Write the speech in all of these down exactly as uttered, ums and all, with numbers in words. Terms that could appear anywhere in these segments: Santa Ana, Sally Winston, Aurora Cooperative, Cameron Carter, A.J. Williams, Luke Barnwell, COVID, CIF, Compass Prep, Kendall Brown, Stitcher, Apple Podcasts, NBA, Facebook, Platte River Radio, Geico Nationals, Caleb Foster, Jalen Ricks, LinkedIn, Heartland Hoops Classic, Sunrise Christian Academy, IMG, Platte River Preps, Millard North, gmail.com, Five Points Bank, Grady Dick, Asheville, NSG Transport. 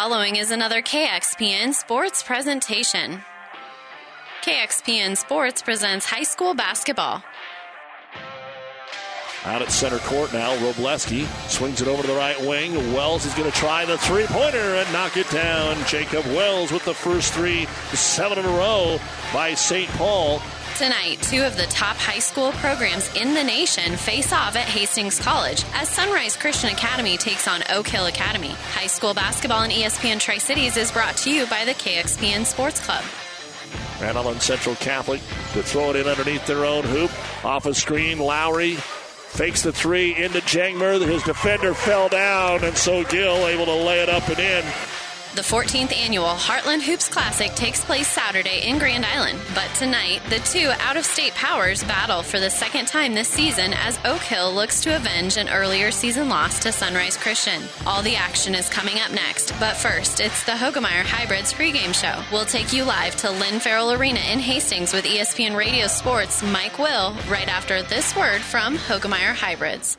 Following is another K X P N Sports presentation. K X P N Sports presents high school basketball. Out at center court now, Robleski swings it over to the right wing. Wells is going to try the three-pointer and knock it down. Jacob Wells with the first three, seven in a row by Saint Paul. Tonight, two of the top high school programs in the nation face off at Hastings College as Sunrise Christian Academy takes on Oak Hill Academy. High school basketball in E S P N Tri-Cities is brought to you by the K X P N Sports Club. Madeline Central Catholic to throw it in underneath their own hoop. Off a screen, Lowry fakes the three into Jangmer. His defender fell down, and so Gill able to lay it up and in. The fourteenth annual Heartland Hoops Classic takes place Saturday in Grand Island, but tonight the two out-of-state powers battle for the second time this season as Oak Hill looks to avenge an earlier season loss to Sunrise Christian. All the action is coming up next, but first it's the Hogemeyer Hybrids pregame show. We'll take you live to Lynn Farrell Arena in Hastings with E S P N Radio Sports' Mike Will right after this word from Hogemeyer Hybrids.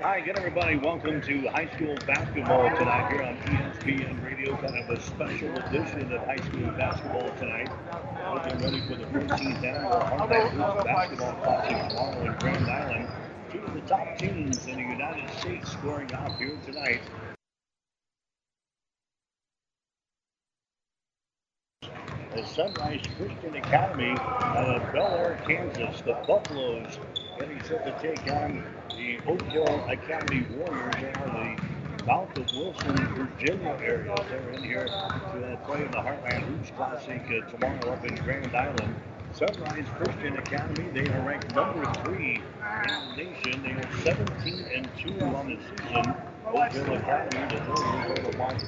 Hi again, everybody. Welcome to high school basketball tonight here on E S P N Radio. Kind of a special edition of high school basketball tonight. Looking ready for the fourteenth annual Heartland Hoops Basketball Classic tomorrow in Grand Island. Two of the top teams in the United States squaring off here tonight. The Sunrise Christian Academy out of Bel Air, Kansas. The Buffaloes getting set to take on the Oak Hill Academy Warriors are the Mouth of Wilson, Virginia area. They're in here to play in the Heartland Hoops Classic uh, tomorrow up in Grand Island. Sunrise Christian Academy, they are ranked number three in the nation. They are seventeen and two on the season. Oak Hill Academy, the third over the mark of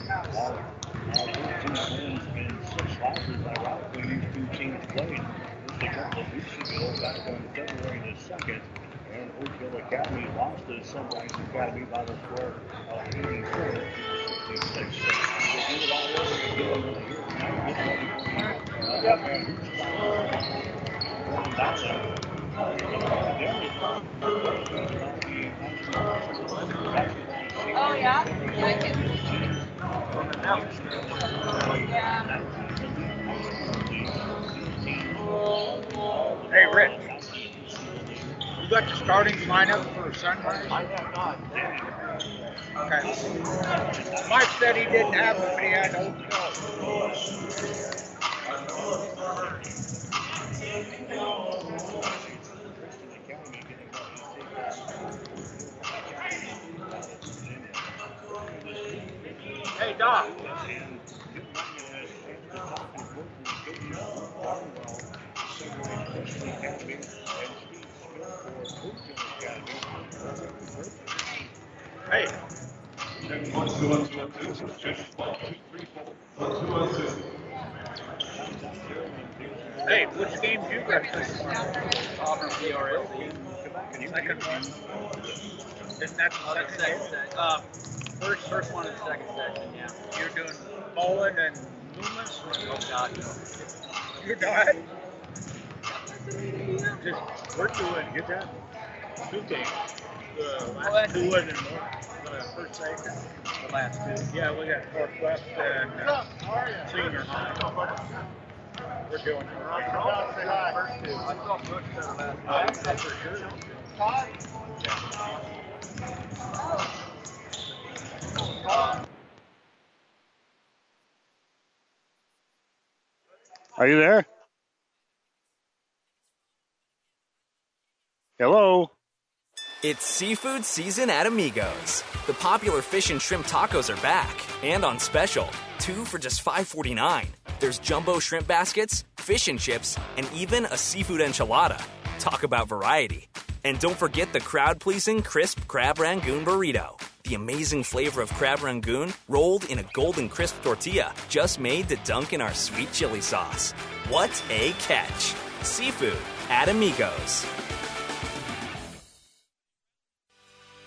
fourteen wins and six losses. Ironically, these two teams played just a couple of weeks ago, back on February the second. And Oak Hill Academy lost to Sunrise Academy by the score of eighty-four to sixty-six. We'll do it all over again over here tonight. Get ready for the Heartland Hoops Classic. Oh, yeah? Yeah, I can. Yeah. Hey, Rick. You got the starting lineup for Sunrise? I have not. Okay. Mike said he didn't have them, but he had Oak Hill. Hey, Doc. Hey. Hey, which game do you got? Auburn V R L C. Second one. Isn't that the second set? Uh, first, first one in the second section, yeah. You're doing Bowen and Loomis? Oh, God, no. You're dying? Just, we're doing, get that? Two games. The last two wasn't the first second. The last two. Yeah, we got Northwest and uh, Senior High. We're doing it. I first two. I saw Bush for the last two. For sure. Yeah. Are you there? Hello. It's seafood season at Amigos. The popular fish and shrimp tacos are back and on special. Two for just five forty-nine. There's jumbo shrimp baskets, fish and chips, and even a seafood enchilada. Talk about variety. And don't forget the crowd-pleasing crisp crab rangoon burrito. the amazing flavor of crab rangoon rolled in a golden crisp tortilla just made to dunk in our sweet chili sauce. What a catch! Seafood at Amigos.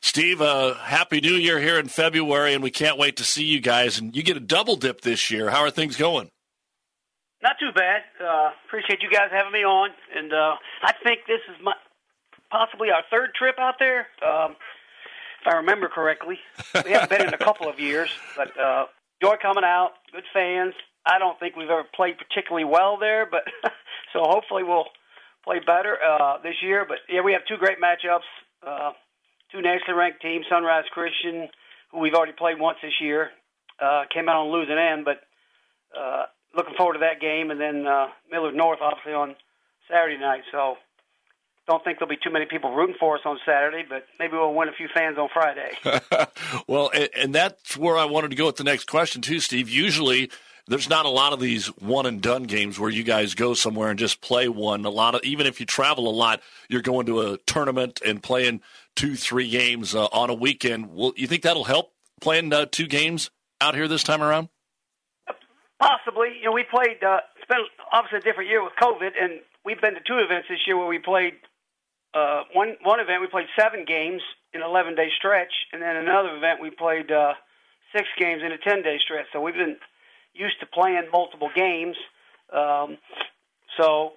Steve, uh, happy new year here in February, and we can't wait to see you guys. And you get a double dip this year. How are things going? Not too bad. Uh, appreciate you guys having me on. And uh, I think this is my possibly our third trip out there, um, if I remember correctly. We haven't been in a couple of years, but uh, enjoy coming out, good fans. I don't think we've ever played particularly well there, but so hopefully we'll play better uh, this year. But, yeah, we have two great matchups, uh, two nationally ranked teams, Sunrise Christian, who we've already played once this year, uh, came out on losing end, but uh, – looking forward to that game, and then uh, Millard North, obviously, on Saturday night. So don't think there'll be too many people rooting for us on Saturday, but maybe we'll win a few fans on Friday. Well, and, and that's where I wanted to go with the next question, too, Steve. Usually there's not a lot of these one-and-done games where you guys go somewhere and just play one. A lot of, even if you travel a lot, you're going to a tournament and playing two, three games uh, on a weekend. Will, you think that'll help playing uh, two games out here this time around? Possibly. You know, we played, uh, it's been obviously a different year with COVID, and we've been to two events this year where we played, uh, one one event we played seven games in an eleven-day stretch, and then another event we played uh, six games in a ten-day stretch. So we've been used to playing multiple games. Um, so,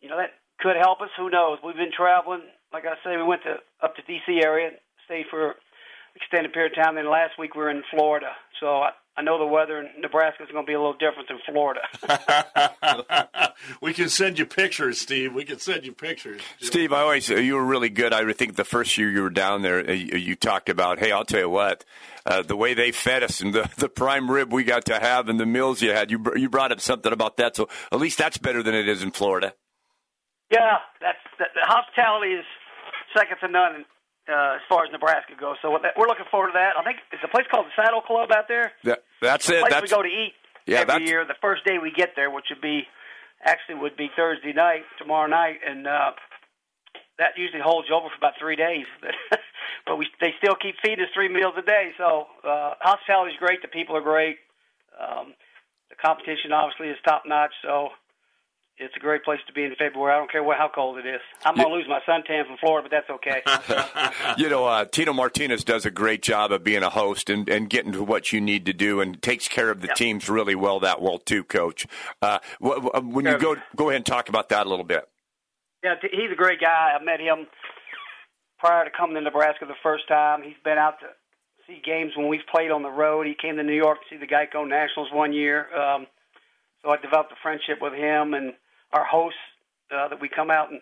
you know, that could help us. Who knows? We've been traveling. Like I say, we went to up to D C area, stayed for an extended period of time, then last week we were in Florida. So I I know the weather in Nebraska is going to be a little different than Florida. We can send you pictures, Steve. We can send you pictures. Steve, I always you were really good. I think the first year you were down there, you talked about, hey, I'll tell you what, uh, the way they fed us and the, the prime rib we got to have and the meals you had, you you brought up something about that. So at least that's better than it is in Florida. Yeah, that's that, the hospitality is second to none in Uh, as far as Nebraska goes. So we're looking forward to that. I think it's a place called the Saddle Club out there. Yeah, that's it. It's a place that's, we go to eat yeah, every year. The first day we get there, which would be actually would be Thursday night, tomorrow night, and uh, that usually holds you over for about three days. But we they still keep feeding us three meals a day. So uh, hospitality is great. The people are great. Um, the competition obviously is top notch. So it's a great place to be in February. I don't care what, how cold it is. I'm going to lose my suntan from Florida, but that's okay. You know, uh, Tino Martinez does a great job of being a host and, and getting to what you need to do and takes care of the yep. teams really well that well too, Coach. Uh, when you go go ahead and talk about that a little bit. Yeah, he's a great guy. I met him prior to coming to Nebraska the first time. He's been out to see games when we've played on the road. He came to New York to see the Geico Nationals one year. Um, so I developed a friendship with him and our hosts uh, that we come out and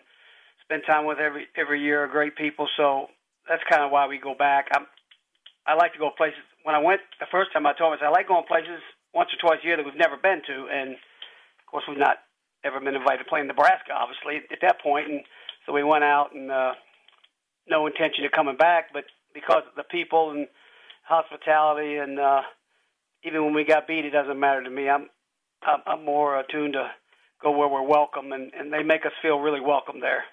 spend time with every every year are great people, so that's kind of why we go back. I'm, I like to go places. When I went the first time, I told myself I like going places once or twice a year that we've never been to, and, of course, we've not ever been invited to play in Nebraska, obviously, at that point, and so we went out and uh, no intention of coming back, but because of the people and hospitality, and uh, even when we got beat, it doesn't matter to me. I'm, I'm, I'm more attuned to go where we're welcome, and, and they make us feel really welcome there.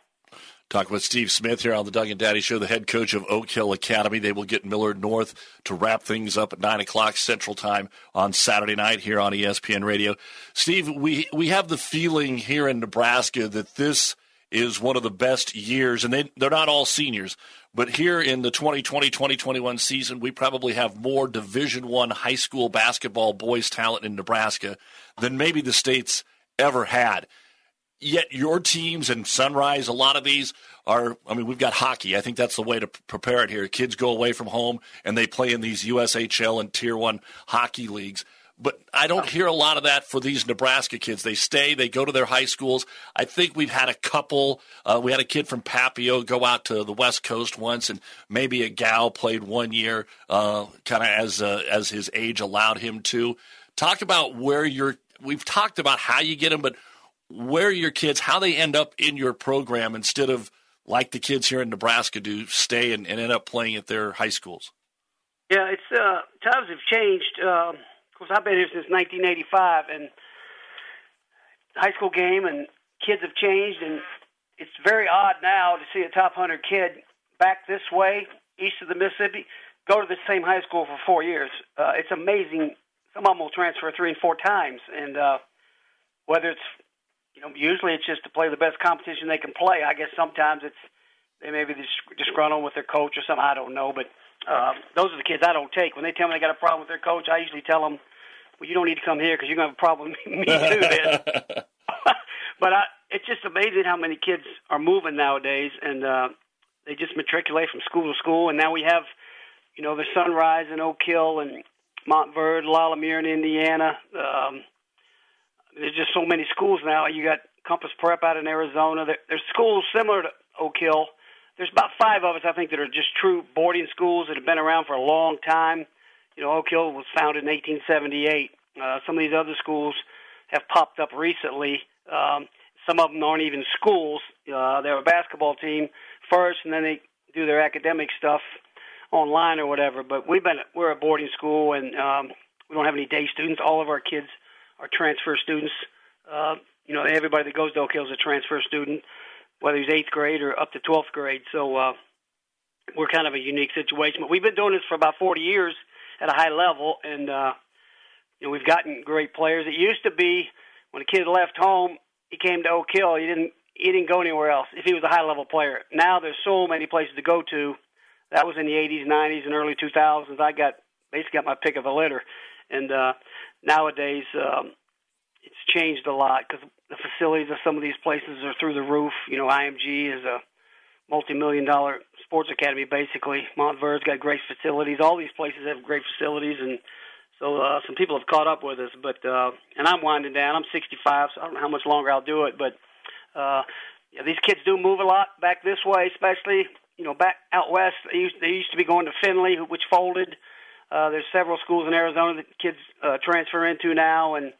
Talking with Steve Smith here on the Doug and Daddy Show, the head coach of Oak Hill Academy. They will get Millard North to wrap things up at nine o'clock Central Time on Saturday night here on E S P N Radio. Steve, we, we have the feeling here in Nebraska that this is one of the best years, and they, they're not all seniors, but here in the twenty twenty twenty twenty-one season, we probably have more Division I high school basketball boys talent in Nebraska than maybe the state's ever had. Yet your teams and Sunrise, a lot of these are, I mean, we've got hockey. I think that's the way to prepare it here. Kids go away from home and they play in these U S H L and Tier one hockey leagues. But I don't hear a lot of that for these Nebraska kids. They stay. They go to their high schools. I think we've had a couple. Uh, we had a kid from Papio go out to the West Coast once, and maybe a gal played one year uh, kind of as uh, as his age allowed him to. Talk about where you're – we've talked about how you get them, but where your kids, how they end up in your program instead of, like the kids here in Nebraska do, stay and, and end up playing at their high schools. Yeah, it's uh, times have changed. Um Because I've been here since nineteen eighty-five, and high school game, and kids have changed, and it's very odd now to see a top one hundred kid back this way, east of the Mississippi, go to the same high school for four years. Uh, it's amazing. Some of them will transfer three and four times, and uh, whether it's, you know, usually it's just to play the best competition they can play. I guess sometimes it's they may be disgruntled with their coach or something. I don't know, but uh, those are the kids I don't take. When they tell me they got a problem with their coach, I usually tell them, well, you don't need to come here because you're going to have a problem with me too then. But I, it's just amazing how many kids are moving nowadays, and uh, they just matriculate from school to school. And now we have, you know, the Sunrise and Oak Hill and Montverde, Lalamere in Indiana. Um, there's just so many schools now. You got Compass Prep out in Arizona. There, there's schools similar to Oak Hill. There's about five of us, I think, that are just true boarding schools that have been around for a long time. You know, Oak Hill was founded in eighteen seventy-eight. Uh, some of these other schools have popped up recently. Um, some of them aren't even schools. Uh, they're a basketball team first, and then they do their academic stuff online or whatever. But we've been, we're a boarding school, and um, we don't have any day students. All of our kids are transfer students. Uh, you know, everybody that goes to Oak Hill is a transfer student, whether he's eighth grade or up to twelfth grade. So uh, we're kind of a unique situation. But we've been doing this for about forty years at a high level, and uh, you know, we've gotten great players. It used to be when a kid left home, he came to Oak Hill. He didn't, he didn't go anywhere else if he was a high-level player. Now there's so many places to go to. That was in the eighties, nineties, and early two thousands. I got basically got my pick of the litter. And uh, nowadays um, it's changed a lot because the facilities of some of these places are through the roof. You know, I M G is a multi-million dollar sports academy, basically. Montverde's got great facilities. All these places have great facilities, and so uh, some people have caught up with us. But uh, and I'm winding down. I'm sixty-five, so I don't know how much longer I'll do it. But uh, yeah, these kids do move a lot back this way, especially, you know, back out west. They used, they used to be going to Findlay, which folded. Uh, there's several schools in Arizona that kids uh, transfer into now, and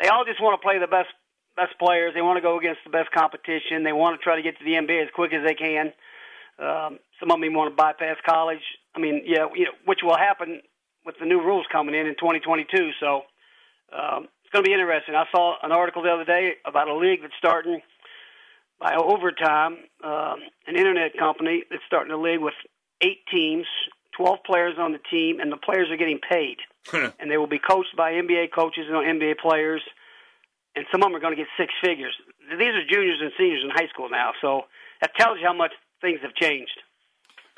they all just want to play the best best players. They want to go against the best competition. They want to try to get to the N B A as quick as they can. Um, some of them want to bypass college. I mean, yeah, you know, which will happen with the new rules coming in in twenty twenty-two. So um, it's going to be interesting. I saw an article the other day about a league that's starting by overtime, um, an internet company that's starting a league with eight teams, twelve players on the team, and the players are getting paid. And they will be coached by N B A coaches and N B A players. And some of them are going to get six figures. These are juniors and seniors in high school now, so that tells you how much things have changed.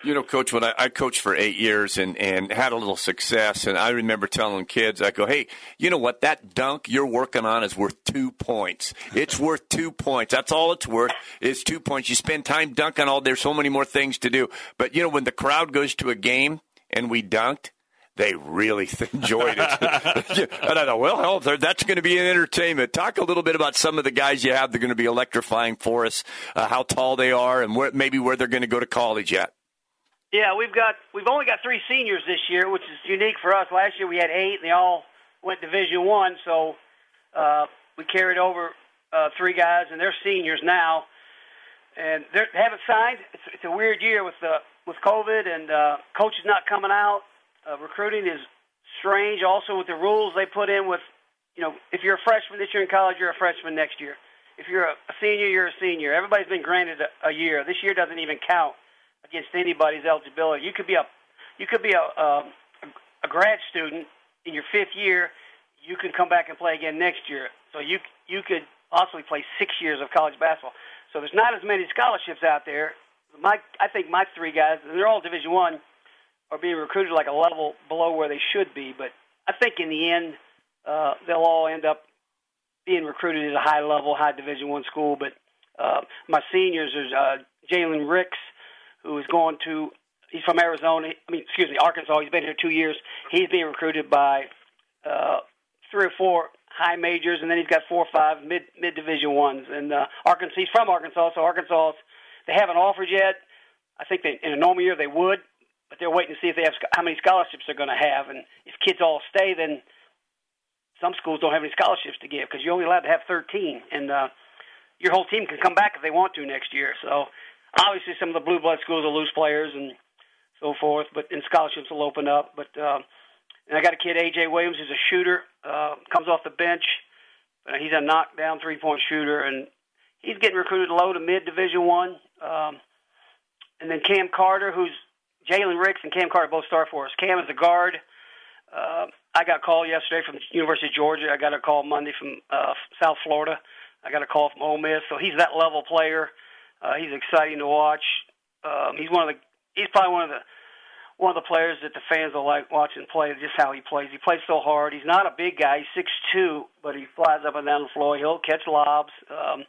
You know, Coach, when I, I coached for eight years and, and had a little success, and I remember telling kids, I go, hey, you know what, that dunk you're working on is worth two points. It's worth two points. That's all it's worth is two points. You spend time dunking all, there's so many more things to do. But, you know, when the crowd goes to a game and we dunked, they really enjoyed it. And I thought, well, hell, that's going to be an entertainment. Talk a little bit about some of the guys you have that are going to be electrifying for us, uh, how tall they are, and where, maybe where they're going to go to college at. Yeah, we've got we've only got three seniors this year, which is unique for us. Last year we had eight, and they all went Division One, so uh, we carried over uh, three guys, and they're seniors now. And they haven't signed. It's, it's a weird year with uh, with COVID, and uh, coaches not coming out. Uh, recruiting is strange. Also, with the rules they put in with, you know, if you're a freshman this year in college, you're a freshman next year. If you're a, a senior, you're a senior. Everybody's been granted a, a year. This year doesn't even count against anybody's eligibility. You could be a, you could be a, a, a grad student in your fifth year. You can come back and play again next year. So you you could possibly play six years of college basketball. So there's not as many scholarships out there. My I think my three guys, and they're all Division One, are being recruited like a level below where they should be. But I think in the end, uh, they'll all end up being recruited at a high level, high Division One school. But uh, my seniors is uh, Jalen Ricks, who is going to – he's from Arizona. I mean, excuse me, Arkansas. He's been here two years. He's being recruited by uh, three or four high majors, and then he's got four or five mid mid division ones. And uh, Arkansas, he's from Arkansas, so Arkansas, they haven't offered yet. I think they, in a normal year they would, but they're waiting to see if they have how many scholarships they're going to have. And if kids all stay, then some schools don't have any scholarships to give because you're only allowed to have thirteen, and uh, your whole team can come back if they want to next year. So obviously some of the blue blood schools will lose players and so forth, but and scholarships will open up. But uh, and I got a kid, A J. Williams, who's a shooter, uh, comes off the bench, but he's a knockdown three-point shooter, and he's getting recruited low to mid Division One. Um, and then Cam Carter, who's Jalen Ricks and Cam Carter both start for us. Cam is a guard. Uh, I got a call yesterday from University of Georgia. I got a call Monday from uh, South Florida. I got a call from Ole Miss. So he's that level player. Uh, he's exciting to watch. Um, he's one of the. He's probably one of the one of the players that the fans will like watching play. Just how he plays. He plays so hard. He's not a big guy. He's six two, but he flies up and down the floor. He'll catch lobs. Um,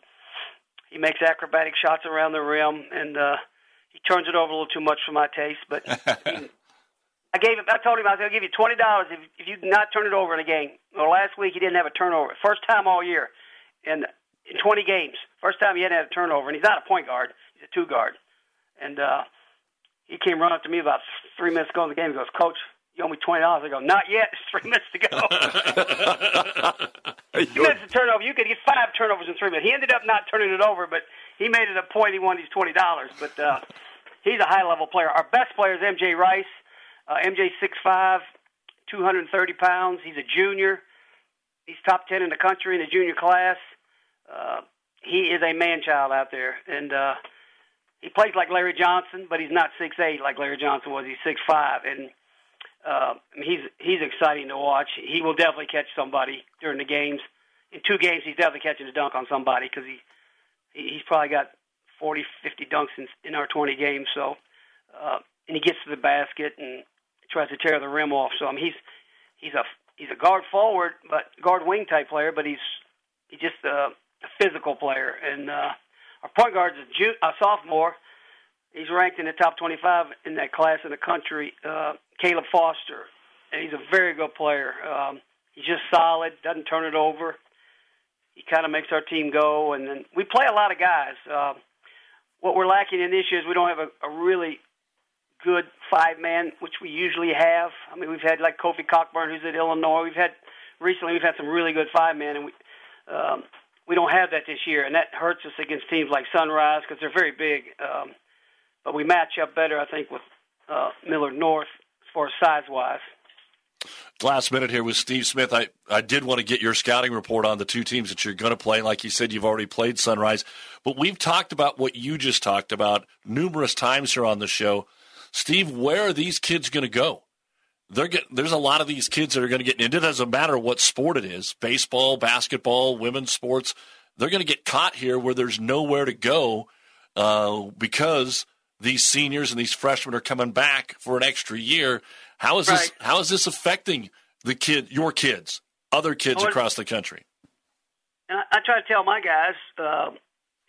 he makes acrobatic shots around the rim, and uh, he turns it over a little too much for my taste, but. He, I gave him, I told him I was going to give you twenty dollars if, if you did not turn it over in a game. Well, last week he didn't have a turnover. First time all year and in twenty games. First time he hadn't had a turnover. And he's not a point guard. He's a two guard. And uh, he came running up to me about three minutes ago in the game. He goes, Coach, you owe me twenty dollars. I go, not yet. It's three minutes to go. Two minutes of turnover. You could get five turnovers in three minutes. He ended up not turning it over, but he made it a point. He won his twenty dollars. But uh, he's a high-level player. Our best player is M J. Rice. Uh, M J's six five, two hundred thirty pounds. He's a junior. He's top ten in the country in the junior class. Uh, he is a man-child out there. And uh, he plays like Larry Johnson, but he's not six eight like Larry Johnson was. He's six five. And uh, he's he's exciting to watch. He will definitely catch somebody during the games. In two games, he's definitely catching a dunk on somebody because he, he's probably got forty, fifty dunks in, in our twenty games. So, uh, and he gets to the basket and tries to tear the rim off. So I mean, he's he's a he's a guard forward, but guard wing type player. But he's he's just a, a physical player. And uh, our point guard's a, ju- a sophomore. He's ranked in the top twenty-five in that class in the country. Uh, Caleb Foster, and he's a very good player. Um, he's just solid. Doesn't turn it over. He kind of makes our team go. And then we play a lot of guys. Uh, what we're lacking in this year is we don't have a, a really good five-man, which we usually have. I mean, we've had like Kofi Cockburn, who's at Illinois. We've had recently we've had some really good five-man, and we um, we don't have that this year, and that hurts us against teams like Sunrise because they're very big. Um, but we match up better, I think, with uh, Millard North as far as size-wise. Last minute here with Steve Smith. I, I did want to get your scouting report on the two teams that you're going to play. Like you said, you've already played Sunrise, but we've talked about what you just talked about numerous times here on the show. Steve, where are these kids going to go? They're get, there's a lot of these kids that are going to get, and it doesn't matter what sport it is, baseball, basketball, women's sports, they're going to get caught here where there's nowhere to go uh, because these seniors and these freshmen are coming back for an extra year. How is right. this How is this affecting the kid, your kids, other kids well, across the country? And I, I try to tell my guys uh,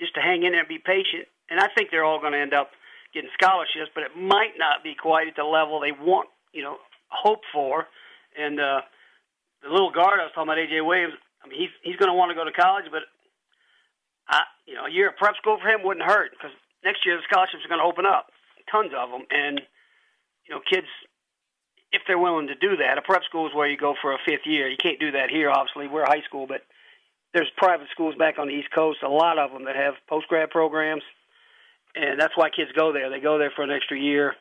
just to hang in there and be patient, and I think they're all going to end up getting scholarships, but it might not be quite at the level they want, you know, hope for. And uh, the little guard I was talking about, A J. Williams, I mean, he's he's going to want to go to college, but I, you know, a year of prep school for him wouldn't hurt because next year the scholarships are going to open up, tons of them. And you know, kids, if they're willing to do that, a prep school is where you go for a fifth year. You can't do that here, obviously. We're high school, but there's private schools back on the East Coast, a lot of them that have post grad programs. And that's why kids go there. They go there for an extra year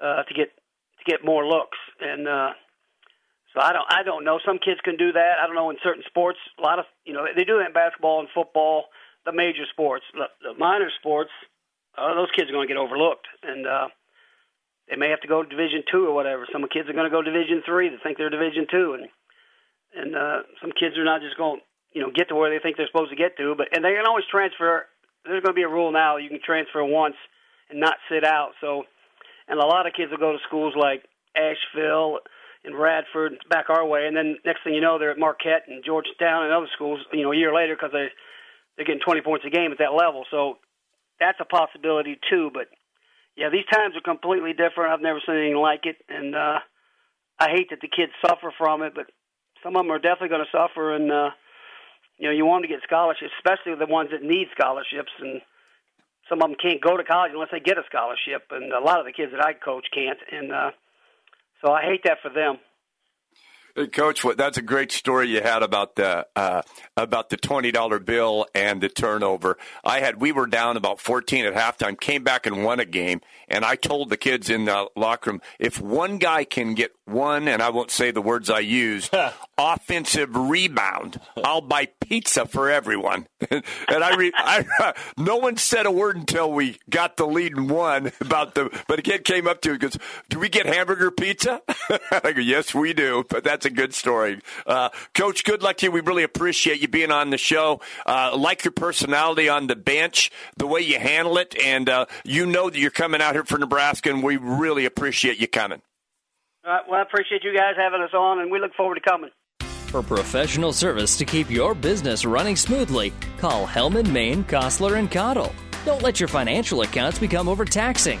uh, to get to get more looks. And uh, so I don't I don't know. Some kids can do that. I don't know in certain sports. A lot of you know they do that in basketball and football, the major sports. The, the minor sports, uh, those kids are going to get overlooked, and uh, they may have to go to Division Two or whatever. Some kids are going to go to Division Three. They think they're Division Two, and and uh, some kids are not just going to you know get to where they think they're supposed to get to. But and they can always transfer. There's going to be a rule now you can transfer once and not sit out. So, and a lot of kids will go to schools like Asheville and Radford back our way, and then next thing you know, they're at Marquette and Georgetown and other schools. You know, a year later because they they're getting twenty points a game at that level. So that's a possibility too. But yeah, these times are completely different. I've never seen anything like it, and uh, I hate that the kids suffer from it. But some of them are definitely going to suffer, and uh, you know, you want them to get scholarships, especially the ones that need scholarships, and some of them can't go to college unless they get a scholarship, and a lot of the kids that I coach can't, and uh, so I hate that for them. Coach, that's a great story you had about the uh, about the twenty dollar bill and the turnover. I had we were down about fourteen at halftime, came back and won a game, and I told the kids in the locker room, if one guy can get one, and I won't say the words I used, offensive rebound, I'll buy pizza for everyone. and I, re- I, no one said a word until we got the lead and won about the. But a kid came up to me and goes, "Do we get hamburger pizza?" I go, "Yes, we do." But that's a good story. Uh, Coach, good luck to you. We really appreciate you being on the show. Uh, like your personality on the bench, the way you handle it, and uh, you know that you're coming out here for Nebraska, and we really appreciate you coming. All right, well, I appreciate you guys having us on, and we look forward to coming. For professional service to keep your business running smoothly, call Hellmann, Main, Kostler and Cottle. Don't let your financial accounts become overtaxing.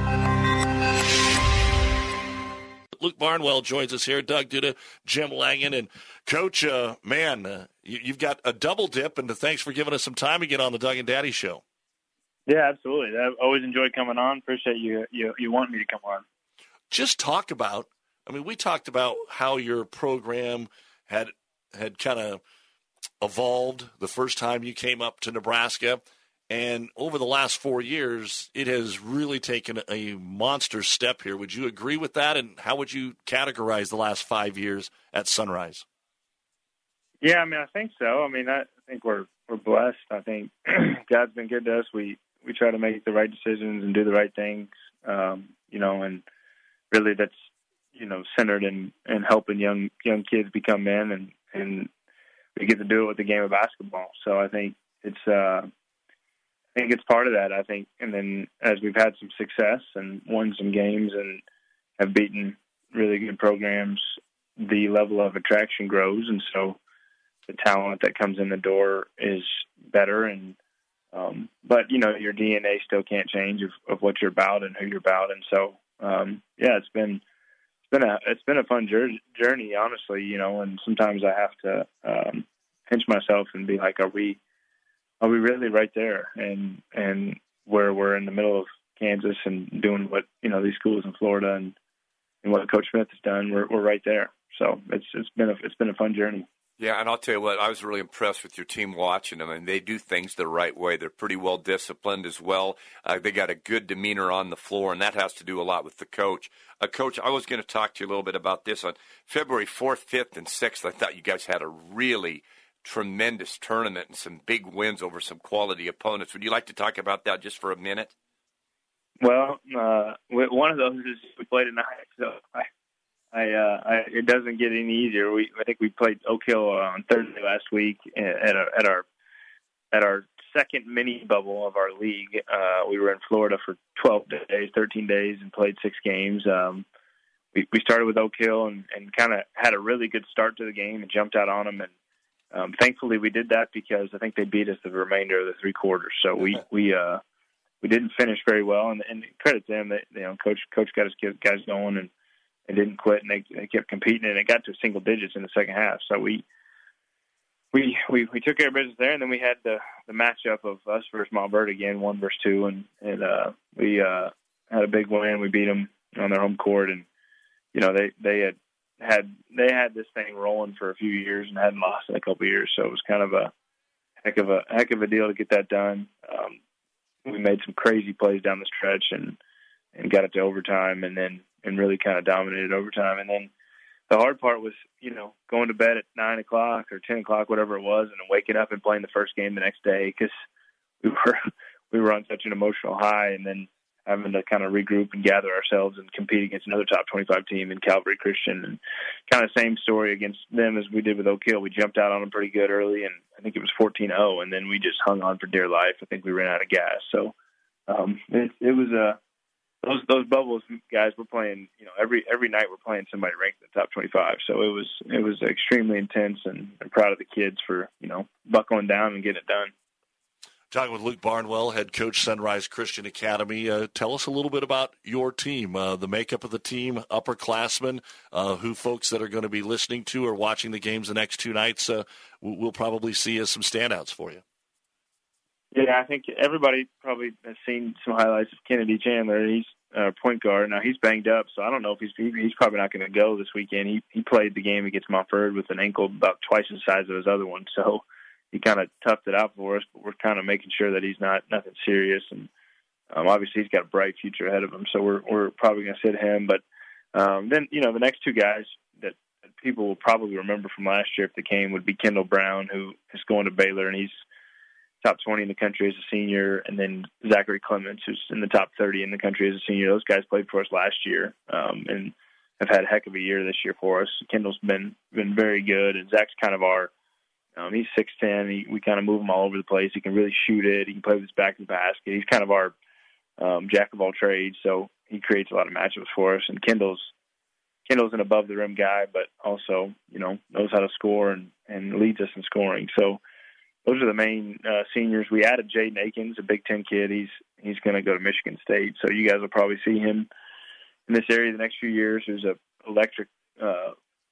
Luke Barnwell joins us here. Doug Duda, Jim Langan, and Coach, uh, man, uh, you, you've got a double dip, and thanks for giving us some time again on the Doug and Daddy Show. Yeah, absolutely. I always enjoy coming on. Appreciate you, you, you want me to come on. Just talk about, I mean, we talked about how your program had had kind of evolved the first time you came up to Nebraska, and over the last four years, it has really taken a monster step here. Would you agree with that? And how would you categorize the last five years at Sunrise? Yeah, I mean, I think so. I mean, I think we're we're blessed. I think God's been good to us. We we try to make the right decisions and do the right things, um, you know, and really that's, you know, centered in, in helping young young kids become men, and, and we get to do it with the game of basketball. So I think it's uh, – I think it's part of that, I think. And then as we've had some success and won some games and have beaten really good programs, the level of attraction grows. And so the talent that comes in the door is better. And um, but, you know, your D N A still can't change of, of what you're about and who you're about. And so, um, yeah, it's been it's been a, it's been a fun journey, honestly, you know, and sometimes I have to um, pinch myself and be like, are we – Are we really right there? And and where we're in the middle of Kansas and doing what, you know, these schools in Florida and, and what Coach Smith has done, we're we're right there. So it's it's been a it's been a fun journey. Yeah, and I'll tell you what, I was really impressed with your team watching them, and they do things the right way. They're pretty well disciplined as well. Uh, they got a good demeanor on the floor, and that has to do a lot with the coach. Uh, coach, I was going to talk to you a little bit about this. On February fourth, fifth, and sixth, I thought you guys had a really tremendous tournament and some big wins over some quality opponents. Would you like to talk about that just for a minute? Well, uh, one of those is we played at night, so I, I, uh, I, it doesn't get any easier. We, I think we played Oak Hill on Thursday last week at our, at our at our second mini bubble of our league. Uh, we were in Florida for twelve days, thirteen days, and played six games. Um, we, we started with Oak Hill and, and kind of had a really good start to the game and jumped out on them, and Um, thankfully, we did that because I think they beat us the remainder of the three quarters. So we we uh, we didn't finish very well, and, and credit them. They, you know, coach coach got his guys going, and they didn't quit, and they, they kept competing, and it got to single digits in the second half. So we we we, we took care of business there, and then we had the, the matchup of us versus Montverde again, one versus two, and and uh, we uh, had a big win. We beat them on their home court, and you know they they had. had they had this thing rolling for a few years and hadn't lost in a couple of years. So it was kind of a heck of a heck of a deal to get that done. Um, we made some crazy plays down the stretch and, and got it to overtime and then, and really kind of dominated overtime. And then the hard part was, you know, going to bed at nine o'clock or ten o'clock, whatever it was, and then waking up and playing the first game the next day because we were we were on such an emotional high, and then having to kind of regroup and gather ourselves and compete against another top twenty-five team in Calvary Christian, and kind of same story against them as we did with Oak Hill. We jumped out on them pretty good early, and I think it was fourteen oh, and then we just hung on for dear life. I think we ran out of gas. So um, it, it was a uh, those those bubbles, guys. We're playing, you know, every every night we're playing somebody ranked in the top twenty-five. So it was it was extremely intense, and I'm proud of the kids for, you know, buckling down and getting it done. Talking with Luke Barnwell, head coach, Sunrise Christian Academy. Uh, tell us a little bit about your team, uh, the makeup of the team, upperclassmen, uh, who folks that are going to be listening to or watching the games the next two nights uh, we'll probably see as some standouts for you. Yeah, I think everybody probably has seen some highlights of Kennedy Chandler. He's a point guard. Now, he's banged up, so I don't know if he's he's probably not going to go this weekend. He he played the game against Montverde with an ankle about twice the size of his other one, so he kind of toughed it out for us, but we're kind of making sure that he's not nothing serious. And um, obviously he's got a bright future ahead of him. So we're, we're probably going to sit him. But um, then, you know, the next two guys that people will probably remember from last year if they came would be Kendall Brown, who is going to Baylor, and he's top twenty in the country as a senior. And then Zachary Clements, who's in the top thirty in the country as a senior. Those guys played for us last year um, and have had a heck of a year this year for us. Kendall's been, been very good. And Zach's kind of our, Um, he's six ten. He, we kind of move him all over the place. He can really shoot it. He can play with his back to the basket. He's kind of our um, jack-of-all-trades, so he creates a lot of matchups for us. And Kendall's Kendall's an above-the-rim guy, but also, you know, knows how to score and, and leads us in scoring. So those are the main uh, seniors. We added Jaden Akins, a Big Ten kid. He's, he's going to go to Michigan State, so you guys will probably see him in this area the next few years. He's an electric uh,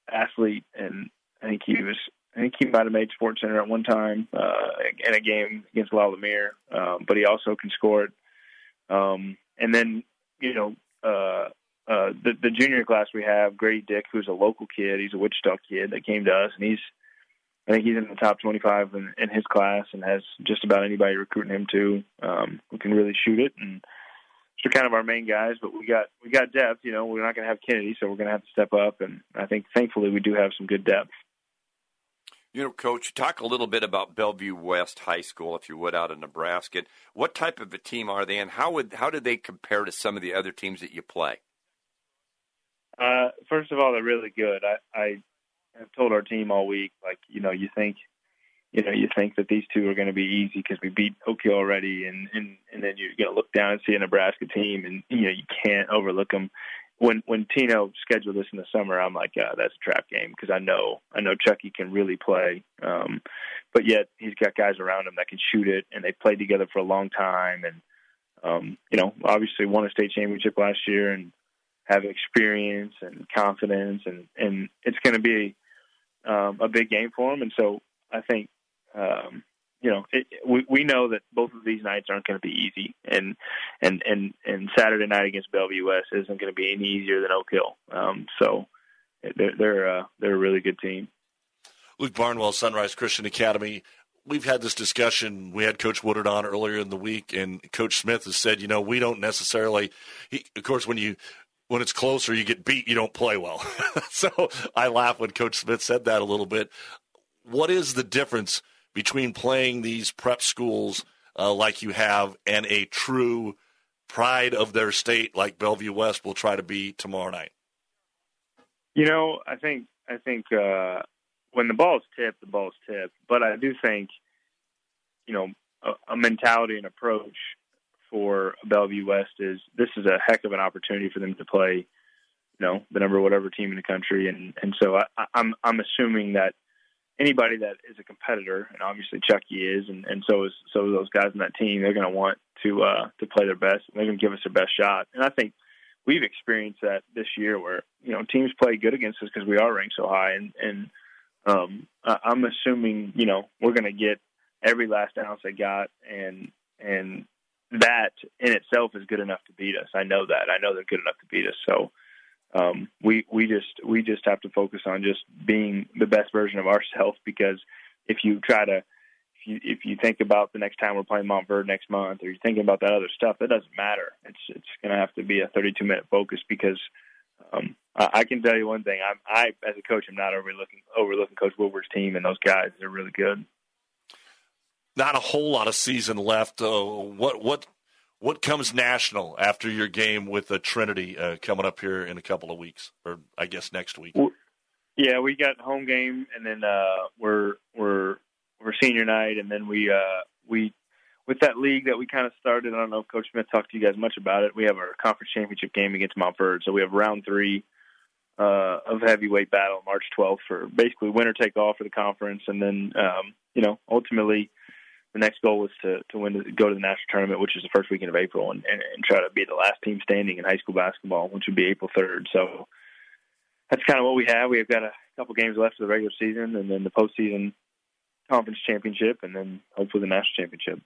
athlete, and I think he was – I think he might have made SportsCenter at one time uh, in a game against La Lemire, um, but he also can score it. Um, and then, you know, uh, uh, the, the junior class we have, Grady Dick, who's a local kid. He's a Wichita kid that came to us, and he's I think he's in the top twenty-five in, in his class and has just about anybody recruiting him to um, who can really shoot it. And they're kind of our main guys, but we got we got depth. You know, we're not going to have Kennedy, so we're going to have to step up, and I think thankfully we do have some good depth. You know, Coach, talk a little bit about Bellevue West High School, if you would, out of Nebraska. What type of a team are they, and how would how do they compare to some of the other teams that you play? Uh, first of all, they're really good. I, I have told our team all week, like, you know, you think, you know, you think that these two are going to be easy because we beat Oak Hill already, and, and, and then you're going to look down and see a Nebraska team, and you know you can't overlook them. When when Tino scheduled this in the summer, I'm like, uh, that's a trap game because I know I know Chucky can really play, um, but yet he's got guys around him that can shoot it, and they played together for a long time, and um, you know, obviously won a state championship last year, and have experience and confidence, and, and it's going to be um, a big game for him, and so I think um, you know it, we we know that both of these nights aren't going to be easy, and. And, and and Saturday night against Bellevue West isn't going to be any easier than Oak Hill. Um, so they're they're, uh, they're a really good team. Luke Barnwell, Sunrise Christian Academy. We've had this discussion. We had Coach Woodard on earlier in the week, and Coach Smith has said, you know, we don't necessarily. He, of course, when you when it's closer, you get beat. You don't play well. So I laugh when Coach Smith said that a little bit. What is the difference between playing these prep schools uh, like you have and a true pride of their state like Bellevue West will try to be tomorrow night? You know, I think I think uh, when the ball's tipped, the ball's tipped. But I do think, you know, a, a mentality and approach for Bellevue West is this is a heck of an opportunity for them to play, you know, the number whatever team in the country. And, and so I, I'm I'm assuming that anybody that is a competitor, and obviously Chucky is, and, and so is so are those guys in that team, they're going to want to uh, to play their best, and they're going to give us their best shot. And I think we've experienced that this year where, you know, teams play good against us because we are ranked so high. And, and um, I'm assuming, you know, we're going to get every last ounce they got, and and that in itself is good enough to beat us. I know that. I know they're good enough to beat us. So um, we, we just we just have to focus on just being the best version of ourselves, because if you try to If you, if you think about the next time we're playing Montverde next month, or you're thinking about that other stuff, that doesn't matter. It's it's going to have to be a thirty-two minute focus, because um, I can tell you one thing. I'm, I, as a coach, I'm not overlooking overlooking Coach Woodward's team, and those guys are really good. Not a whole lot of season left. Uh, what what what comes national after your game with uh, Trinity uh, coming up here in a couple of weeks, or I guess next week? Well, yeah, we got home game, and then uh, we're we're we're senior night, and then we uh, we with that league that we kind of started. I don't know if Coach Smith talked to you guys much about it. We have our conference championship game against Montverde, so we have round three. Uh, of heavyweight battle March twelfth for basically winner take all for the conference. And then, um, you know, ultimately the next goal was to, to win, to go to the national tournament, which is the first weekend of April, and, and, and try to be the last team standing in high school basketball, which would be April third. So that's kind of what we have. We've got a couple games left of the regular season, and then the postseason conference championship, and then hopefully the national championship.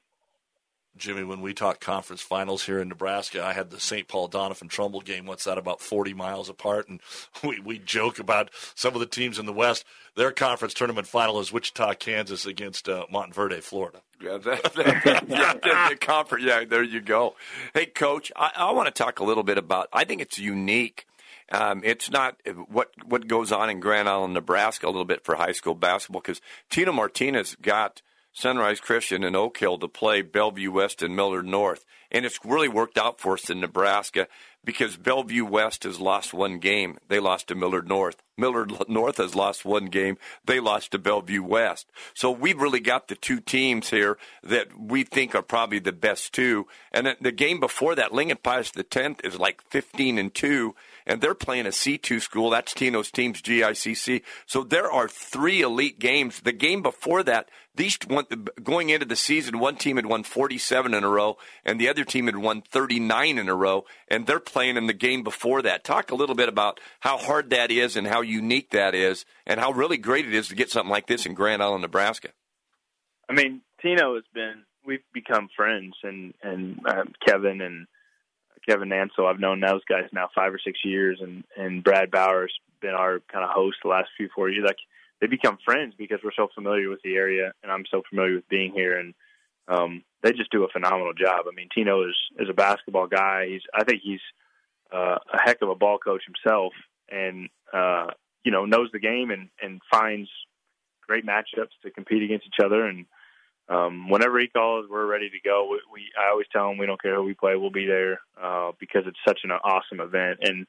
Jimmy, when we talk conference finals here in Nebraska, I had the Saint Paul Donovan Trumbull game. What's that, about forty miles apart? And we, we joke about some of the teams in the West. Their conference tournament final is Wichita, Kansas against uh, Montverde, Florida. Yeah, that, that, yeah, that, the conference, yeah, there you go. Hey, Coach, I, I want to talk a little bit about, I think it's unique. Um, it's not what what goes on in Grand Island, Nebraska, a little bit for high school basketball, because Tino Martinez got Sunrise Christian and Oak Hill to play Bellevue West and Millard North. And it's really worked out for us in Nebraska because Bellevue West has lost one game. They lost to Millard North. Millard North has lost one game. They lost to Bellevue West. So we've really got the two teams here that we think are probably the best two. And the game before that, Lincoln Pius the tenth, is like fifteen and two. And they're playing a C two school. That's Tino's team's G I C C. So there are three elite games. The game before that, these one, going into the season, one team had won forty-seven in a row, and the other team had won thirty-nine in a row, and they're playing in the game before that. Talk a little bit about how hard that is and how unique that is and how really great it is to get something like this in Grand Island, Nebraska. I mean, Tino has been – we've become friends, and, and uh, Kevin and – Kevin Nansel, I've known those guys now five or six years, and, and Brad Bauer's been our kind of host the last few, four years. Like, they become friends because we're so familiar with the area, and I'm so familiar with being here, and um, they just do a phenomenal job. I mean, Tino is, is a basketball guy. He's, I think he's uh, a heck of a ball coach himself, and, uh, you know, knows the game and, and finds great matchups to compete against each other, and Um, whenever he calls, we're ready to go. We, we, I always tell him we don't care who we play, we'll be there uh, because it's such an awesome event. And,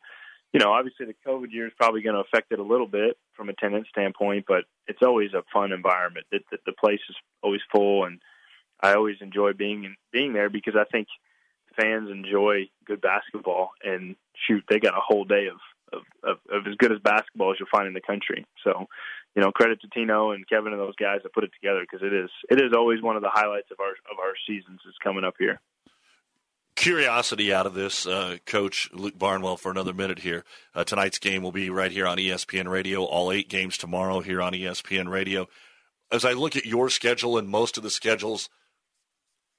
you know, obviously the COVID year is probably going to affect it a little bit from attendance standpoint, but it's always a fun environment. It, the, the place is always full, and I always enjoy being being there because I think fans enjoy good basketball. And, shoot, they got a whole day of, of, of, of as good as basketball as you'll find in the country. So, you know, credit to Tino and Kevin and those guys that put it together, because it is it is always one of the highlights of our of our seasons is coming up here. Curiosity out of this, uh, Coach Luke Barnwell, for another minute here. Uh, tonight's game will be right here on E S P N Radio. All eight games tomorrow here on E S P N Radio. As I look at your schedule and most of the schedules,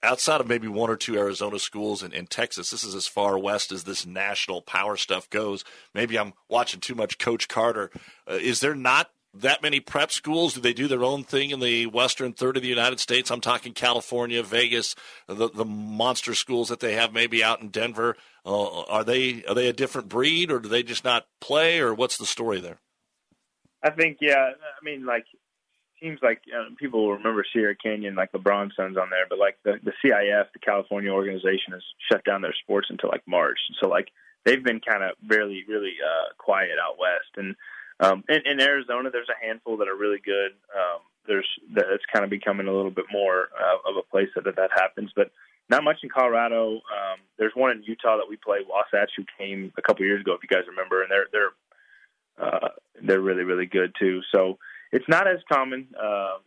outside of maybe one or two Arizona schools and, and Texas, this is as far west as this national power stuff goes. Maybe I'm watching too much Coach Carter. Uh, is there not that many prep schools? Do they do their own thing in the western third of the United States? I'm talking California, Vegas, the the monster schools that they have maybe out in Denver. Uh, are they are they a different breed, or do they just not play, or what's the story there? I think, yeah, I mean, like, teams like, you know, people will remember Sierra Canyon, like LeBron's son's on there, but like the, the C I F, the California organization, has shut down their sports until like March. So like they've been kind of really, really uh, quiet out west. And Um, in, in Arizona, there's a handful that are really good. Um, there's that it's kind of becoming a little bit more uh, of a place that, that that happens, but not much in Colorado. Um, there's one in Utah that we play, Wasatch, who came a couple years ago, if you guys remember, and they're they're uh, they're really really good too. So it's not as common, uh,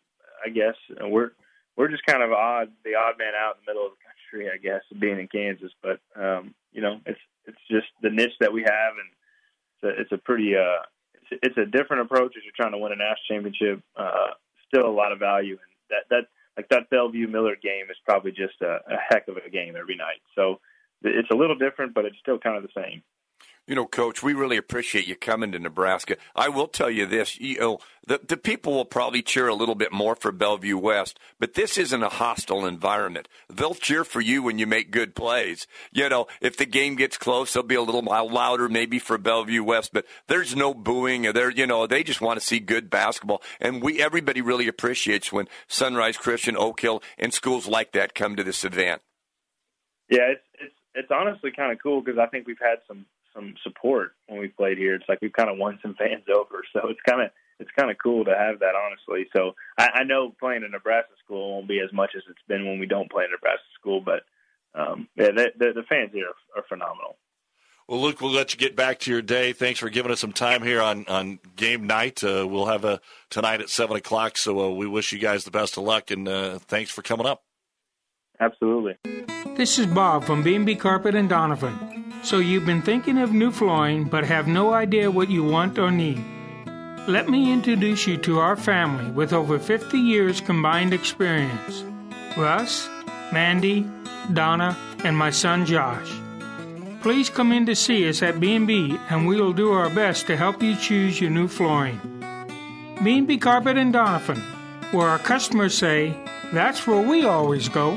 I guess. And we're we're just kind of odd, the odd man out in the middle of the country, I guess, being in Kansas. But um, you know, it's it's just the niche that we have, and it's a, it's a pretty uh, it's a different approach as you're trying to win a national championship. Uh, still a lot of value, and that that like that Bellevue Millard game is probably just a, a heck of a game every night. So it's a little different, but it's still kind of the same. You know, Coach, we really appreciate you coming to Nebraska. I will tell you this, you know, the, the people will probably cheer a little bit more for Bellevue West, but this isn't a hostile environment. They'll cheer for you when you make good plays. You know, if the game gets close, they'll be a little louder maybe for Bellevue West, but there's no booing. There, you know, they just want to see good basketball. And we everybody really appreciates when Sunrise Christian, Oak Hill, and schools like that come to this event. Yeah, it's it's, it's honestly kind of cool because I think we've had some – some support when we played here. It's like we've kind of won some fans over, so it's kind of it's kind of cool to have that, honestly. So I, I know playing in Nebraska school won't be as much as it's been when we don't play in Nebraska school, but um, yeah, the, the, the fans here are, are phenomenal. Well, Luke, we'll let you get back to your day. Thanks for giving us some time here on, on game night. Uh, we'll have a tonight at seven o'clock. So uh, we wish you guys the best of luck, and uh, thanks for coming up. Absolutely. This is Bob from B and B Carpet and Donovan. So you've been thinking of new flooring but have no idea what you want or need. Let me introduce you to our family with over fifty years combined experience. Russ, Mandy, Donna, and my son Josh. Please come in to see us at B and B and we will do our best to help you choose your new flooring. B and B Carpet and Donovan, where our customers say, that's where we always go.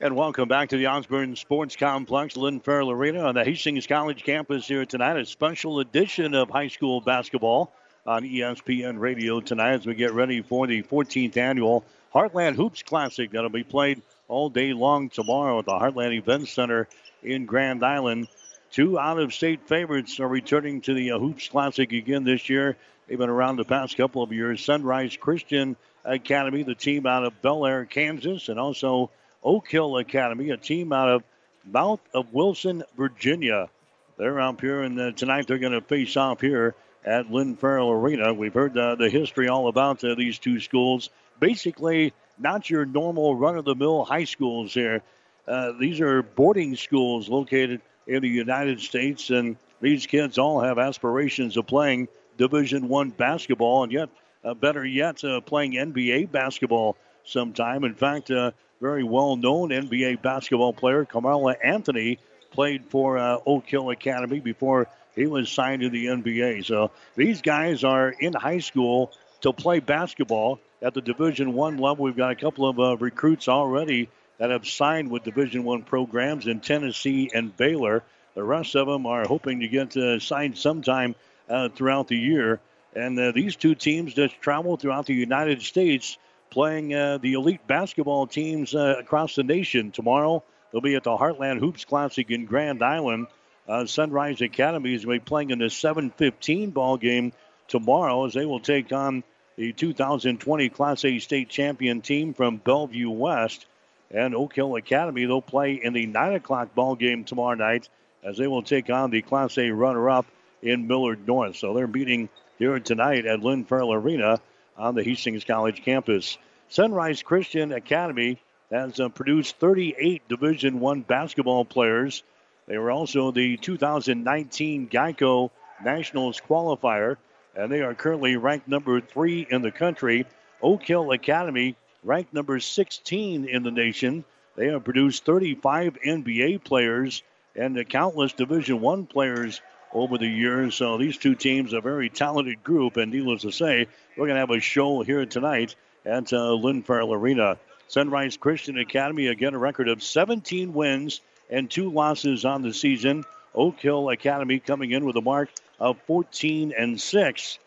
And welcome back to the Osborne Sports Complex, Lynn Farrell Arena on the Hastings College campus here tonight. A special edition of high school basketball on E S P N Radio tonight as we get ready for the fourteenth annual Heartland Hoops Classic that'll be played all day long tomorrow at the Heartland Event Center in Grand Island. Two out-of-state favorites are returning to the Hoops Classic again this year. They've been around the past couple of years. Sunrise Christian Academy, the team out of Bel Air, Kansas, and also Oak Hill Academy, a team out of Mount of Wilson, Virginia. They're up here, and uh, tonight they're going to face off here at Lynn Farrell Arena. We've heard uh, the history all about uh, these two schools. Basically, not your normal run-of-the-mill high schools here. Uh, these are boarding schools located in the United States, and these kids all have aspirations of playing Division I basketball, and yet, uh, better yet, uh, playing N B A basketball sometime. In fact, uh, very well-known N B A basketball player, Carmelo Anthony, played for uh, Oak Hill Academy before he was signed to the N B A. So these guys are in high school to play basketball at the Division I level. We've got a couple of uh, recruits already that have signed with Division I programs in Tennessee and Baylor. The rest of them are hoping to get uh, signed sometime uh, throughout the year. And uh, these two teams just travel throughout the United States playing uh, the elite basketball teams uh, across the nation. Tomorrow, they'll be at the Heartland Hoops Classic in Grand Island. Uh, Sunrise Academy is going to be playing in the seven fifteen ball game tomorrow as they will take on the two thousand twenty Class A state champion team from Bellevue West. And Oak Hill Academy, they'll play in the nine o'clock ball game tomorrow night as they will take on the Class A runner-up in Millard North. So they're meeting here tonight at Lynn Farrell Arena on the Hastings College campus. Sunrise Christian Academy has uh, produced thirty-eight Division I basketball players. They were also the two thousand nineteen Geico Nationals qualifier, and they are currently ranked number three in the country. Oak Hill Academy ranked number sixteen in the nation. They have produced thirty-five N B A players and uh, countless Division I players over the years. So these two teams are a very talented group, and needless to say, we're going to have a show here tonight at uh, Lynn Farrell Arena. Sunrise Christian Academy, again, a record of seventeen wins and two losses on the season. Oak Hill Academy coming in with a mark of fourteen and six.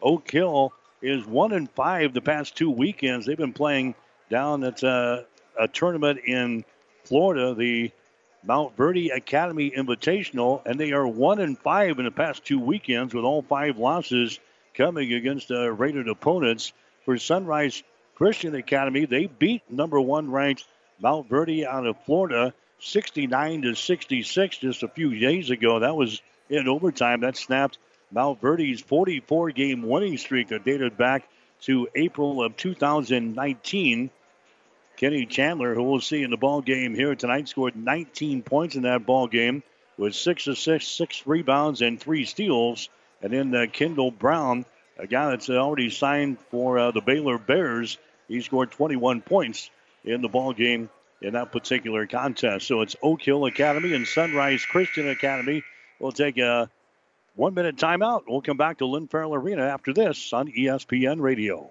Oak Hill is one and five the past two weekends. They've been playing down at uh, a tournament in Florida, the Montverde Academy Invitational, and they are one and five in the past two weekends with all five losses coming against uh, rated opponents. For Sunrise Christian Academy, they beat number one ranked Montverde out of Florida sixty-nine to sixty-six just a few days ago. That was in overtime. That snapped Montverde forty-four game winning streak that dated back to April of two thousand nineteen. Kenny Chandler, who we'll see in the ball game here tonight, scored nineteen points in that ball game with six assists, six rebounds, and three steals. And then uh, Kendall Brown, a guy that's already signed for uh, the Baylor Bears, he scored twenty-one points in the ball game in that particular contest. So it's Oak Hill Academy and Sunrise Christian Academy. We'll take a one-minute timeout. We'll come back to Lynn Farrell Arena after this on E S P N Radio.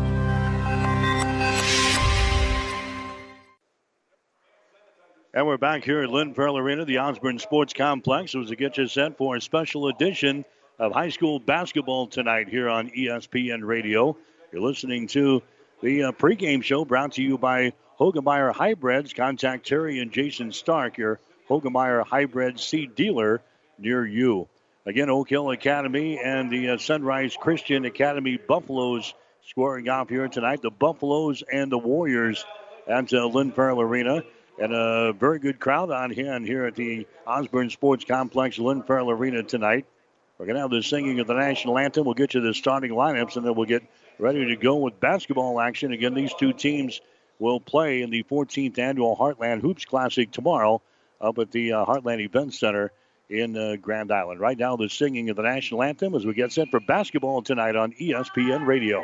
And we're back here at Lynn Pearl Arena, the Osborne Sports Complex, as we get you set for a special edition of high school basketball tonight here on E S P N Radio. You're listening to the uh, pregame show brought to you by Hogemeyer Hybrids. Contact Terry and Jason Stark, your Hogemeyer Hybrid seed dealer near you. Again, Oak Hill Academy and the uh, Sunrise Christian Academy Buffaloes squaring off here tonight. The Buffaloes and the Warriors at uh, Lynn Farrell Arena. And a very good crowd on hand here at the Osborne Sports Complex, Lynn Farrell Arena tonight. We're going to have the singing of the national anthem. We'll get you the starting lineups, and then we'll get ready to go with basketball action. Again, these two teams will play in the fourteenth Annual Heartland Hoops Classic tomorrow up at the uh, Heartland Event Center in uh, Grand Island. Right now, the singing of the national anthem as we get set for basketball tonight on E S P N Radio.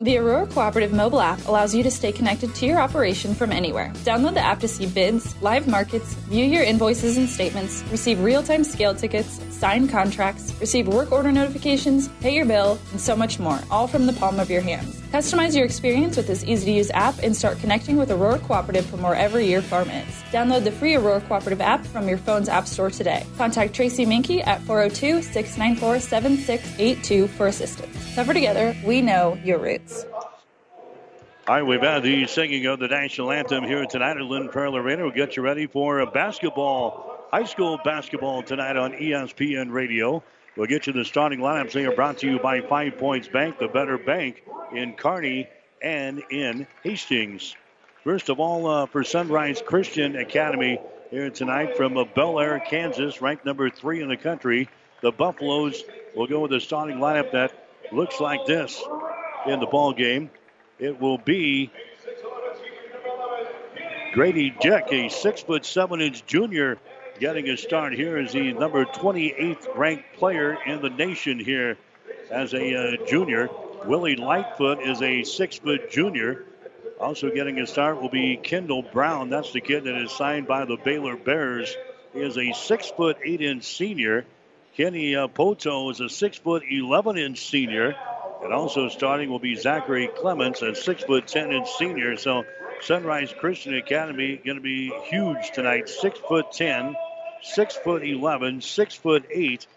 The Aurora Cooperative mobile app allows you to stay connected to your operation from anywhere. Download the app to see bids, live markets, view your invoices and statements, receive real-time scale tickets, sign contracts, receive work order notifications, pay your bill, and so much more, all from the palm of your hands. Customize your experience with this easy-to-use app and start connecting with Aurora Cooperative from wherever your farm is. Download the free Aurora Cooperative app from your phone's app store today. Contact Tracy Mankey at four oh two, six nine four, seven six eight two for assistance. Cover together, we know your roots. All right, we've had the singing of the national anthem here tonight at Lynn Pearl Arena. We'll get you ready for a basketball, high school basketball tonight on E S P N Radio. We'll get you the starting lineups here, brought to you by Five Points Bank, the better bank in Kearney and in Hastings. First of all, uh, for Sunrise Christian Academy here tonight from uh, Bel Air, Kansas, ranked number three in the country, the Buffaloes will go with a starting lineup that looks like this. In the ball game, it will be Grady Dick, a six foot seven inch junior, getting a start here as the number twenty-eighth ranked player in the nation here as a uh, junior. Willie Lightfoot is a six foot junior. Also getting a start will be Kendall Brown. That's the kid that is signed by the Baylor Bears. He is a six foot eight inch senior. Kenny uh, Poto is a six foot eleven inch senior. And also starting will be Zachary Clements, a six foot ten inch senior. So Sunrise Christian Academy going to be huge tonight. six foot ten, six foot eleven, six foot eight,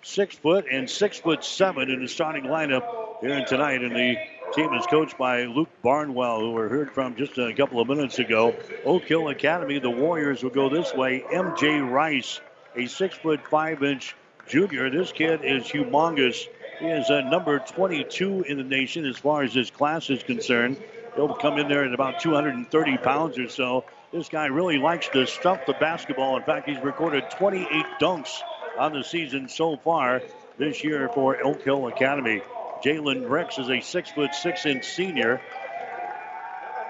six foot and six foot seven in the starting lineup here tonight. And the team is coached by Luke Barnwell, who we heard from just a couple of minutes ago. Oak Hill Academy, the Warriors will go this way. M J. Rice, a six foot five inch junior. This kid is humongous. He is uh, number twenty-two in the nation as far as his class is concerned. He'll come in there at about two hundred thirty pounds or so. This guy really likes to stuff the basketball. In fact, he's recorded twenty-eight dunks on the season so far this year for Oak Hill Academy. Jalen Ricks is a six foot six inch senior.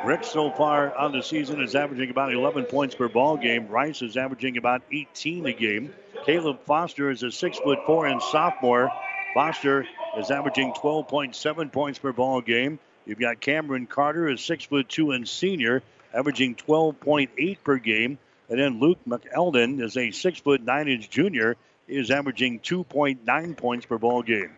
Ricks so far on the season is averaging about eleven points per ball game. Rice is averaging about eighteen a game. Caleb Foster is a six foot four inch sophomore. Foster is averaging twelve point seven points per ball game. You've got Cameron Carter, a six foot two inch senior, averaging twelve point eight per game. And then Luke McEldon is a six foot nine inch junior. He is averaging two point nine points per ball game.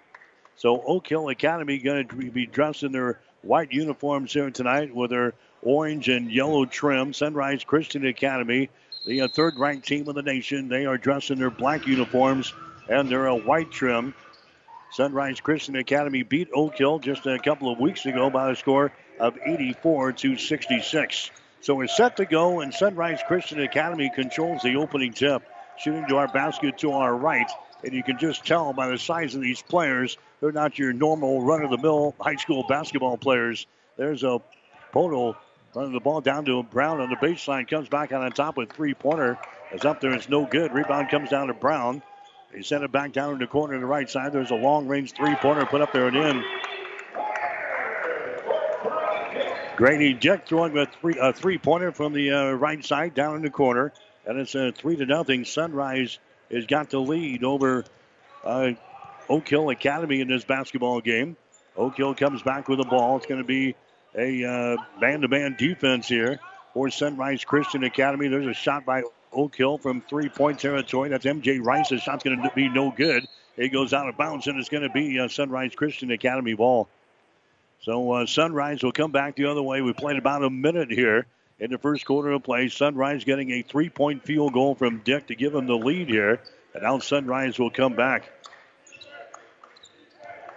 So Oak Hill Academy going to be dressed in their white uniforms here tonight with their orange and yellow trim. Sunrise Christian Academy, the third-ranked team in the nation, they are dressed in their black uniforms and their white trim. Sunrise Christian Academy beat Oak Hill just a couple of weeks ago by a score of eighty-four to sixty-six. So we're set to go, and Sunrise Christian Academy controls the opening tip, shooting to our basket to our right. And you can just tell by the size of these players, they're not your normal run-of-the-mill high school basketball players. There's a Poto running the ball down to Brown on the baseline, comes back on top with three-pointer. It's up there, it's no good. Rebound comes down to Brown. They sent it back down in the corner to the right side. There's a long-range three-pointer put up there and in. Grady Dick throwing a three, a three-pointer from the uh, right side down in the corner. And it's a three to nothing. Sunrise has got the lead over uh, Oak Hill Academy in this basketball game. Oak Hill comes back with the ball. It's going to be a uh, man-to-man defense here for Sunrise Christian Academy. There's a shot by Oak Hill from three-point territory. That's M J. Rice. The shot's going to be no good. It goes out of bounds, and it's going to be uh, Sunrise Christian Academy ball. So uh, Sunrise will come back the other way. We played about a minute here in the first quarter of play. Sunrise getting a three-point field goal from Dick to give him the lead here. And now Sunrise will come back.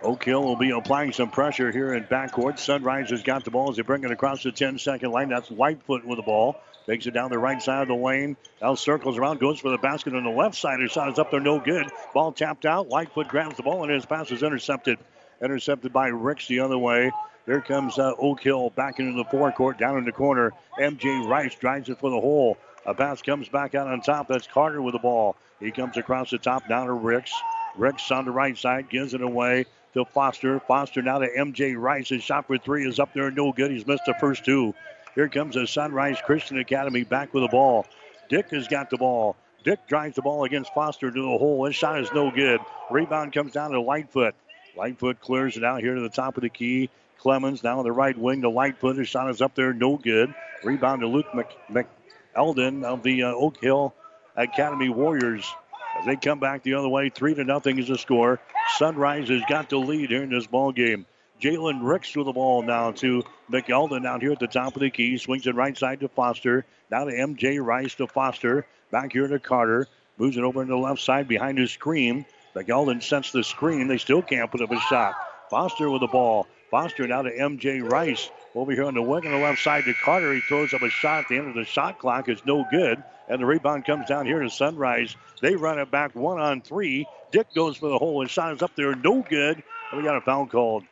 Oak Hill will be applying some pressure here in backcourt. Sunrise has got the ball as they bring it across the ten-second line. That's Lightfoot with the ball. Takes it down the right side of the lane. Now circles around, goes for the basket on the left side. His shot is up there, no good. Ball tapped out. Lightfoot grabs the ball, and his pass is intercepted. Intercepted by Ricks the other way. There comes uh, Oak Hill back into the forecourt, down in the corner. M J. Rice drives it for the hole. A pass comes back out on top. That's Carter with the ball. He comes across the top, down to Ricks. Ricks on the right side, gives it away to Foster. Foster now to M J. Rice. His shot for three is up there, no good. He's missed the first two. Here comes the Sunrise Christian Academy back with the ball. Dick has got the ball. Dick drives the ball against Foster to the hole. His shot is no good. Rebound comes down to Lightfoot. Lightfoot clears it out here to the top of the key. Clemens now on the right wing to Lightfoot. His shot is up there, no good. Rebound to Luke McEldon of the uh, Oak Hill Academy Warriors. As they come back the other way, three to nothing is the score. Sunrise has got the lead here in this ball game. Jalen Ricks with the ball now to McEldon out here at the top of the key. Swings it right side to Foster. Now to M J. Rice to Foster. Back here to Carter. Moves it over to the left side behind his screen. McEldon sets the screen. They still can't put up a shot. Foster with the ball. Foster now to M J. Rice. Over here on the wing on the left side to Carter. He throws up a shot. The end of the shot clock is no good. And the rebound comes down here to Sunrise. They run it back one on three. Dick goes for the hole. His shot is up there. No good. And we got a foul called.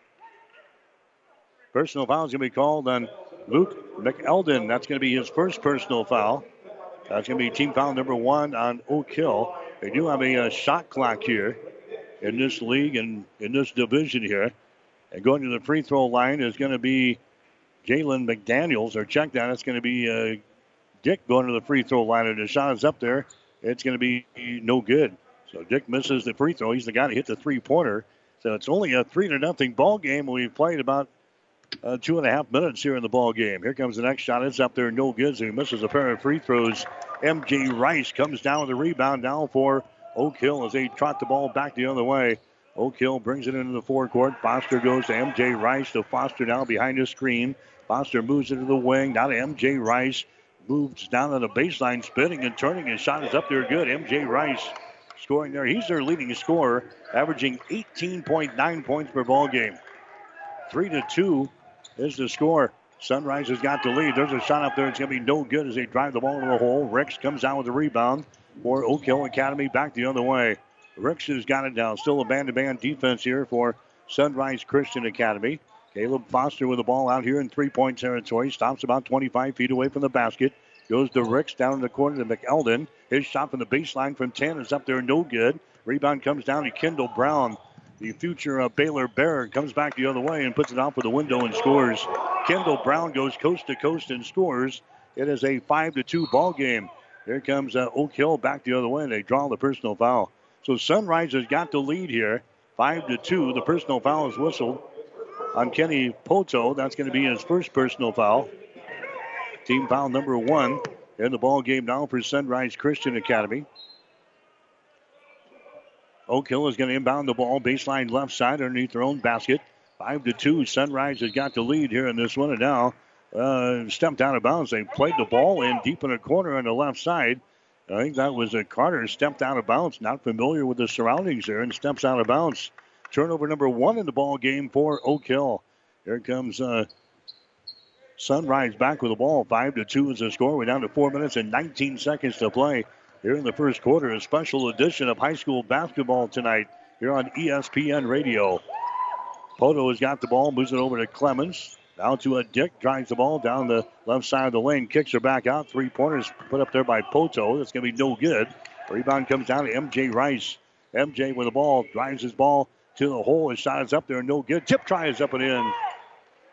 Personal foul is going to be called on Luke McEldon. That's going to be his first personal foul. That's going to be team foul number one on Oak Hill. They do have a, a shot clock here in this league and in this division here. And going to the free throw line is going to be Jalen McDaniels. Or check that. It's going to be uh, Dick going to the free throw line. And the shot is up there. It's going to be no good. So Dick misses the free throw. He's the guy to hit the three-pointer. So it's only a three to nothing ball game. We've played about Uh, two and a half minutes here in the ball game. Here comes the next shot. It's up there, no good. So he misses a pair of free throws. M J. Rice comes down with a rebound now for Oak Hill as they trot the ball back the other way. Oak Hill brings it into the forecourt. Foster goes to M J. Rice. To Foster now behind the screen. Foster moves into the wing. Now to M J. Rice. Moves down on the baseline, spinning and turning. His shot is up there, good. M J. Rice scoring there. He's their leading scorer, averaging eighteen point nine points per ball game. Three to two is the score. Sunrise has got the lead. There's a shot up there. It's going to be no good as they drive the ball to the hole. Ricks comes out with the rebound for Oak Hill Academy back the other way. Ricks has got it down. Still a band-to-band defense here for Sunrise Christian Academy. Caleb Foster with the ball out here in three-point territory. Stops about twenty-five feet away from the basket. Goes to Ricks down in the corner to McEldon. His shot from the baseline from ten is up there. No good. Rebound comes down to Kendall Brown. The future uh, Baylor Bear comes back the other way and puts it out for the window and scores. Kendall Brown goes coast to coast and scores. It is a five to two ball game. Here comes uh, Oak Hill back the other way, and they draw the personal foul. So Sunrise has got the lead here, five to two. The personal foul is whistled on Kenny Poto. That's going to be his first personal foul. Team foul number one in the ball game now for Sunrise Christian Academy. Oak Hill is going to inbound the ball. Baseline left side underneath their own basket. five to two. Sunrise has got the lead here in this one. And now uh, stepped out of bounds. They played the ball in deep in a corner on the left side. I think that was a Carter stepped out of bounds. Not familiar with the surroundings there and steps out of bounds. Turnover number one in the ball game for Oak Hill. Here comes uh, Sunrise back with the ball. five to two is the score. We're down to four minutes and nineteen seconds to play here in the first quarter, a special edition of high school basketball tonight here on E S P N Radio. Poto has got the ball, moves it over to Clements. Down to a Dick, drives the ball down the left side of the lane, kicks her back out. Three-pointers put up there by Poto. That's going to be no good. Rebound comes down to M J. Rice. M J with the ball, drives his ball to the hole. His shot is up there, no good. Tip try is up and in.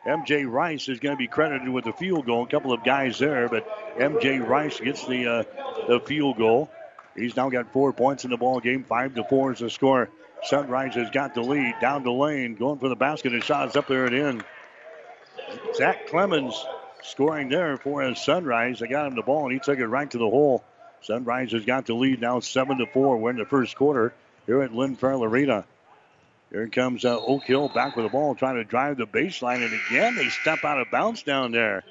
M J. Rice is going to be credited with the field goal. A couple of guys there, but M J. Rice gets the uh, the field goal. He's now got four points in the ball game. Five to four is the score. Sunrise has got the lead. Down the lane, going for the basket. His shot is up there and in. Zach Clements scoring there for his Sunrise. They got him the ball, and he took it right to the hole. Sunrise has got the lead now, seven to four. We're in the first quarter here at Lynn Farrell Arena. Here comes uh, Oak Hill back with the ball, trying to drive the baseline. And again, they step out of bounds down there.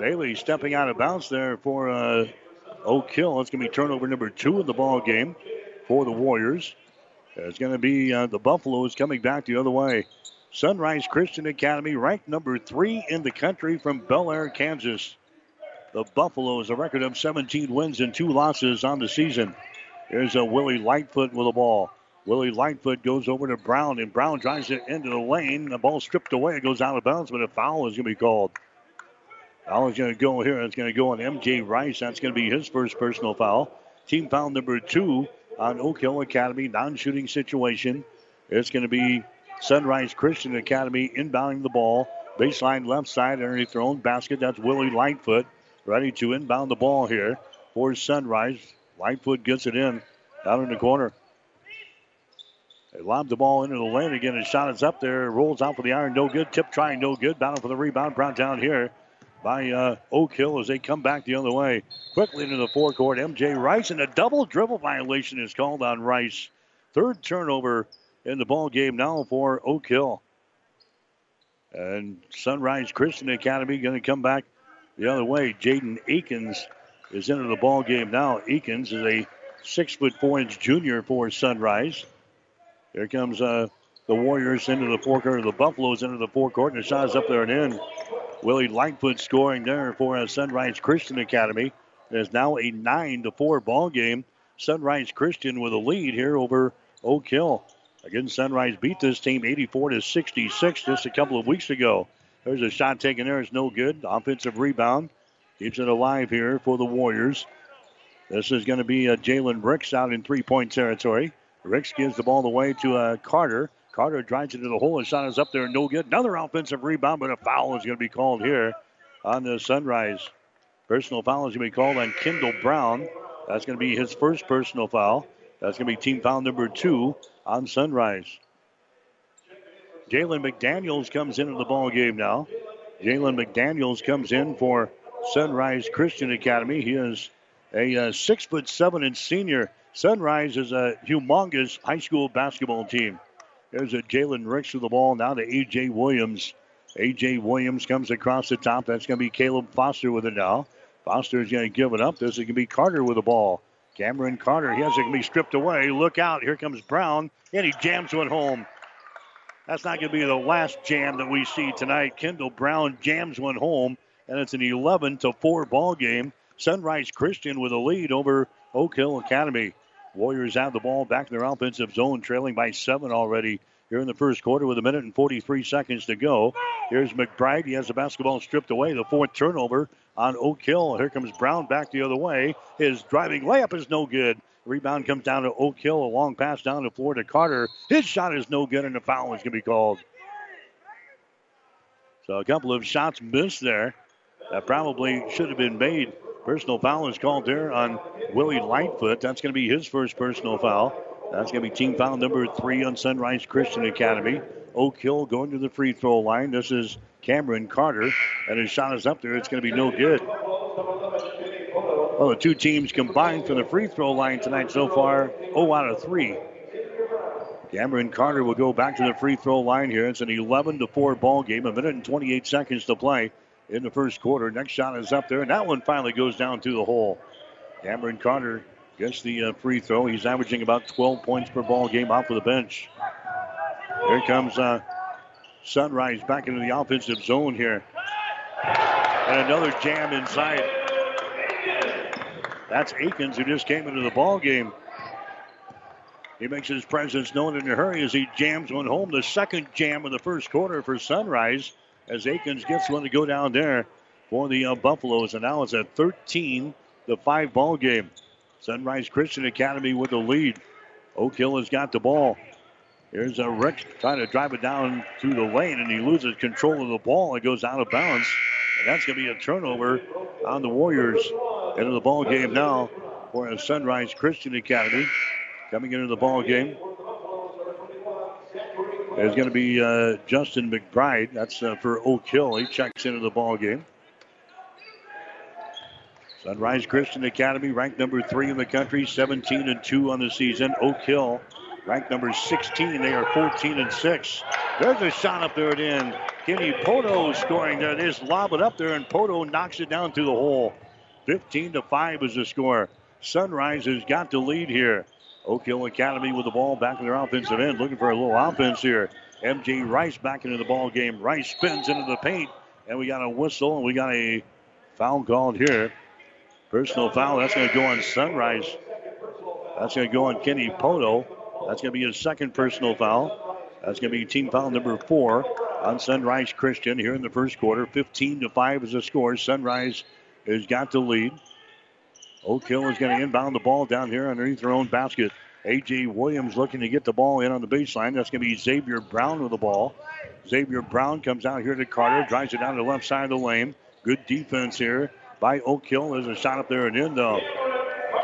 Bailey stepping out of bounds there for uh, Oak Hill. It's going to be turnover number two in the ball game for the Warriors. It's going to be uh, the Buffaloes coming back the other way. Sunrise Christian Academy, ranked number three in the country from Bel Air, Kansas. The Buffaloes, a record of seventeen wins and two losses on the season. Here's a Willie Lightfoot with the ball. Willie Lightfoot goes over to Brown, and Brown drives it into the lane. The ball stripped away. It goes out of bounds, but a foul is going to be called. Foul is going to go here. It's going to go on M J. Rice. That's going to be his first personal foul. Team foul number two on Oak Hill Academy. Non-shooting situation. It's going to be Sunrise Christian Academy inbounding the ball. Baseline left side underneath their own basket. That's Willie Lightfoot ready to inbound the ball here for Sunrise. Lightfoot gets it in out in the corner. They lobbed the ball into the lane again. His shot is up there. Rolls out for the iron. No good. Tip trying. No good. Battle for the rebound. Brought down here by uh, Oak Hill as they come back the other way. Quickly into the forecourt. M J. Rice, and a double dribble violation is called on Rice. Third turnover in the ball game now for Oak Hill. And Sunrise Christian Academy going to come back the other way. Jaden Akins is into the ball game now. Akins is a six foot four inch junior for Sunrise. Here comes uh, the Warriors into the forecourt, the Buffaloes into the forecourt, and the shot is up there and in. Willie Lightfoot scoring there for Sunrise Christian Academy. It is now a nine to four ball game. Sunrise Christian with a lead here over Oak Hill. Again, Sunrise beat this team eighty-four to sixty-six just a couple of weeks ago. There's a shot taken there. It's no good. Offensive rebound. Keeps it alive here for the Warriors. This is going to be uh, Jalen Ricks out in three-point territory. Ricks gives the ball away to uh, Carter. Carter drives it to the hole. His shot is up there. No good. Another offensive rebound, but a foul is going to be called here on the Sunrise. Personal foul is going to be called on Kendall Brown. That's going to be his first personal foul. That's going to be team foul number two on Sunrise. Jalen McDaniels comes into the ball game now. Jalen McDaniels comes in for Sunrise Christian Academy. He is a uh, six foot seven inch senior. Sunrise is a humongous high school basketball team. There's a Jalen Ricks with the ball now to A J. Williams. A J. Williams comes across the top. That's going to be Caleb Foster with it now. Foster is going to give it up. This is going to be Carter with the ball. Cameron Carter, he has it going to be stripped away. Look out. Here comes Brown, and he jams one home. That's not going to be the last jam that we see tonight. Kendall Brown jams one home, and it's an eleven to four ball game. Sunrise Christian with a lead over Oak Hill Academy. Warriors have the ball back in their offensive zone, trailing by seven already here in the first quarter with a minute and forty-three seconds to go. Here's McBride. He has the basketball stripped away. The fourth turnover on Oak Hill. Here comes Brown back the other way. His driving layup is no good. Rebound comes down to Oak Hill. A long pass down the floor to Carter. His shot is no good, and a foul is going to be called. So a couple of shots missed there that probably should have been made. Personal foul is called there on Willie Lightfoot. That's going to be his first personal foul. That's going to be team foul number three on Sunrise Christian Academy. Oak Hill going to the free throw line. This is Cameron Carter, and his shot is up there. It's going to be no good. Well, the two teams combined for the free throw line tonight so far, zero out of three. Cameron Carter will go back to the free throw line here. It's an eleven to four ball game, a minute and twenty-eight seconds to play in the first quarter. Next shot is up there, and that one finally goes down through the hole. Cameron Carter gets the uh, free throw. He's averaging about twelve points per ball game off of the bench. Here comes uh, Sunrise back into the offensive zone here. And another jam inside. That's Akins, who just came into the ball game. He makes his presence known in a hurry as he jams one home. The second jam of the first quarter for Sunrise as Akins gets one to go down there for the uh, Buffaloes. And now it's a thirteen to five ball game. Sunrise Christian Academy with the lead. Oak Hill has got the ball. Here's a Rick trying to drive it down through the lane, and he loses control of the ball. It goes out of bounds, and that's going to be a turnover on the Warriors. Into the ball game now for a Sunrise Christian Academy. Coming into the ball game, there's going to be uh, Justin McBride. That's uh, for Oak Hill. He checks into the ball game. Sunrise Christian Academy, ranked number three in the country, seventeen and two on the season. Oak Hill, ranked number sixteen. They are fourteen and six. There's a shot up there at end. Kenny Poto scoring there. They just lob it up there, and Poto knocks it down through the hole. fifteen to five is the score. Sunrise has got the lead here. Oak Hill Academy with the ball back in their offensive end, looking for a little offense here. M J. Rice back into the ball game. Rice spins into the paint, and we got a whistle, and we got a foul called here. Personal foul. That's going to go on Sunrise. That's going to go on Kenny Poto. That's going to be his second personal foul. That's going to be team foul number four on Sunrise Christian here in the first quarter. fifteen to five is the score. Sunrise has got the lead. Oak Hill is going to inbound the ball down here underneath their own basket. A J. Williams looking to get the ball in on the baseline. That's going to be Xavier Brown with the ball. Xavier Brown comes out here to Carter, drives it down to the left side of the lane. Good defense here by Oak Hill. There's a shot up there and in, though.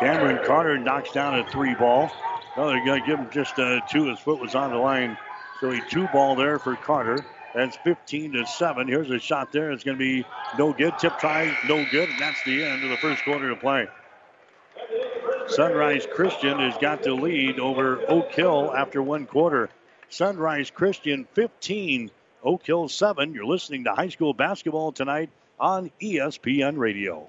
Cameron Carter knocks down a three ball. No, they're going to give him just uh, two. His foot was on the line. So a two ball there for Carter. That's fifteen to seven. Here's a shot there. It's going to be no good. Tip try, no good. And that's the end of the first quarter of play. Sunrise Christian has got the lead over Oak Hill after one quarter. Sunrise Christian fifteen, Oak Hill seven. You're listening to high school basketball tonight on E S P N Radio.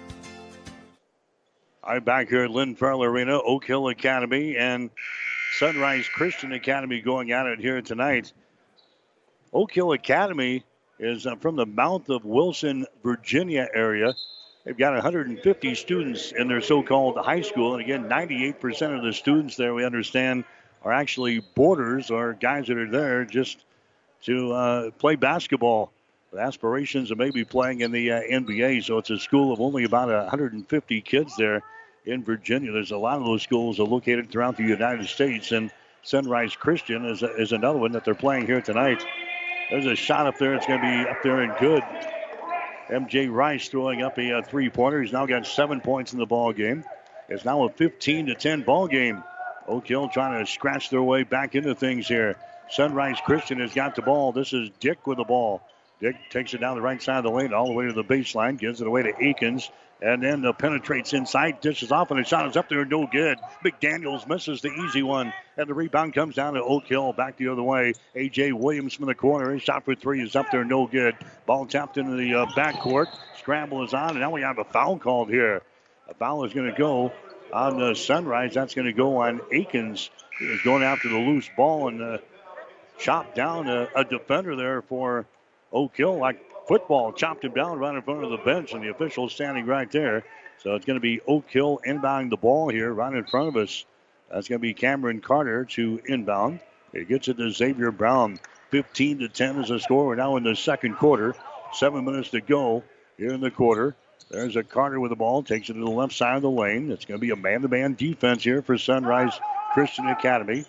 All right, back here at Lynn Farrell Arena, Oak Hill Academy and Sunrise Christian Academy going at it here tonight. Oak Hill Academy is uh, from the mouth of Wilson, Virginia area. They've got one hundred fifty students in their so-called high school. And again, ninety-eight percent of the students there, we understand, are actually boarders or guys that are there just to uh, play basketball with aspirations of maybe playing in the uh, N B A. So it's a school of only about one hundred fifty kids there in Virginia. There's a lot of those schools that are located throughout the United States, and Sunrise Christian is, a, is another one that they're playing here tonight. There's a shot up there. It's going to be up there and good. M J. Rice throwing up a, a three-pointer. He's now got seven points in the ball game. It's now a fifteen to ten ball game. Oak Hill trying to scratch their way back into things here. Sunrise Christian has got the ball. This is Dick with the ball. Dick takes it down the right side of the lane all the way to the baseline, gives it away to Akins, and then uh, penetrates inside, dishes off, and the shot is up there, no good. McDaniels misses the easy one, and the rebound comes down to Oak Hill, back the other way. A J. Williams from the corner, his shot for three is up there, no good. Ball tapped into the uh, backcourt, scramble is on, and now we have a foul called here. A foul is going to go on uh, Sunrise. That's going to go on Akins. He's going after the loose ball and uh, chopped down a, a defender there for Oak Hill, like football, chopped him down right in front of the bench, and the official's standing right there. So it's going to be Oak Hill inbounding the ball here right in front of us. That's going to be Cameron Carter to inbound. It gets it to Xavier Brown. fifteen to ten is the score. We're now in the second quarter. Seven minutes to go here in the quarter. There's a Carter with the ball, takes it to the left side of the lane. It's going to be a man-to-man defense here for Sunrise Christian Academy.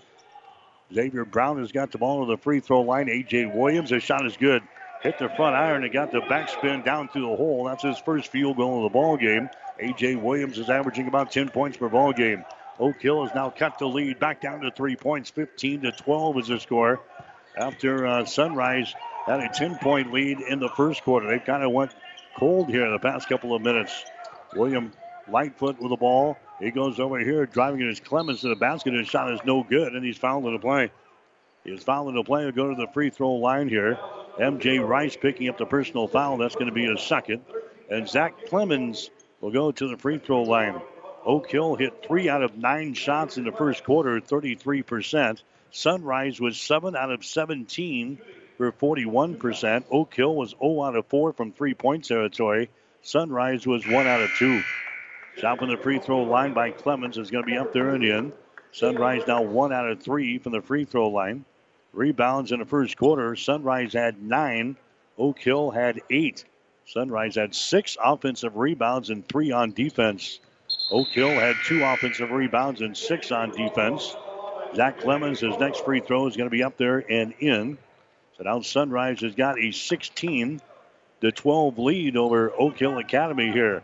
Xavier Brown has got the ball to the free throw line. A J. Williams, his shot is good. Hit the front iron and got the backspin down through the hole. That's his first field goal of the ball game. A J. Williams is averaging about ten points per ball game. Oak Hill has now cut the lead back down to three points. fifteen to twelve is the score. After uh, Sunrise had a ten-point lead in the first quarter, they kind of went cold here the past couple of minutes. William Lightfoot with the ball. He goes over here, driving it as Clements to the basket. His shot is no good, and he's fouled in the play. He's fouled in the play. He'll go to the free throw line here. M J. Rice picking up the personal foul. That's going to be a second. And Zach Clements will go to the free throw line. Oak Hill hit three out of nine shots in the first quarter, thirty-three percent. Sunrise was seven out of seventeen for forty-one percent. Oak Hill was zero out of four from three-point territory. Sunrise was one out of two. Shot from the free throw line by Clements is going to be up there and in. Sunrise now one out of three from the free throw line. Rebounds in the first quarter. Sunrise had nine. Oak Hill had eight. Sunrise had six offensive rebounds and three on defense. Oak Hill had two offensive rebounds and six on defense. Zach Clements, his next free throw is going to be up there and in. So now Sunrise has got a sixteen to twelve lead over Oak Hill Academy here.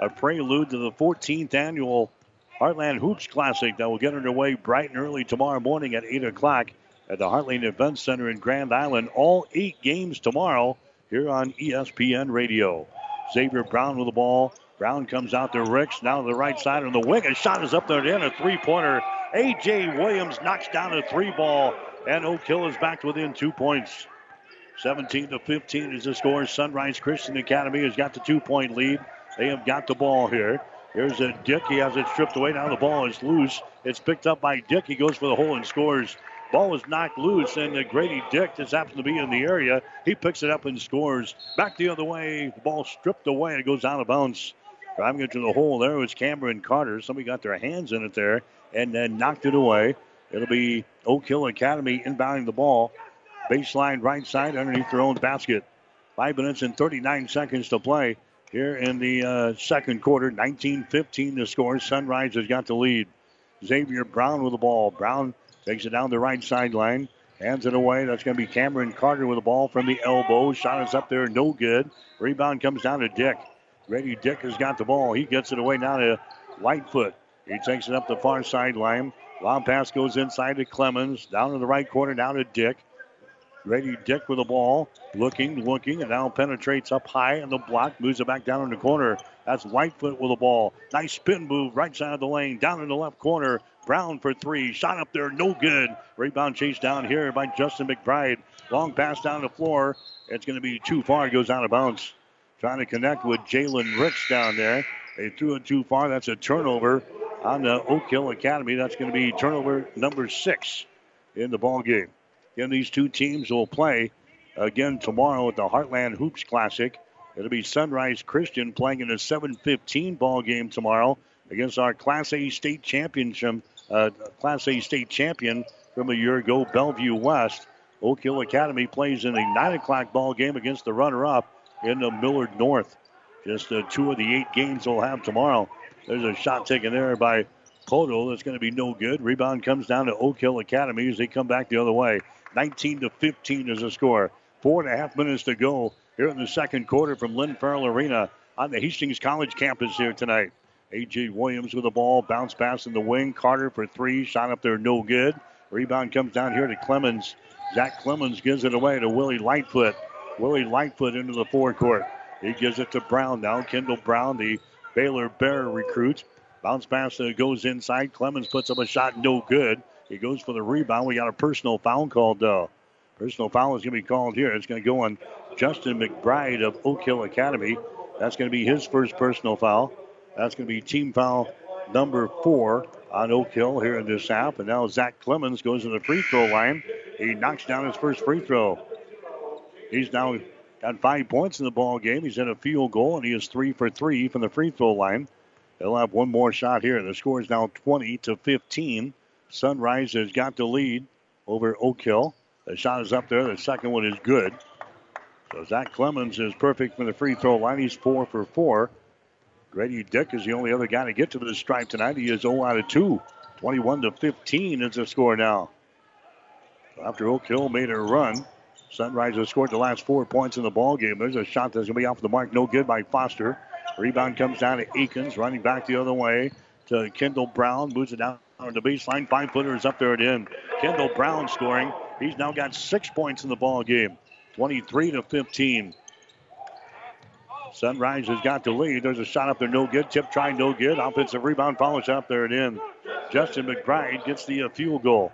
A prelude to the fourteenth annual Heartland Hoops Classic that will get underway bright and early tomorrow morning at eight o'clock. At the Heartland Event Center in Grand Island. All eight games tomorrow here on E S P N Radio. Xavier Brown with the ball. Brown comes out to Ricks. Now to the right side on the wing. A shot is up there and a three-pointer. A J. Williams knocks down a three-ball. And Oak Hill is back within two points. seventeen to fifteen is the score. Sunrise Christian Academy has got the two-point lead. They have got the ball here. Here's a Dick. He has it stripped away. Now the ball is loose. It's picked up by Dick. He goes for the hole and scores. Ball was knocked loose, and Grady Dick just happens to be in the area. He picks it up and scores. Back the other way. The ball stripped away. It goes out of bounds. Driving it to the hole there was Cameron Carter. Somebody got their hands in it there and then knocked it away. It'll be Oak Hill Academy inbounding the ball. Baseline right side underneath their own basket. Five minutes and thirty-nine seconds to play here in the uh, second quarter. nineteen fifteen to score. Sunrise has got the lead. Xavier Brown with the ball. Brown takes it down the right sideline. Hands it away. That's going to be Cameron Carter with the ball from the elbow. Shot is up there. No good. Rebound comes down to Dick. Grady Dick has got the ball. He gets it away now to Lightfoot. He takes it up the far sideline. Long pass goes inside to Clements. Down to the right corner. Now to Dick. Grady Dick with the ball. Looking, looking. And now penetrates up high in the block. Moves it back down in the corner. That's Lightfoot with the ball. Nice spin move. Right side of the lane. Down in the left corner. Brown for three. Shot up there. No good. Rebound chased down here by Justin McBride. Long pass down the floor. It's going to be too far. Goes out of bounds. Trying to connect with Jalen Ricks down there. They threw it too far. That's a turnover on the Oak Hill Academy. That's going to be turnover number six in the ball game. Again, these two teams will play again tomorrow at the Heartland Hoops Classic. It'll be Sunrise Christian playing in a seven fifteen ball game tomorrow against our Class A state championship. Uh, Class A state champion from a year ago, Bellevue West. Oak Hill Academy plays in a nine o'clock ball game against the runner-up in the Millard North. Just uh, two of the eight games they'll have tomorrow. There's a shot taken there by Cottle. That's going to be no good. Rebound comes down to Oak Hill Academy as they come back the other way. nineteen to fifteen is the score. Four and a half minutes to go here in the second quarter from Lynn Farrell Arena on the Hastings College campus here tonight. A J. Williams with the ball. Bounce pass in the wing. Carter for three. Shot up there, no good. Rebound comes down here to Clemens. Zach Clemens gives it away to Willie Lightfoot. Willie Lightfoot into the forecourt. He gives it to Brown now. Kendall Brown, the Baylor Bear recruit. Bounce pass goes inside. Clemens puts up a shot, no good. He goes for the rebound. We got a personal foul called, though. Personal foul is going to be called here. It's going to go on Justin McBride of Oak Hill Academy. That's going to be his first personal foul. That's going to be team foul number four on Oak Hill here in this half. And now Zach Clemens goes to the free throw line. He knocks down his first free throw. He's now got five points in the ball game. He's had a field goal, and he is three for three from the free throw line. They'll have one more shot here. The score is now twenty to fifteen. Sunrise has got the lead over Oak Hill. The shot is up there. The second one is good. So Zach Clemens is perfect from the free throw line. He's four for four. Grady Dick is the only other guy to get to the stripe tonight. He is zero out of two. twenty-one to fifteen is the score now. After Oak Hill made a run, Sunrise has scored the last four points in the ball game. There's a shot that's going to be off the mark. No good by Foster. Rebound comes down to Akins. Running back the other way to Kendall Brown. Moves it down on the baseline. Five-footer is up there at end. Kendall Brown scoring. He's now got six points in the ball game. twenty-three to fifteen. Sunrise has got the lead. There's a shot up there, no good. Tip try, no good. Offensive rebound, foul shot up there and in. Justin McBride gets the uh, field goal.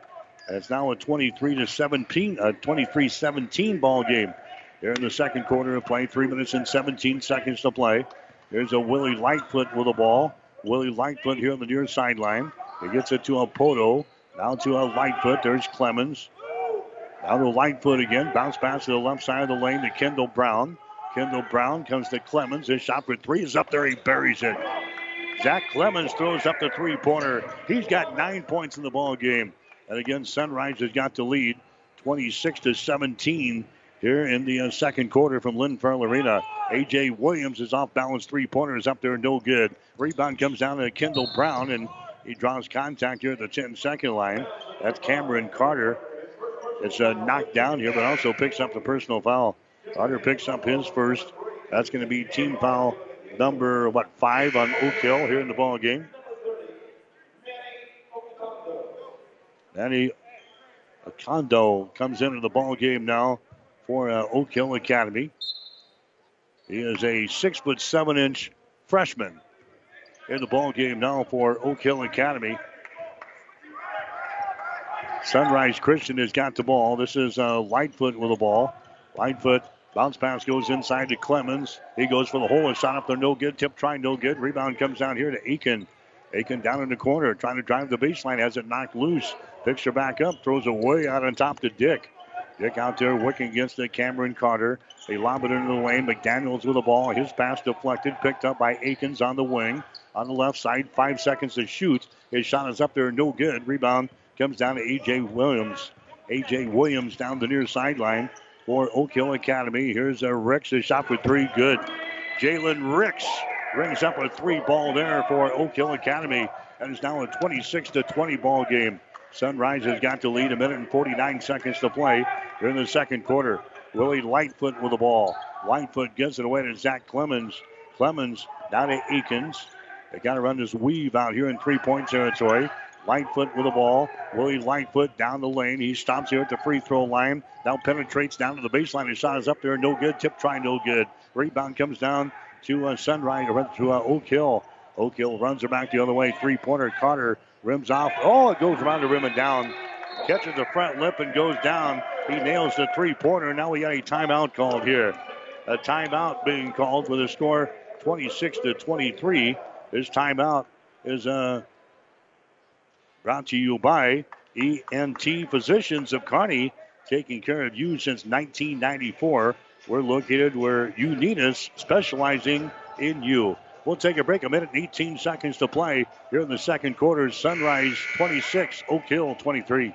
And it's now a twenty-three to seventeen, a twenty-three seventeen ball game. Here in the second quarter of play, three minutes and seventeen seconds to play. There's a Willie Lightfoot with the ball. Willie Lightfoot here on the near sideline. He gets it to a Poto. Now to a Lightfoot. There's Clemens. Now to Lightfoot again. Bounce pass to the left side of the lane to Kendall Brown. Kendall Brown comes to Clemens. His shot for three is up there. He buries it. Zach Clemens throws up the three-pointer. He's got nine points in the ball game. And again, Sunrise has got the lead, twenty-six to seventeen here in the uh, second quarter from Lynn Farrell Arena. A J. Williams is off-balance three-pointer is up there, no good. Rebound comes down to Kendall Brown, and he draws contact here at the ten-second line. That's Cameron Carter. It's uh, knocked down here, but also picks up the personal foul. Carter picks up his first. That's going to be team foul number, what, five on Oak Hill here in the ball game. Manny Okondo comes into the ball game now for uh, Oak Hill Academy. He is a six foot seven inch freshman in the ball game now for Oak Hill Academy. Sunrise Christian has got the ball. This is uh, Lightfoot with the ball. Lightfoot, bounce pass goes inside to Clemens. He goes for the hole and shot up there, no good. Tip try, no good. Rebound comes down here to Aiken. Aiken down in the corner, trying to drive the baseline. Has it knocked loose. Picks her back up, throws it way out on top to Dick. Dick out there working against the Cameron Carter. They lob it into the lane. McDaniels with the ball. His pass deflected, picked up by Akins on the wing. On the left side, five seconds to shoot. His shot is up there, no good. Rebound comes down to A J. Williams. A J. Williams down the near sideline for Oak Hill Academy. Here's a Ricks. His shot for three, good. Jalen Ricks brings up a three ball there for Oak Hill Academy. And it's now a twenty-six to twenty ball game. Sunrise has got the lead. A minute and forty-nine seconds to play here in the second quarter. Willie Lightfoot with the ball. Lightfoot gives it away to Zach Clemens. Clemens now to Akins. They got to run this weave out here in three-point territory. Lightfoot with the ball. Willie Lightfoot down the lane. He stops here at the free throw line. Now penetrates down to the baseline. His shot is up there. No good. Tip try, no good. Rebound comes down to uh, Sunrise, or to uh, Oak Hill. Oak Hill runs her back the other way. Three-pointer. Carter rims off. Oh, it goes around the rim and down. Catches the front lip and goes down. He nails the three-pointer. Now we got a timeout called here. A timeout being called with a score twenty-six to twenty-three. This timeout is a... Uh, Brought to you by E N T Physicians of Kearney, taking care of you since nineteen ninety-four. We're located where you need us, specializing in you. We'll take a break. A minute and eighteen seconds to play here in the second quarter. Sunrise twenty-six, Oak Hill twenty-three.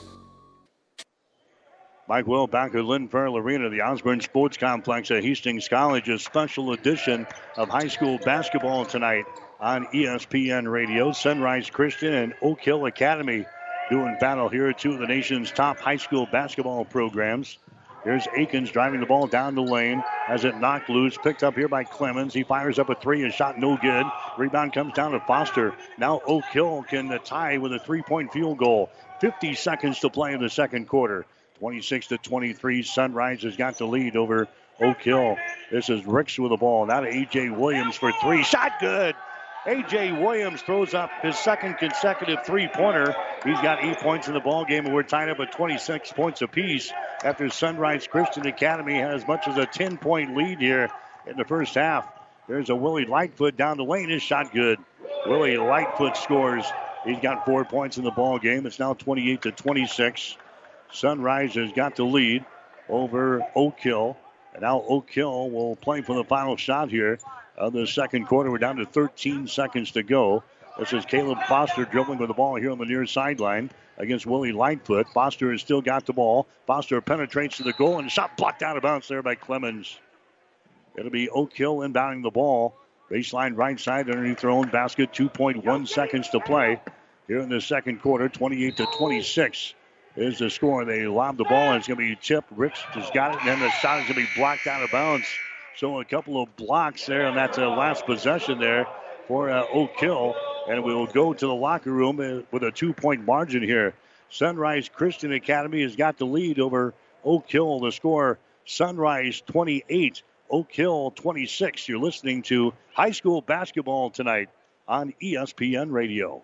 Mike Will back at Lynn Pearl Arena, the Osborne Sports Complex at Hastings College, a special edition of high school basketball tonight on E S P N Radio. Sunrise Christian and Oak Hill Academy doing battle here, two of the nation's top high school basketball programs. Here's Akins driving the ball down the lane as it knocked loose. Picked up here by Clements. He fires up a three. His shot no good. Rebound comes down to Foster. Now Oak Hill can tie with a three-point field goal. fifty seconds to play in the second quarter. twenty-six to twenty-three. Sunrise has got the lead over Oak Hill. This is Ricks with the ball. Now to A J. Williams for three. Shot good. A J. Williams throws up his second consecutive three-pointer. He's got eight points in the ballgame, and we're tied up at twenty-six points apiece after Sunrise Christian Academy had as much as a ten-point lead here in the first half. There's a Willie Lightfoot down the lane. His shot good. Willie Lightfoot scores. He's got four points in the ballgame. It's now twenty-eight to twenty-six. Sunrise has got the lead over Oak Hill, and now Oak Hill will play for the final shot here of the second quarter. We're down to thirteen seconds to go. This is Caleb Foster dribbling with the ball here on the near sideline against Willie Lightfoot. Foster has still got the ball. Foster penetrates to the goal, and a shot blocked out of bounds there by Clemens. It'll be Oak Hill inbounding the ball. Baseline right side underneath their own basket. two point one seconds to play here in the second quarter. twenty-eight to twenty-six. Is the score. They lob the ball, and it's going to be tipped. Ricks has got it, and then the shot is going to be blocked out of bounds. So a couple of blocks there, and that's the last possession there for uh, Oak Hill. And we will go to the locker room with a two-point margin here. Sunrise Christian Academy has got the lead over Oak Hill. The score, Sunrise twenty-eight, Oak Hill twenty-six. You're listening to high school basketball tonight on E S P N Radio.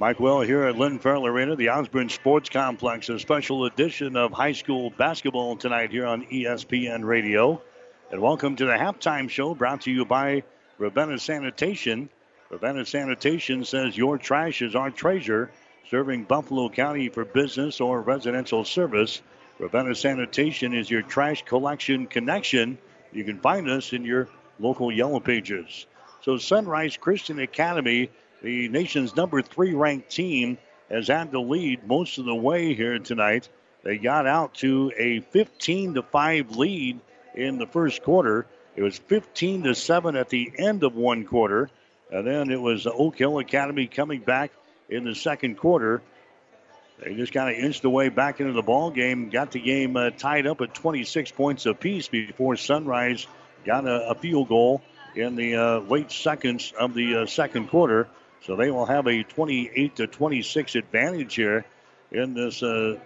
Mike Will here at Lynn Farrell Arena, the Osborne Sports Complex, a special edition of high school basketball tonight here on E S P N Radio. And welcome to the halftime show brought to you by Ravenna Sanitation. Ravenna Sanitation says your trash is our treasure, serving Buffalo County for business or residential service. Ravenna Sanitation is your trash collection connection. You can find us in your local Yellow Pages. So Sunrise Christian Academy, the nation's number three ranked team, has had the lead most of the way here tonight. They got out to a fifteen to five lead in the first quarter. It was fifteen to seven at the end of one quarter. And then it was the Oak Hill Academy coming back in the second quarter. They just kind of inched their way back into the ball game, got the game uh, tied up at twenty-six points apiece before Sunrise got a, a field goal in the uh, late seconds of the uh, second quarter. So they will have a twenty-eight to twenty-six advantage here in this uh,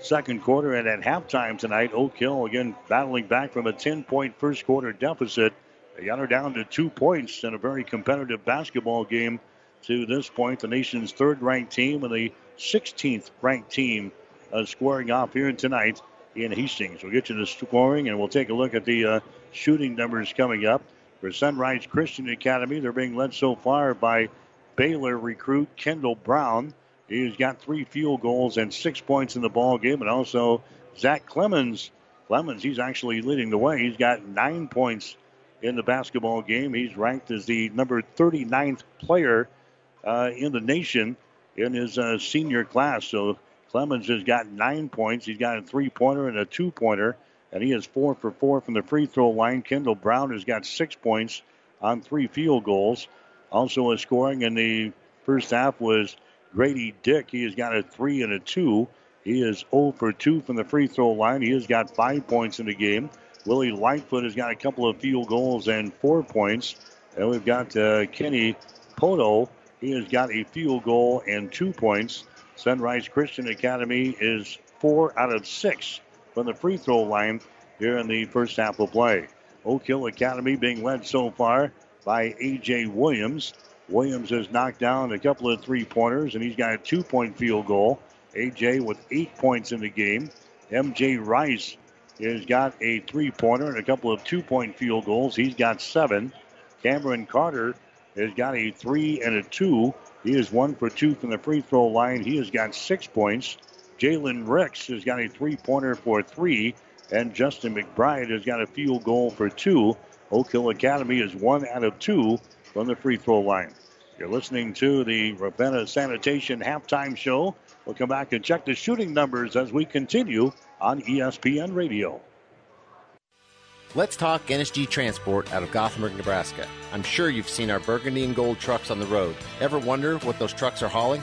second quarter. And at halftime tonight, Oak Hill again battling back from a ten-point first quarter deficit. They got her down to two points in a very competitive basketball game to this point. The nation's third-ranked team and the sixteenth-ranked team uh, squaring off here tonight in Hastings. We'll get you the scoring, and we'll take a look at the uh, shooting numbers coming up. For Sunrise Christian Academy, they're being led so far by Baylor recruit Kendall Brown. He's got three field goals and six points in the ball game. And also Zach Clements. Clements, he's actually leading the way. He's got nine points in the basketball game. He's ranked as the number thirty-ninth player uh, in the nation in his uh, senior class. So Clements has got nine points. He's got a three-pointer and a two-pointer, and he is four for four from the free throw line. Kendall Brown has got six points on three field goals. Also, his scoring in the first half was Grady Dick. He has got a three and a two. He is zero for two from the free throw line. He has got five points in the game. Willie Lightfoot has got a couple of field goals and four points. And we've got uh, Kenny Poto. He has got a field goal and two points. Sunrise Christian Academy is four out of six from the free throw line here in the first half of play. Oak Hill Academy being led so far by A J. Williams. Williams has knocked down a couple of three-pointers, and he's got a two-point field goal. A J with eight points in the game. M J. Rice has got a three-pointer and a couple of two-point field goals. He's got seven. Cameron Carter has got a three and a two. He is one for two from the free throw line. He has got six points. Jalen Ricks has got a three-pointer for three. And Justin McBride has got a field goal for two. Oak Hill Academy is one out of two from the free throw line. You're listening to the Ravenna Sanitation Halftime Show. We'll come back and check the shooting numbers as we continue on E S P N Radio. Let's talk N S G Transport out of Gothenburg, Nebraska. I'm sure you've seen our burgundy and gold trucks on the road. Ever wonder what those trucks are hauling?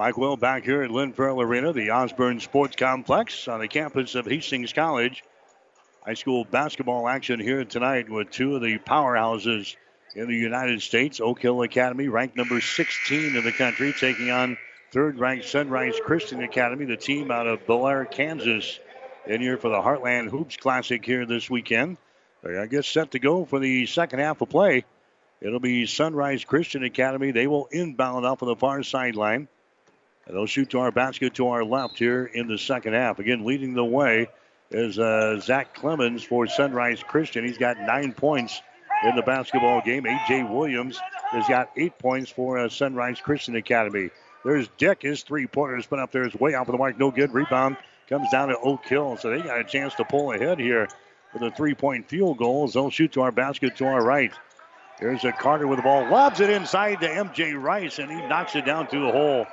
Mike Will back here at Lynn Ferrell Arena, the Osborne Sports Complex on the campus of Hastings College. High school basketball action here tonight with two of the powerhouses in the United States. Oak Hill Academy, ranked number sixteen in the country, taking on third-ranked Sunrise Christian Academy, the team out of Bel Air, Kansas, in here for the Heartland Hoops Classic here this weekend. They're, I guess, set to go for the second half of play. It'll be Sunrise Christian Academy. They will inbound off of the far sideline. And they'll shoot to our basket to our left here in the second half. Again, leading the way is uh, Zach Clements for Sunrise Christian. He's got nine points in the basketball game. A J. Williams has got eight points for uh, Sunrise Christian Academy. There's Dick. His three-pointer spin up there is way off of the mark. No good. Rebound comes down to Oak Hill. So they got a chance to pull ahead here with a three-point field goal. They'll shoot to our basket to our right. There's a Carter with the ball. Lobs it inside to M J. Rice, and he knocks it down through the hole.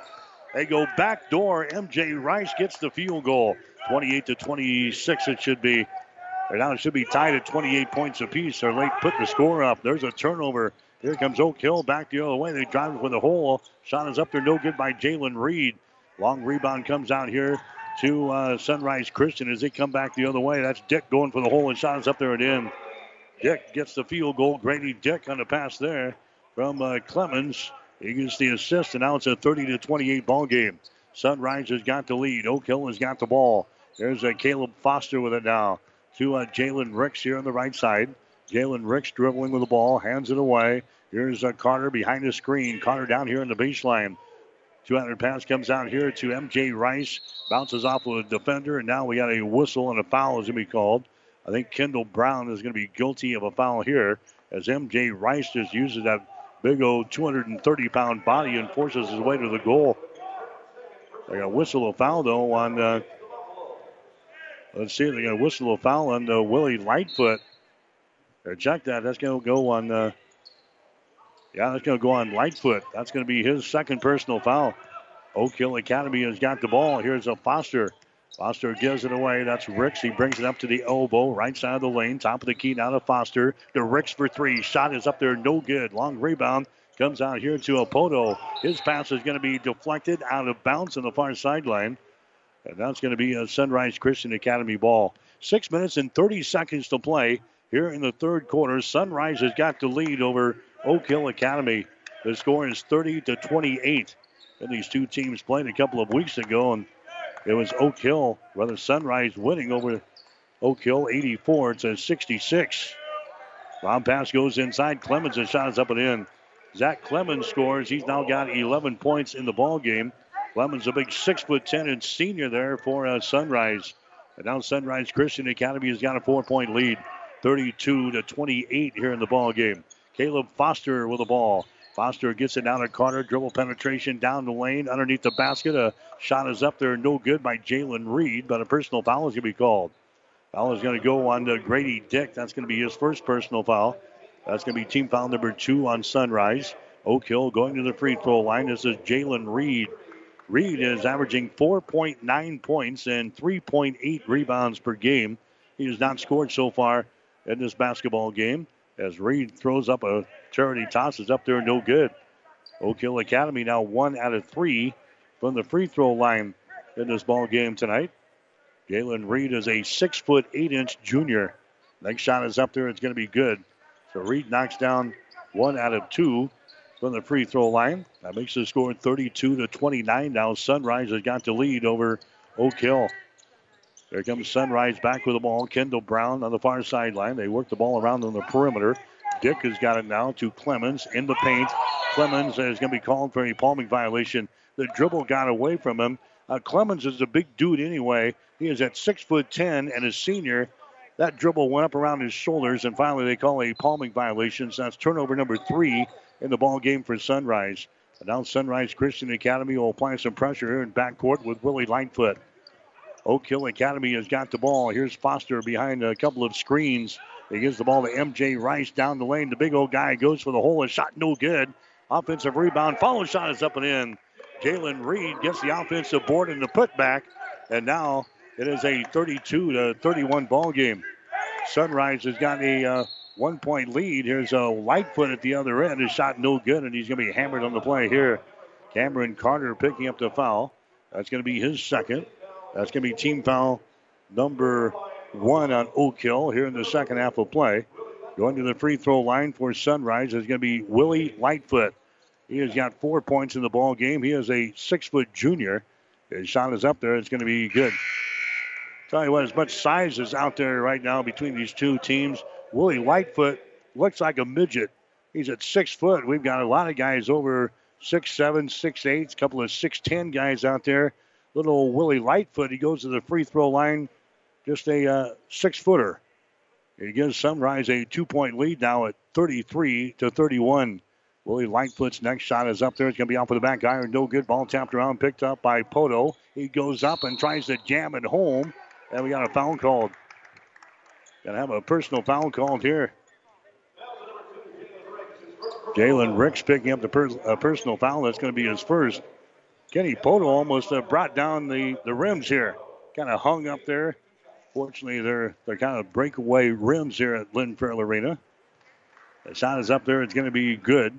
They go back door. M J. Rice gets the field goal. twenty-eight to twenty-six it should be. Right now it should be tied at twenty-eight points apiece. They're late putting the score up. There's a turnover. Here comes Oak Hill back the other way. They drive it with a hole. Shot is up there. No good by Jalen Reed. Long rebound comes out here to uh, Sunrise Christian as they come back the other way. That's Dick going for the hole, and shot is up there at in. Dick gets the field goal. Grady Dick on the pass there from uh, Clemens. He gets the assist, and now it's a thirty to twenty-eight ball game. Sunrise has got the lead. Oak Hill has got the ball. There's a Caleb Foster with it now to uh, Jalen Ricks here on the right side. Jalen Ricks dribbling with the ball, hands it away. Here's uh, Carter behind the screen. Carter down here on the baseline. two hundred pass comes out here to M J. Rice. Bounces off of a defender, and now we got a whistle, and a foul is going to be called. I think Kendall Brown is going to be guilty of a foul here as M J. Rice just uses that big old two hundred thirty pound body and forces his way to the goal. They're going to whistle a foul, though, on, uh, let's see, they're going to whistle a foul on uh, Willie Lightfoot. Or check that. That's going to go on, uh, yeah, that's going to go on Lightfoot. That's going to be his second personal foul. Oak Hill Academy has got the ball. Here's a Foster. Foster gives it away. That's Ricks. He brings it up to the elbow, right side of the lane, top of the key, now to Foster. To Ricks for three. Shot is up there, no good. Long rebound comes out here to Apoto. His pass is going to be deflected out of bounds on the far sideline. And that's going to be a Sunrise Christian Academy ball. Six minutes and thirty seconds to play here in the third quarter. Sunrise has got the lead over Oak Hill Academy. The score is thirty to twenty-eight. And these two teams played a couple of weeks ago, and it was Oak Hill, rather Sunrise, winning over Oak Hill eighty-four to sixty-six. Bomb pass goes inside. Clemens, and shot is up and in. Zach Clemens scores. He's now got eleven points in the ball game. Clemens, a big six foot ten and senior there for uh, Sunrise. And now Sunrise Christian Academy has got a four-point lead, thirty-two to twenty-eight here in the ball game. Caleb Foster with the ball. Foster gets it down to Carter. Dribble penetration down the lane. Underneath the basket. A shot is up there. No good by Jalen Reed. But a personal foul is going to be called. Foul is going to go on to Grady Dick. That's going to be his first personal foul. That's going to be team foul number two on Sunrise. Oak Hill going to the free throw line. This is Jalen Reed. Reed is averaging four point nine points and three point eight rebounds per game. He has not scored so far in this basketball game. As Reed throws up a charity toss, is up there, no good. Oak Hill Academy now one out of three from the free throw line in this ball game tonight. Jalen Reed is a six foot eight inch junior. Next shot is up there, it's going to be good. So Reed knocks down one out of two from the free throw line. That makes the score thirty-two to twenty-nine. Now Sunrise has got the lead over Oak Hill. There comes Sunrise back with the ball. Kendall Brown on the far sideline. They work the ball around on the perimeter. Dick has got it now to Clemens in the paint. Clemens is going to be called for a palming violation. The dribble got away from him. Uh, Clemens is a big dude anyway. He is at six foot ten and a senior. That dribble went up around his shoulders, and finally they call a palming violation. So that's turnover number three in the ball game for Sunrise. And now Sunrise Christian Academy will apply some pressure here in backcourt with Willie Lightfoot. Oak Hill Academy has got the ball. Here's Foster behind a couple of screens. He gives the ball to M J. Rice down the lane. The big old guy goes for the hole. A shot no good. Offensive rebound. Follow shot is up and in. Jalen Reed gets the offensive board and the putback. And now it is a thirty-two to thirty-one ball game. Sunrise has got a uh, one-point lead. Here's uh, Lightfoot at the other end. His shot no good, and he's going to be hammered on the play here. Cameron Carter picking up the foul. That's going to be his second. That's going to be team foul number one on Oak Hill here in the second half of play. Going to the free throw line for Sunrise is going to be Willie Lightfoot. He has got four points in the ball game. He is a six-foot junior. His shot is up there. It's going to be good. Tell you what, as much size is out there right now between these two teams. Willie Lightfoot looks like a midget. He's at six foot. We've got a lot of guys over six seven, six eight, a couple of six ten guys out there. Little Willie Lightfoot, he goes to the free throw line, just a uh, six-footer. He gives Sunrise a two-point lead now at thirty-three to thirty-one. Willie Lightfoot's next shot is up there. It's going to be off of the back iron. No good. Ball tapped around, picked up by Poto. He goes up and tries to jam it home, and we got a foul called. Going to have a personal foul called here. Jalen Ricks picking up the per- uh, personal foul. That's going to be his first. Kenny Poto almost uh, brought down the, the rims here. Kind of hung up there. Fortunately, they're, they're kind of breakaway rims here at Lynn Ferrell Arena. The shot is up there. It's going to be good.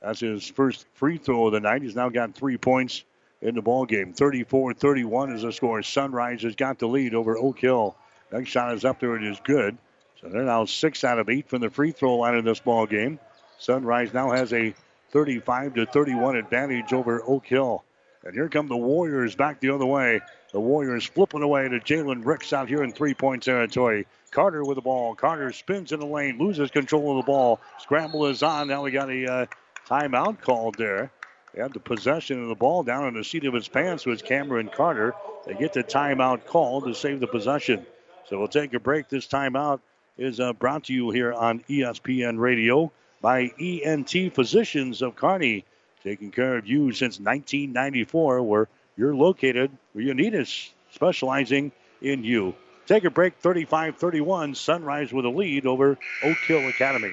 That's his first free throw of the night. He's now got three points in the ballgame. thirty-four thirty-one is the score. Sunrise has got the lead over Oak Hill. Next shot is up there. It is good. So they're now six out of eight from the free throw line in this ballgame. Sunrise now has a thirty-five to thirty-one advantage over Oak Hill. And here come the Warriors back the other way. The Warriors flipping away to Jalen Ricks out here in three-point territory. Carter with the ball. Carter spins in the lane, loses control of the ball. Scramble is on. Now we got a uh, timeout called there. They had the possession of the ball down on the seat of his pants was Cameron Carter. They get the timeout called to save the possession. So we'll take a break. This timeout is uh, brought to you here on E S P N Radio by E N T Physicians of Kearney, taking care of you since nineteen ninety-four, where you're located, where you need us, specializing in you. Take a break, thirty-five thirty-one, Sunrise with a lead over Oak Hill Academy.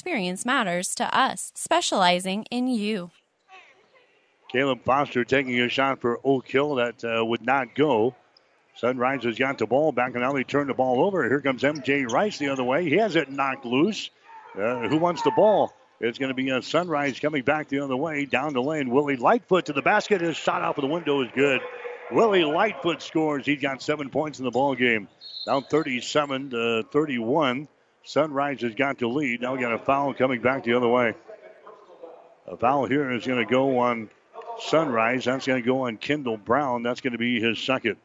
experience matters to us, specializing in you. Caleb Foster taking a shot for Oak Hill that uh, would not go. Sunrise has got the ball back, and now they turn the ball over. Here comes M J. Rice the other way. He has it knocked loose. Uh, who wants the ball? It's going to be a Sunrise coming back the other way. Down the lane, Willie Lightfoot to the basket. His shot out of the window is good. Willie Lightfoot scores. He's got seven points in the ball game. Now thirty-seven to thirty-one. Sunrise has got the lead. Now we got a foul coming back the other way. A foul here is going to go on Sunrise. That's going to go on Kendall Brown. That's going to be his second.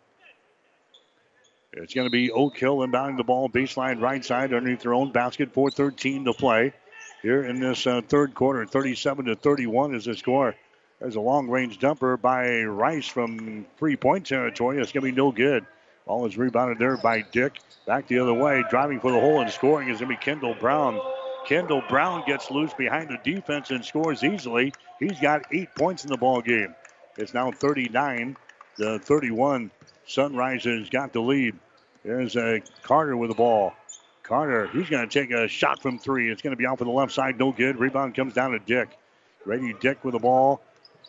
It's going to be Oak Hill inbounding the ball. Baseline right side underneath their own basket. four thirteen to play here in this uh, third quarter. thirty-seven to thirty-one is the score. There's a long-range dumper by Rice from three-point territory. It's going to be no good. Ball is rebounded there by Dick. Back the other way. Driving for the hole and scoring is going to be Kendall Brown. Kendall Brown gets loose behind the defense and scores easily. He's got eight points in the ball game. It's now thirty-nine to thirty-one. Sunrise has got the lead. There's uh, Carter with the ball. Carter, he's going to take a shot from three. It's going to be off of the left side. No good. Rebound comes down to Dick. Grady Dick with the ball.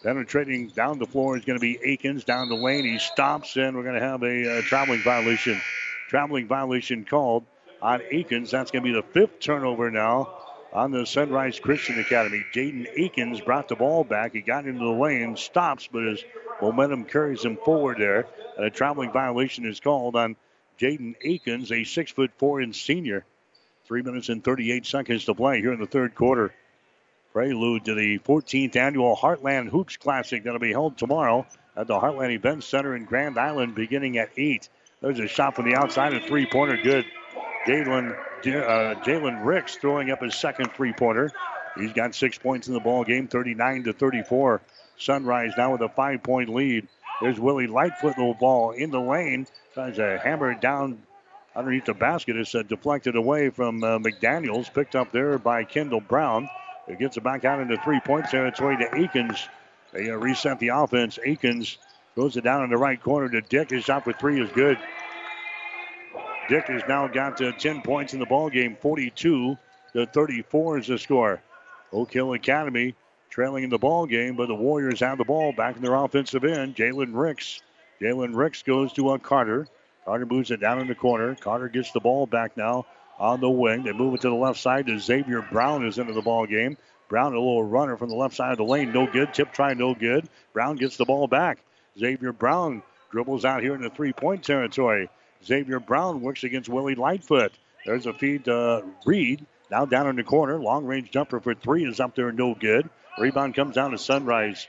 Penetrating down the floor is going to be Akins. Down the lane, he stops, and we're going to have a uh, traveling violation. Traveling violation called on Akins. That's going to be the fifth turnover now on the Sunrise Christian Academy. Jaden Akins brought the ball back. He got into the lane, stops, but his momentum carries him forward there. And a traveling violation is called on Jaden Akins, a six foot four inch senior. Three minutes and thirty-eight seconds to play here in the third quarter. Prelude to the fourteenth Annual Heartland Hoops Classic that'll be held tomorrow at the Heartland Event Center in Grand Island beginning at eight. There's a shot from the outside, a three-pointer. Good. Jalen uh, Jalen Ricks throwing up his second three-pointer. He's got six points in the ball game, thirty-nine to thirty-four. Sunrise now with a five-point lead. There's Willie Lightfoot with the ball in the lane. Tries to hammer it down underneath the basket. It's uh, deflected away from uh, McDaniels, picked up there by Kendall Brown. It gets it back out into three-point territory to Akins. They uh, reset the offense. Akins throws it down in the right corner to Dick. His shot for three is good. Dick has now got to ten points in the ballgame. forty-two to thirty-four is the score. Oak Hill Academy trailing in the ballgame, but the Warriors have the ball back in their offensive end. Jalen Ricks. Jalen Ricks goes to a Carter. Carter moves it down in the corner. Carter gets the ball back now. On the wing, they move it to the left side to Xavier Brown is into the ball game. Brown, a little runner from the left side of the lane. No good. Tip try, no good. Brown gets the ball back. Xavier Brown dribbles out here in the three-point territory. Xavier Brown works against Willie Lightfoot. There's a feed to Reed. Now down in the corner. Long-range jumper for three is up there. No good. Rebound comes down to Sunrise.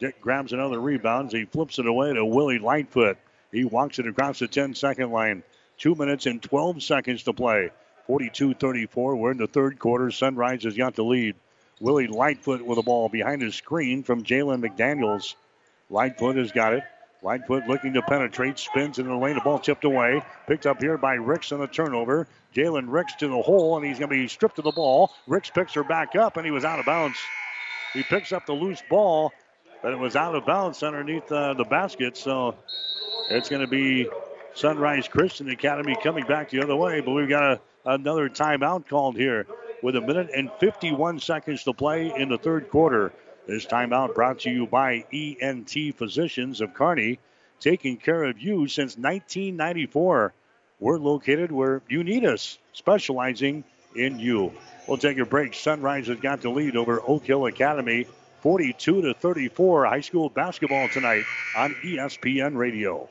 Dick grabs another rebound. He flips it away to Willie Lightfoot. He walks it across the ten-second line. Two minutes and twelve seconds to play. forty-two thirty-four. We're in the third quarter. Sunrise has got the lead. Willie Lightfoot with the ball behind his screen from Jalen McDaniels. Lightfoot has got it. Lightfoot looking to penetrate. Spins in the lane. The ball tipped away. Picked up here by Ricks on the turnover. Jalen Ricks to the hole, and he's going to be stripped of the ball. Ricks picks her back up, and he was out of bounds. He picks up the loose ball, but it was out of bounds underneath uh, the basket. So it's going to be Sunrise Christian Academy coming back the other way, but we've got a Another timeout called here with a minute and fifty-one seconds to play in the third quarter. This timeout brought to you by E N T Physicians of Kearney, taking care of you since nineteen ninety-four. We're located where you need us, specializing in you. We'll take a break. Sunrise has got the lead over Oak Hill Academy, forty-two to thirty-four. High school basketball tonight on E S P N Radio.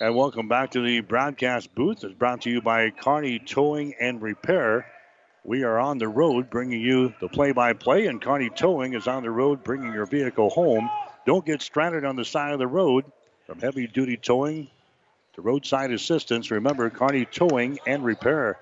And welcome back to the broadcast booth. It's brought to you by Kearney Towing and Repair. We are on the road bringing you the play-by-play, and Kearney Towing is on the road bringing your vehicle home. Don't get stranded on the side of the road. From heavy-duty towing to roadside assistance, remember Kearney Towing and Repair.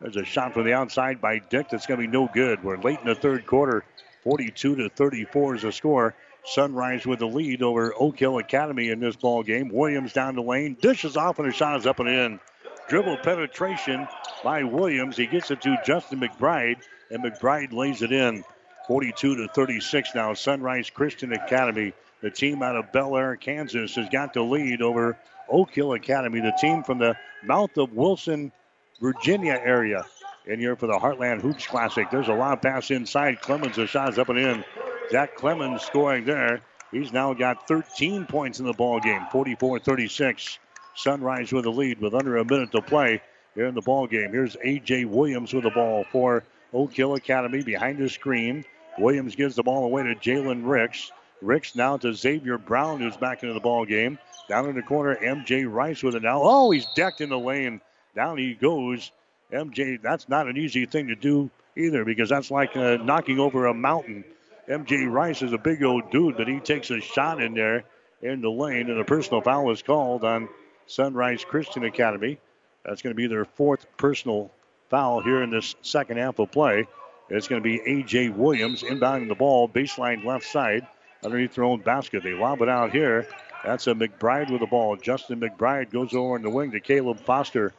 There's a shot from the outside by Dick that's going to be no good. We're late in the third quarter. forty-two to thirty-four is the score. Sunrise with the lead over Oak Hill Academy in this ball game. Williams down the lane. Dishes off and the shot is up and in. Dribble penetration by Williams. He gets it to Justin McBride, and McBride lays it in. forty-two to thirty-six now. Sunrise Christian Academy, the team out of Bel Air, Kansas, has got the lead over Oak Hill Academy, the team from the mouth of Wilson, Virginia area. In here for the Heartland Hoops Classic. There's a lob pass inside. Clemens, the shot's up and in. Zach Clemens scoring there. He's now got thirteen points in the ball game. forty-four thirty-six. Sunrise with the lead with under a minute to play here in the ball game. Here's A J. Williams with the ball for Oak Hill Academy behind the screen. Williams gives the ball away to Jalen Ricks. Ricks now to Xavier Brown, who's back into the ball game. Down in the corner, M J. Rice with it now. Oh, he's decked in the lane. Down he goes. M J, that's not an easy thing to do either, because that's like uh, knocking over a mountain. M J. Rice is a big old dude, but he takes a shot in there in the lane, and a personal foul is called on Sunrise Christian Academy. That's going to be their fourth personal foul here in this second half of play. It's going to be A J. Williams inbounding the ball, baseline left side, underneath their own basket. They lob it out here. That's a McBride with the ball. Justin McBride goes over in the wing to Caleb Foster.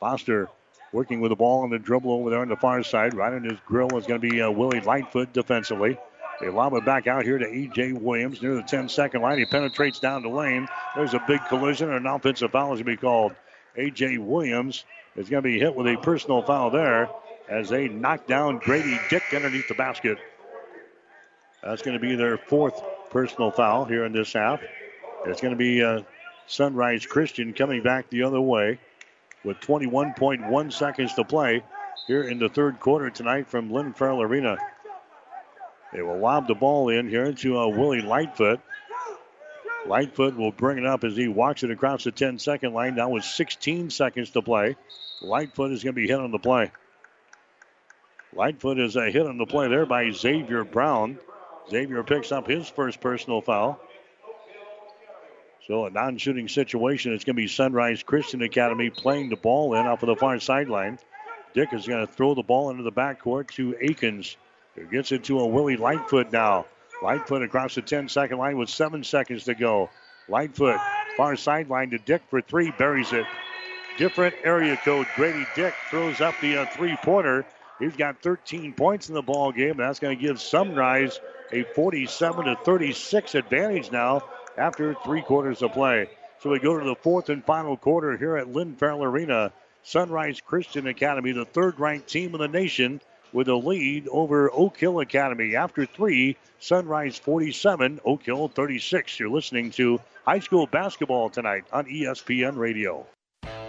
Foster working with the ball on the dribble over there on the far side. Right in his grill is going to be uh, Willie Lightfoot defensively. They lob it back out here to A J. Williams near the ten-second line. He penetrates down the lane. There's a big collision, and an offensive foul is going to be called. A J. Williams is going to be hit with a personal foul there as they knock down Grady Dick underneath the basket. That's going to be their fourth personal foul here in this half. It's going to be uh, Sunrise Christian coming back the other way with twenty-one point one seconds to play here in the third quarter tonight from Lynn Farrell Arena. They will lob the ball in here to uh, Willie Lightfoot. Lightfoot will bring it up as he walks it across the ten-second line. Now with sixteen seconds to play. Lightfoot is going to be hit on the play. Lightfoot is a hit on the play there by Xavier Brown. Xavier picks up his first personal foul. So a non-shooting situation. It's going to be Sunrise Christian Academy playing the ball in off of the far sideline. Dick is going to throw the ball into the backcourt to Akins. He gets it to a Willie Lightfoot now. Lightfoot across the ten-second line with seven seconds to go. Lightfoot, far sideline to Dick for three, buries it. Different area code. Grady Dick throws up the uh, three-pointer. He's got thirteen points in the ball game. That's going to give Sunrise a forty-seven to thirty-six advantage now after three quarters of play. So we go to the fourth and final quarter here at Lynn Farrell Arena. Sunrise Christian Academy, the third-ranked team in the nation, with a lead over Oak Hill Academy. After three, Sunrise forty-seven, Oak Hill thirty-six. You're listening to high school basketball tonight on E S P N Radio.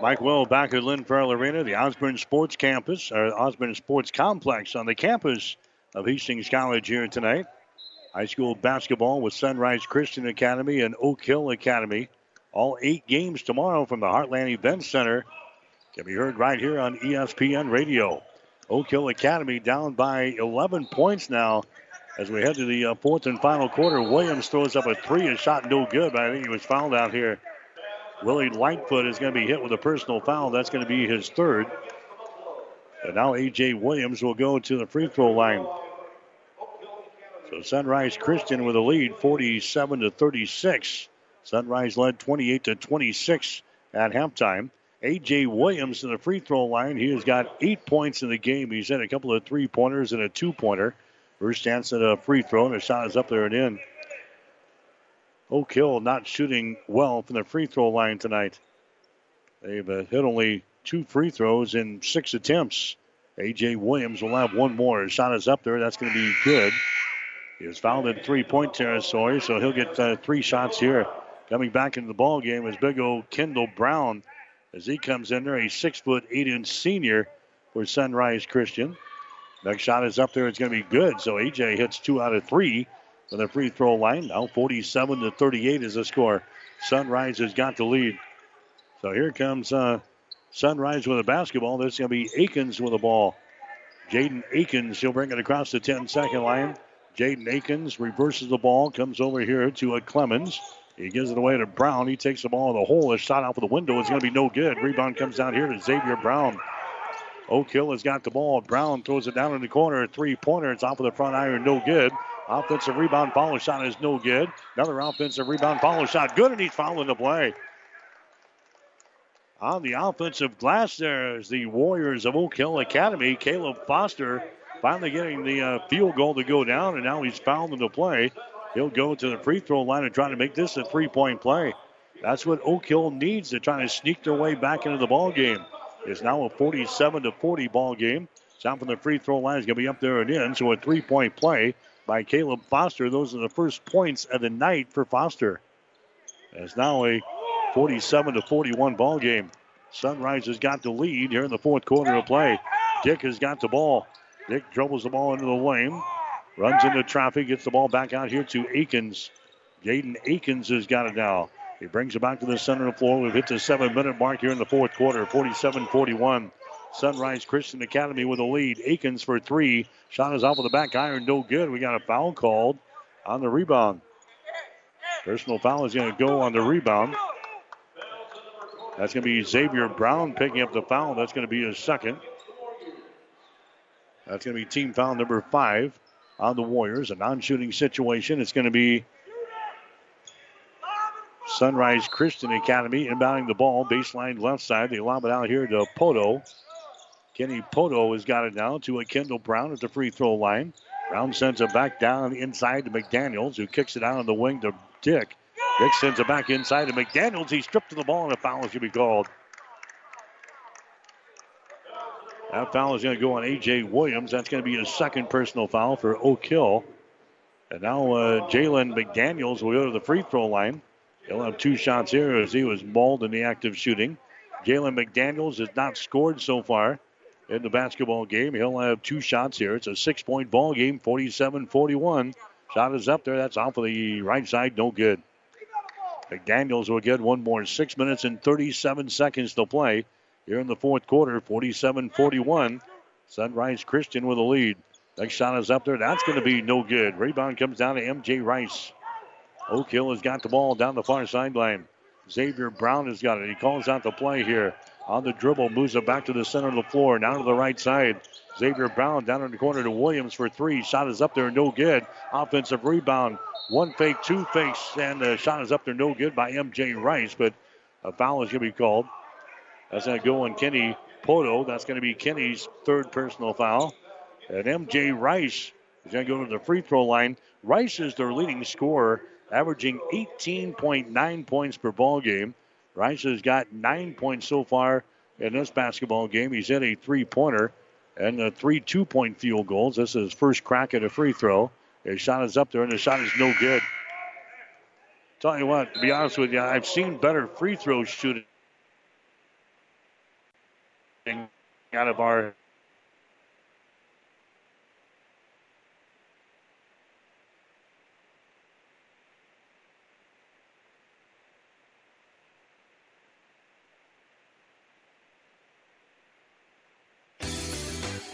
Mike Will back at Lynn Farrell Arena, the Osborne Sports Campus, or Osborne Sports Complex on the campus of Hastings College here tonight. High school basketball with Sunrise Christian Academy and Oak Hill Academy. All eight games tomorrow from the Heartland Event Center can be heard right here on E S P N Radio. Oak Hill Academy down by eleven points now as we head to the uh, fourth and final quarter. Williams throws up a three, a shot no good, but I think he was fouled out here. Willie Lightfoot is going to be hit with a personal foul. That's going to be his third. And now A J. Williams will go to the free throw line. So Sunrise Christian with a lead, forty-seven to thirty-six. Sunrise led twenty-eight to twenty-six at halftime. A J. Williams to the free throw line. He has got eight points in the game. He's had a couple of three-pointers and a two-pointer. First chance at a free throw, and the shot is up there and in. Oak Hill not shooting well from the free throw line tonight. They've uh, hit only two free throws in six attempts. A J. Williams will have one more. His shot is up there. That's going to be good. He is fouled in three-point territory, so he'll get uh, three shots here. Coming back into the ball game is big old Kendall Brown. As he comes in there, a six foot eight inch senior for Sunrise Christian. Next shot is up there. It's going to be good. So A J hits two out of three for the free throw line. Now forty-seven to thirty-eight is the score. Sunrise has got the lead. So here comes uh, Sunrise with a basketball. This is going to be Akins with the ball. Jaden Akins, he'll bring it across the ten second line. Jaden Akins reverses the ball, comes over here to a Clemens. He gives it away to Brown. He takes the ball in the hole. His shot out for the window is going to be no good. Rebound comes down here to Xavier Brown. Oak Hill has got the ball. Brown throws it down in the corner. Three-pointer. It's off of the front iron. No good. Offensive rebound follow shot is no good. Another offensive rebound follow shot. Good, and he's fouling the play. On the offensive glass there is the Warriors of Oak Hill Academy. Caleb Foster finally getting the uh, field goal to go down, and now he's fouled in the play. He'll go to the free throw line and try to make this a three-point play. That's what Oak Hill needs to try to sneak their way back into the ball game. It's now a forty-seven to forty ball game. Shot from the free throw line is going to be up there and in. So a three-point play by Caleb Foster. Those are the first points of the night for Foster. It's now a forty-seven to forty-one ball game. Sunrise has got the lead here in the fourth quarter of play. Dick has got the ball. Dick dribbles the ball into the lane. Runs into traffic, gets the ball back out here to Akins. Jaden Akins has got it now. He brings it back to the center of the floor. We've hit the seven-minute mark here in the fourth quarter, forty-seven forty-one. Sunrise Christian Academy with a lead. Akins for three. Shot is off of the back iron, no good. We got a foul called on the rebound. Personal foul is going to go on the rebound. That's going to be Xavier Brown picking up the foul. That's going to be his second. That's going to be team foul number five. On the Warriors, a non-shooting situation. It's going to be Sunrise Christian Academy inbounding the ball. Baseline left side. They lob it out here to Poto. Kenny Poto has got it now to a Kendall Brown at the free throw line. Brown sends it back down inside to McDaniels, who kicks it out on the wing to Dick. Dick sends it back inside to McDaniels. He's stripped to the ball, and a foul is going to be called. That foul is going to go on A J. Williams. That's going to be his second personal foul for Oak Hill. And now uh, Jalen McDaniels will go to the free throw line. He'll have two shots here as he was mauled in the act of shooting. Jalen McDaniels has not scored so far in the basketball game. He'll have two shots here. It's a six-point ball game, forty-seven forty-one. Shot is up there. That's off of the right side. No good. McDaniels will get one more. Six minutes and thirty-seven seconds to play. Here in the fourth quarter, forty-seven forty-one. Sunrise Christian with a lead. Next shot is up there. That's going to be no good. Rebound comes down to M J. Rice. Oak Hill has got the ball down the far sideline. Xavier Brown has got it. He calls out the play here. On the dribble, moves it back to the center of the floor. Now to the right side. Xavier Brown down in the corner to Williams for three. Shot is up there, no good. Offensive rebound. One fake, two fakes, and the shot is up there, no good by M J. Rice. But a foul is going to be called. That's going to go on Kenny Poto. That's going to be Kenny's third personal foul. And M J. Rice is going to go to the free throw line. Rice is their leading scorer, averaging eighteen point nine points per ball game. Rice has got nine points so far in this basketball game. He's hit a three-pointer and a three two-point field goals. This is his first crack at a free throw. His shot is up there, and the shot is no good. Tell you what, to be honest with you, I've seen better free throw shooting out of our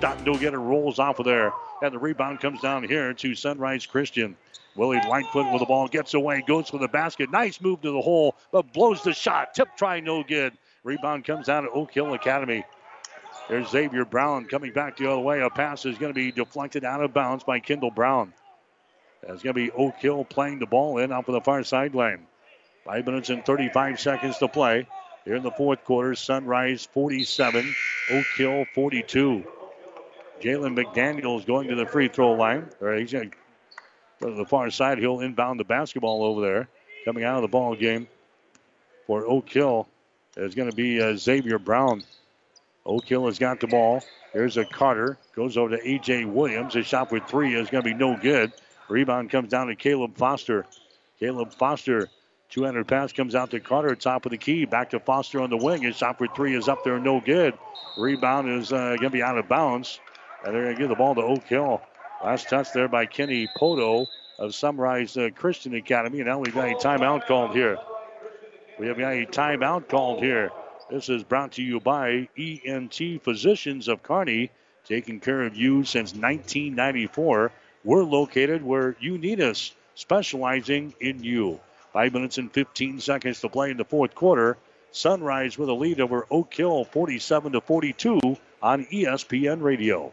Dot Dogetter rolls off of there, and the rebound comes down here to Sunrise Christian. Willie Lightfoot with the ball, gets away, goes for the basket. Nice move to the hole, but blows the shot. Tip try, no good. Rebound comes down to Oak Hill Academy. There's Xavier Brown coming back the other way. A pass is going to be deflected out of bounds by Kendall Brown. That's going to be Oak Hill playing the ball in off of the far sideline. Five minutes and thirty-five seconds to play here in the fourth quarter. Sunrise forty-seven, Oak Hill forty-two. Jalen McDaniels going to the free throw line. Or he's going to the far side. He'll inbound the basketball over there. Coming out of the ball game for Oak Hill is going to be uh, Xavier Brown. Oak Hill has got the ball. Here's a Carter. Goes over to A J. Williams. His shot with three is going to be no good. Rebound comes down to Caleb Foster. Caleb Foster, two-handed pass comes out to Carter, top of the key. Back to Foster on the wing. His shot for three is up there, no good. Rebound is uh, going to be out of bounds. And they're going to give the ball to Oak Hill. Last touch there by Kenny Poto of Sunrise uh, Christian Academy. And now we've got a timeout called here. We have got a timeout called here. This is brought to you by E N T Physicians of Kearney, taking care of you since nineteen ninety-four. We're located where you need us, specializing in you. Five minutes and fifteen seconds to play in the fourth quarter. Sunrise with a lead over Oak Hill, forty-seven to forty-two on E S P N Radio.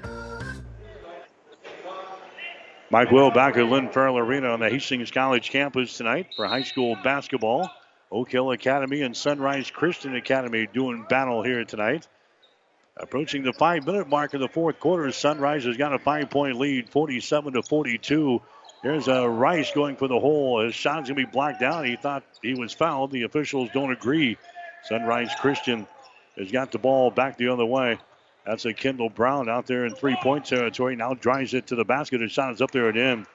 Mike Will back at Lynn Farrell Arena on the Hastings College campus tonight for high school basketball. Oak Hill Academy and Sunrise Christian Academy doing battle here tonight. Approaching the five-minute mark of the fourth quarter, Sunrise has got a five-point lead, forty-seven to forty-two. Here's uh, Rice going for the hole. His shot's going to be blocked out. He thought he was fouled. The officials don't agree. Sunrise Christian has got the ball back the other way. That's a Kendall Brown out there in three-point territory. Now drives it to the basket. His shot is up there and in.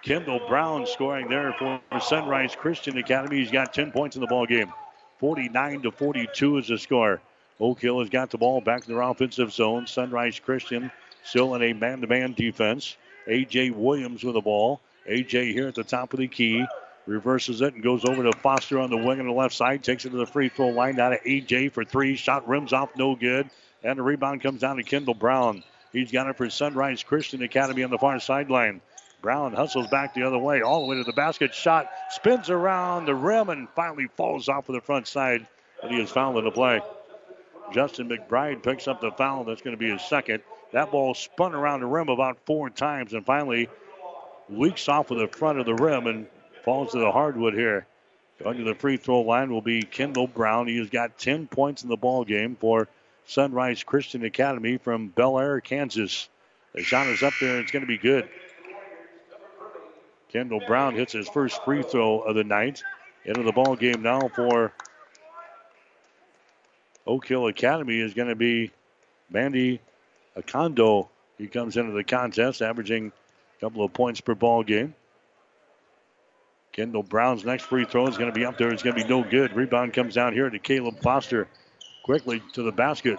Kendall Brown scoring there for Sunrise Christian Academy. He's got ten points in the ballgame. forty-nine to forty-two is the score. Oak Hill has got the ball back in their offensive zone. Sunrise Christian still in a man-to-man defense. A J. Williams with the ball. A J here at the top of the key. Reverses it and goes over to Foster on the wing on the left side. Takes it to the free throw line. Now to A J for three. Shot rims off, no good. And the rebound comes down to Kendall Brown. He's got it for Sunrise Christian Academy on the far sideline. Brown hustles back the other way, all the way to the basket. Shot spins around the rim and finally falls off of the front side. But he is fouled in the play. Justin McBride picks up the foul. That's going to be his second. That ball spun around the rim about four times and finally leaks off of the front of the rim and falls to the hardwood here. Going to the free throw line will be Kendall Brown. He has got ten points in the ball game for Sunrise Christian Academy from Bel Air, Kansas. The shot is up there. It's going to be good. Kendall Brown hits his first free throw of the night. Into the ball game now for Oak Hill Academy is going to be Mandy Akondo. He comes into the contest, averaging a couple of points per ball game. Kendall Brown's next free throw is going to be up there. It's going to be no good. Rebound comes down here to Caleb Foster. Quickly to the basket.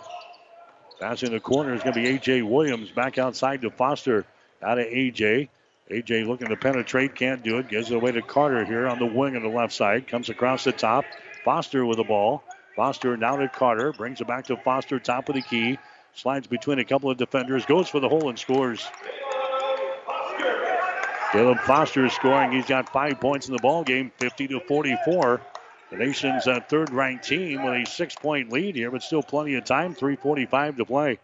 Pass in the corner is going to be A J. Williams. Back outside to Foster. Out to A J. A J looking to penetrate. Can't do it. Gives it away to Carter here on the wing on the left side. Comes across the top. Foster with the ball. Foster now to Carter. Brings it back to Foster. Top of the key. Slides between a couple of defenders. Goes for the hole and scores. Caleb Foster is scoring. He's got five points in the ballgame. fifty to forty-four. The nation's uh, third-ranked team with a six-point lead here, but still plenty of time. three forty-five to play.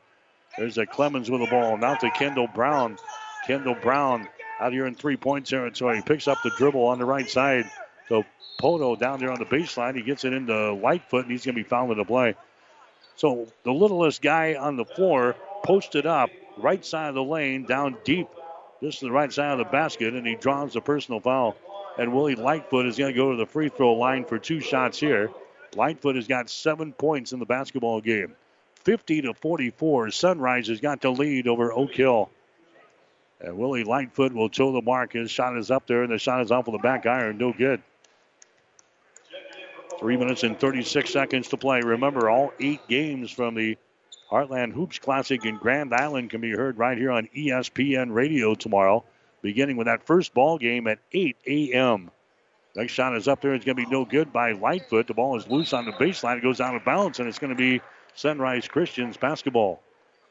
There's a Clemens with the ball. Now to Kendall Brown. Kendall Brown out here in three-point territory. He picks up the dribble on the right side. So Poto down there on the baseline. He gets it into Lightfoot, and he's going to be fouled in the play. So the littlest guy on the floor posted up right side of the lane, down deep. This is the right side of the basket, and he draws the personal foul. And Willie Lightfoot is going to go to the free throw line for two shots here. Lightfoot has got seven points in the basketball game. fifty to forty-four, Sunrise has got the lead over Oak Hill. And Willie Lightfoot will toe the mark. His shot is up there, and the shot is off of the back iron. No good. Three minutes and thirty-six seconds to play. Remember, all eight games from the Heartland Hoops Classic in Grand Island can be heard right here on E S P N Radio tomorrow, beginning with that first ball game at eight a.m. Next shot is up there. It's going to be no good by Lightfoot. The ball is loose on the baseline. It goes out of bounds, and it's going to be Sunrise Christian's basketball.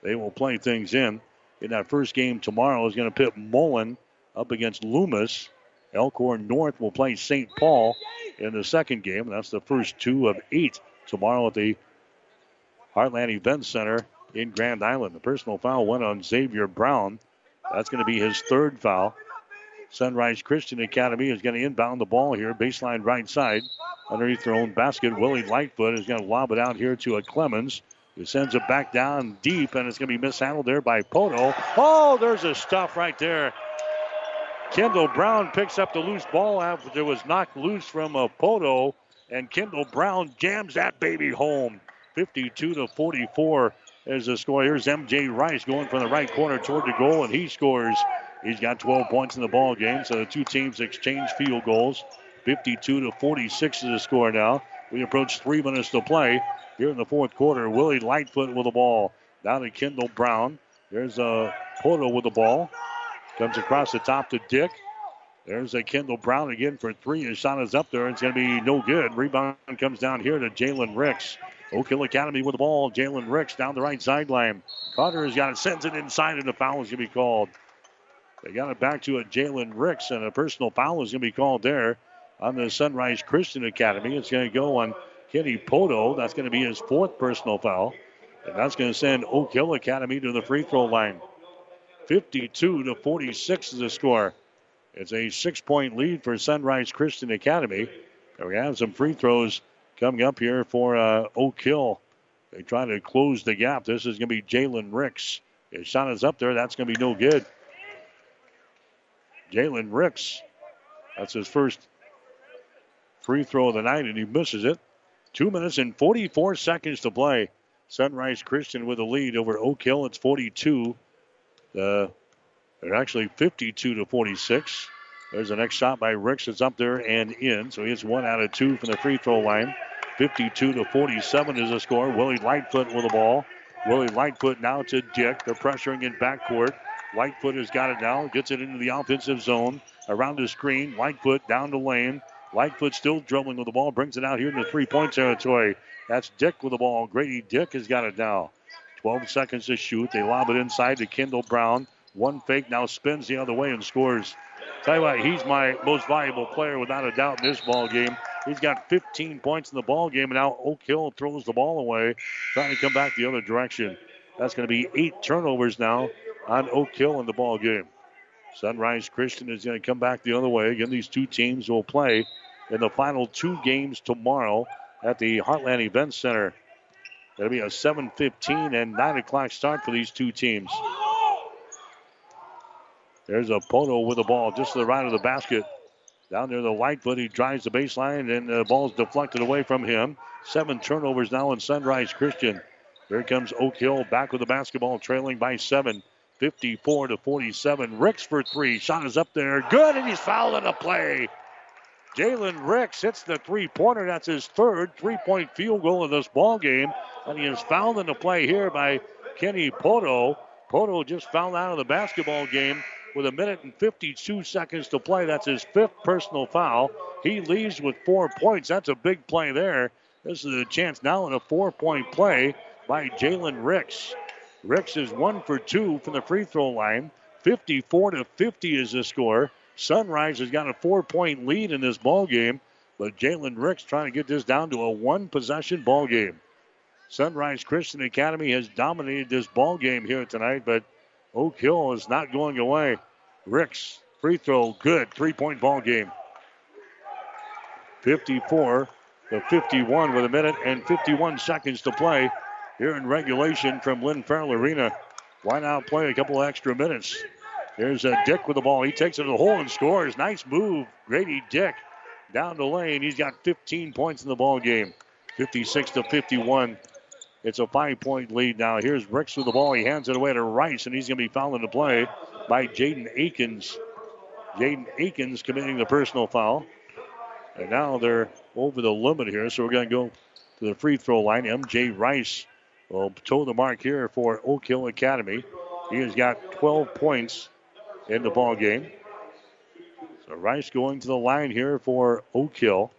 They will play things in. In that first game tomorrow is going to pit Mullen up against Loomis. Elkhorn North will play Saint Paul in the second game. That's the first two of eight tomorrow at the Heartland Event Center in Grand Island. The personal foul went on Xavier Brown. That's going to be his third foul. Sunrise Christian Academy is going to inbound the ball here. Baseline right side. Underneath their own basket, Willie Lightfoot is going to lob it out here to a Clemens, who sends it back down deep, and it's going to be mishandled there by Poto. Oh, there's a stuff right there. Kendall Brown picks up the loose ball after it was knocked loose from a Poto, and Kendall Brown jams that baby home. fifty-two to forty-four is the score. Here's M J. Rice going from the right corner toward the goal, and he scores. He's got twelve points in the ball game, so the two teams exchange field goals. fifty-two to forty-six is the score now. We approach three minutes to play here in the fourth quarter. Willie Lightfoot with the ball. Now to Kendall Brown. There's a Poto with the ball. Comes across the top to Dick. There's a Kendall Brown again for three. His shot is up there. It's going to be no good. Rebound comes down here to Jalen Ricks. Oak Hill Academy with the ball. Jalen Ricks down the right sideline. Carter has got it. Sends it inside, and a foul is going to be called. They got it back to a Jalen Ricks, and a personal foul is going to be called there on the Sunrise Christian Academy. It's going to go on Kenny Poto. That's going to be his fourth personal foul. And that's going to send Oak Hill Academy to the free throw line. fifty-two to forty-six is the score. It's a six-point lead for Sunrise Christian Academy. And we have some free throws coming up here for uh, Oak Hill. They try to close the gap. This is going to be Jalen Ricks. His shot is up there. That's going to be no good. Jalen Ricks, that's his first free throw of the night, and he misses it. Two minutes and forty-four seconds to play. Sunrise Christian with a lead over Oak Hill. It's forty-two. Uh, they're actually fifty-two to forty-six. There's the next shot by Ricks. It's up there and in. So he's one out of two from the free throw line. fifty-two to forty-seven is the score. Willie Lightfoot with the ball. Willie Lightfoot now to Dick. They're pressuring in backcourt. Lightfoot has got it now. Gets it into the offensive zone. Around the screen. Lightfoot down the lane. Lightfoot still dribbling with the ball. Brings it out here into three-point territory. That's Dick with the ball. Grady Dick has got it now. twelve seconds to shoot. They lob it inside to Kendall Brown. One fake now spins the other way and scores. Tell you what, he's my most valuable player without a doubt in this ball game. He's got fifteen points in the ball game, and now Oak Hill throws the ball away, trying to come back the other direction. That's going to be eight turnovers now on Oak Hill in the ball game. Sunrise Christian is going to come back the other way. Again, these two teams will play in the final two games tomorrow at the Heartland Event Center. It'll be a seven fifteen and nine o'clock start for these two teams. There's a Poto with the ball just to the right of the basket. Down there, the Lightfoot, he drives the baseline, and the ball's deflected away from him. Seven turnovers now in Sunrise Christian. Here comes Oak Hill back with the basketball, trailing by seven. fifty-four to forty-seven. Ricks for three. Shot is up there. Good, and he's fouled on the play. Jalen Ricks hits the three-pointer. That's his third three-point field goal in this ball game, and he is fouled in the play here by Kenny Poto. Poto just fouled out of the basketball game with a minute and fifty-two seconds to play. That's his fifth personal foul. He leaves with four points. That's a big play there. This is a chance now in a four-point play by Jalen Ricks. Ricks is one for two from the free throw line. fifty-four to fifty is the score. Sunrise has got a four-point lead in this ball game, but Jalen Ricks trying to get this down to a one-possession ball game. Sunrise Christian Academy has dominated this ball game here tonight, but Oak Hill is not going away. Ricks, free throw, good. Three-point ball game. fifty-four to fifty-one with a minute and fifty-one seconds to play here in regulation from Lynn Farrell Arena. Why not play a couple extra minutes? There's a Dick with the ball. He takes it to the hole and scores. Nice move, Grady Dick. Down the lane. He's got fifteen points in the ball game. fifty-six to fifty-one. It's a five-point lead now. Here's Ricks with the ball. He hands it away to Rice, and he's going to be fouled in the play by Jaden Akins. Jaden Akins committing the personal foul. And now they're over the limit here, so we're going to go to the free throw line. M J. Rice will toe the mark here for Oak Hill Academy. He has got twelve points in the ball game. So Rice going to the line here for Oak Hill.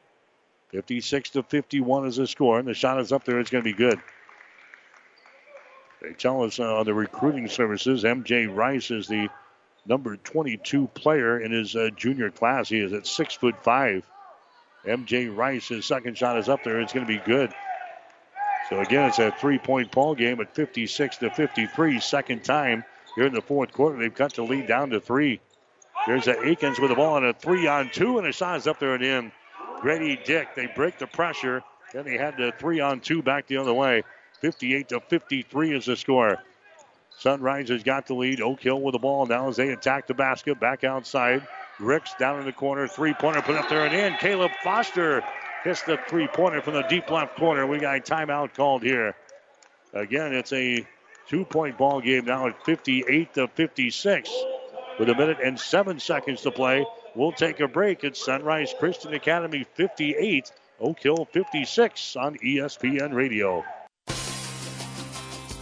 fifty-six to fifty-one is the score, and the shot is up there. It's going to be good. They tell us uh, on the recruiting services, M J. Rice is the number twenty-two player in his uh, junior class. He is at six foot five. M J. Rice, his second shot is up there. It's going to be good. So again, it's a three-point ball game at fifty-six to fifty-three. Second time here in the fourth quarter, they've cut the lead down to three. There's a Akins with the ball on a three-on-two, and the shot is up there and in. Grady Dick, they break the pressure. Then they had the three-on-two back the other way. fifty-eight to fifty-three is the score. Sunrise has got the lead. Oak Hill with the ball now as they attack the basket. Back outside. Ricks down in the corner. Three-pointer put up there and in. Caleb Foster hits the three-pointer from the deep left corner. We got a timeout called here. Again, it's a two-point ball game now at fifty-eight to fifty-six. With a minute and seven seconds to play. We'll take a break at Sunrise Christian Academy fifty-eight, Oak Hill fifty-six on E S P N Radio.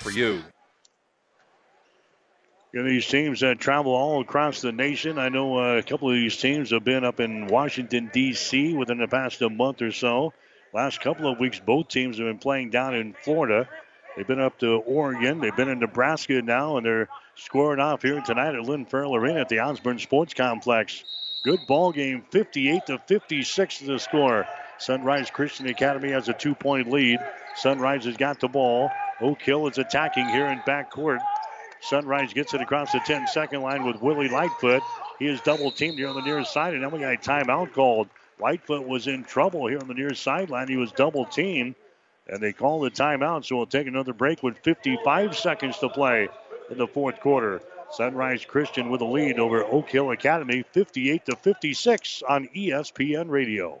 for you. You know, these teams that uh, travel all across the nation. I know uh, a couple of these teams have been up in Washington, D C within the past a month or so. Last couple of weeks, both teams have been playing down in Florida. They've been up to Oregon. They've been in Nebraska now, and they're scoring off here tonight at Lynn Farrell Arena at the Osborne Sports Complex. Good ball game, fifty-eight to fifty-six is the score. Sunrise Christian Academy has a two-point lead. Sunrise has got the ball. Oak Hill is attacking here in backcourt. Sunrise gets it across the ten-second line with Willie Lightfoot. He is double-teamed here on the near side, and then we got a timeout called. Lightfoot was in trouble here on the near sideline. He was double-teamed, and they call the timeout, so we'll take another break with fifty-five seconds to play in the fourth quarter. Sunrise Christian with a lead over Oak Hill Academy, fifty-eight to fifty-six on E S P N Radio.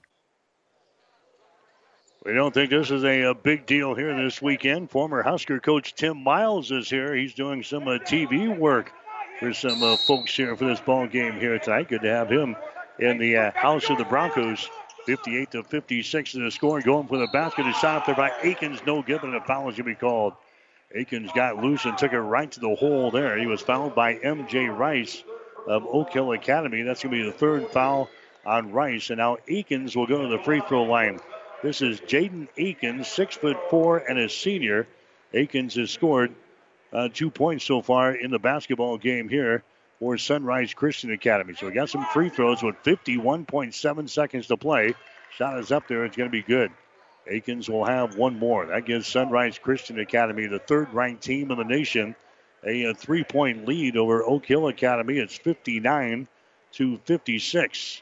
We don't think this is a, a big deal here this weekend. Former Husker coach Tim Miles is here. He's doing some uh, T V work for some uh, folks here for this ball game here tonight. Good to have him in the uh, house of the Broncos. fifty-eight to fifty-six in the score. Going for the basket. It's shot up there by Akins. No good, and a foul is going to be called. Akins got loose and took it right to the hole there. He was fouled by M J. Rice of Oak Hill Academy. That's going to be the third foul on Rice. And now Akins will go to the free throw line. This is Jaden Akins, six foot four and a senior. Akins has scored uh, two points so far in the basketball game here for Sunrise Christian Academy. So we got some free throws with fifty-one point seven seconds to play. Shot is up there. It's going to be good. Akins will have one more. That gives Sunrise Christian Academy, the third-ranked team in the nation, a, a three-point lead over Oak Hill Academy. It's fifty-nine to fifty-six.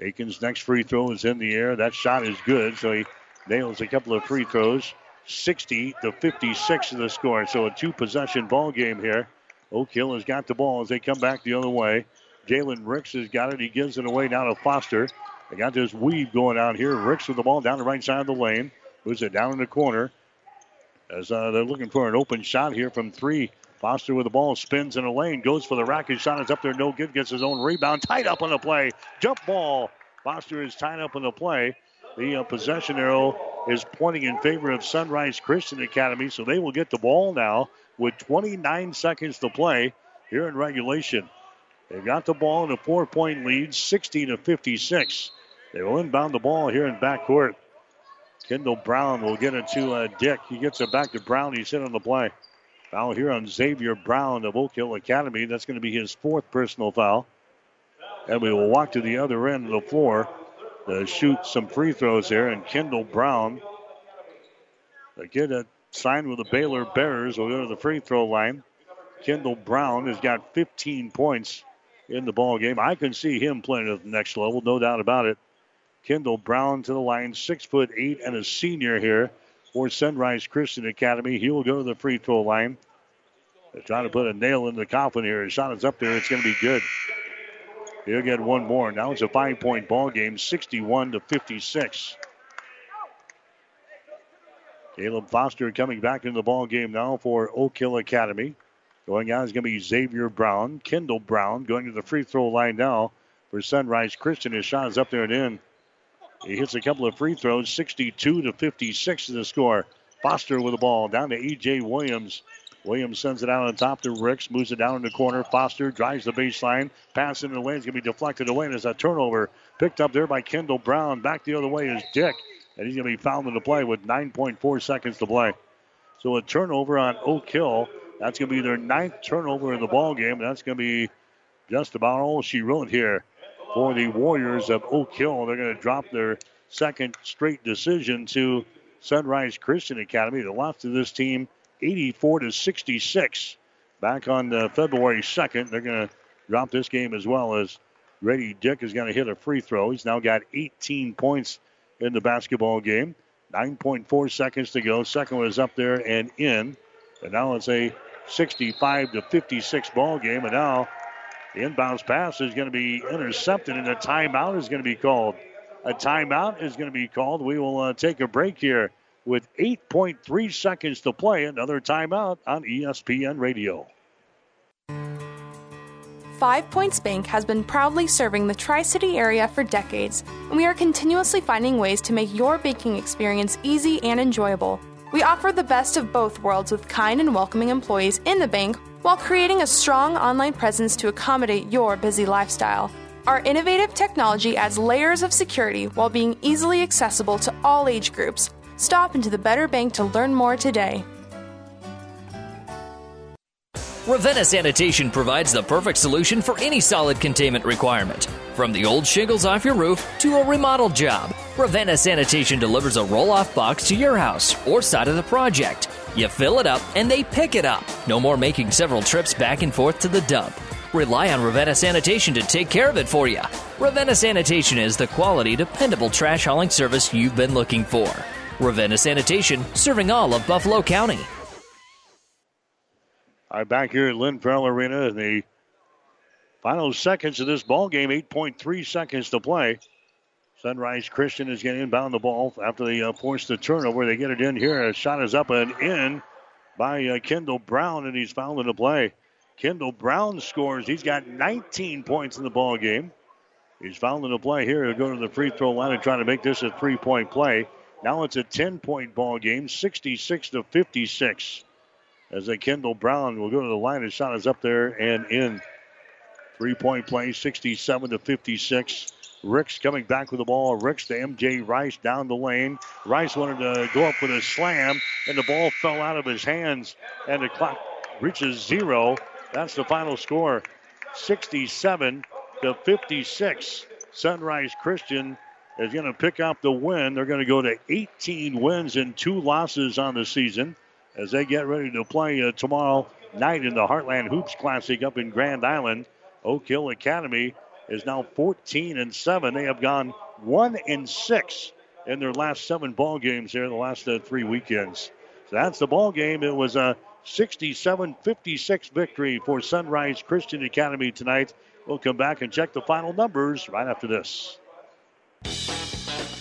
Akins' next free throw is in the air. That shot is good, so he nails a couple of free throws. sixty to fifty-six in the score. So a two-possession ball game here. Oak Hill has got the ball as they come back the other way. Jalen Ricks has got it. He gives it away now to Foster. They got this weave going on here. Ricks with the ball down the right side of the lane. Moves it down in the corner. As uh, they're looking for an open shot here from three. Foster with the ball, spins in a lane, goes for the rack. His shot is up there, no good. Gets his own rebound. Tied up on the play. Jump ball. Foster is tied up on the play. The uh, possession arrow is pointing in favor of Sunrise Christian Academy, so they will get the ball now with twenty-nine seconds to play here in regulation. They've got the ball in a four-point lead, sixty to fifty-six. They will inbound the ball here in backcourt. Kendall Brown will get it to uh, Dick. He gets it back to Brown. He's hit on the play. Foul here on Xavier Brown of Oak Hill Academy. That's going to be his fourth personal foul. And we will walk to the other end of the floor to shoot some free throws here. And Kendall Brown, the kid that signed with the Baylor Bears, will go to the free throw line. Kendall Brown has got fifteen points in the ball game. I can see him playing at the next level, no doubt about it. Kendall Brown to the line, six foot eight and a senior here for Sunrise Christian Academy. He will go to the free throw line. They're trying to put a nail in the coffin here. His shot is up there. It's going to be good. He'll get one more. Now it's a five-point ball game, sixty-one to fifty-six. Caleb Foster coming back into the ball game now for Oak Hill Academy. Going out is going to be Xavier Brown. Kendall Brown going to the free throw line now for Sunrise Christian. His shot is up there and in. He hits a couple of free throws, sixty-two to fifty-six in the score. Foster with the ball down to A J. Williams. Williams sends it out on top to Ricks, moves it down in the corner. Foster drives the baseline. Pass into the lane. It's going to be deflected away, and it's a turnover picked up there by Kendall Brown. Back the other way is Dick, and he's going to be fouled in the play with nine point four seconds to play. So a turnover on Oak Hill. That's going to be their ninth turnover in the ballgame. That's going to be just about all she wrote here for the Warriors of Oak Hill. They're going to drop their second straight decision to Sunrise Christian Academy. They lost to this team eighty-four to sixty-six. Back on uh, February second, they're going to drop this game as well, as Grady Dick is going to hit a free throw. He's now got eighteen points in the basketball game. nine point four seconds to go. Second one is up there and in. And now it's a sixty-five to fifty-six ball game. And now the inbounds pass is going to be intercepted, and a timeout is going to be called. A timeout is going to be called. We will uh, take a break here with eight point three seconds to play. Another timeout on E S P N Radio. Five Points Bank has been proudly serving the Tri-City area for decades, and we are continuously finding ways to make your banking experience easy and enjoyable. We offer the best of both worlds with kind and welcoming employees in the bank, while creating a strong online presence to accommodate your busy lifestyle. Our innovative technology adds layers of security while being easily accessible to all age groups. Stop into the Better Bank to learn more today. Ravenna Sanitation provides the perfect solution for any solid containment requirement. From the old shingles off your roof to a remodeled job, Ravenna Sanitation delivers a roll-off box to your house or side of the project. You fill it up, and they pick it up. No more making several trips back and forth to the dump. Rely on Ravenna Sanitation to take care of it for you. Ravenna Sanitation is the quality, dependable trash hauling service you've been looking for. Ravenna Sanitation, serving all of Buffalo County. All right, back here at Lynn Farrell Arena in the final seconds of this ball game, eight point three seconds to play. Sunrise Christian is going to inbound the ball after they uh, force the turnover. They get it in here. A shot is up and in by uh, Kendall Brown, and he's fouled in the play. Kendall Brown scores. He's got nineteen points in the ball game. He's fouling the play here. He'll go to the free throw line and try to make this a three-point play. Now it's a ten-point ball game, sixty-six to fifty-six. As a Kendall Brown will go to the line. His shot is up there and in. Three-point play, sixty-seven to fifty-six. Ricks coming back with the ball. Ricks to M J. Rice down the lane. Rice wanted to go up with a slam, and the ball fell out of his hands, and the clock reaches zero. That's the final score, sixty-seven to fifty-six. Sunrise Christian is going to pick up the win. They're going to go to eighteen wins and two losses on the season as they get ready to play uh, tomorrow night in the Heartland Hoops Classic up in Grand Island. Oak Hill Academy is now fourteen and seven. They have gone one and six in their last seven ball games here in the last uh, three weekends. So that's the ball game. It was a sixty-seven fifty-six victory for Sunrise Christian Academy tonight. We'll come back and check the final numbers right after this.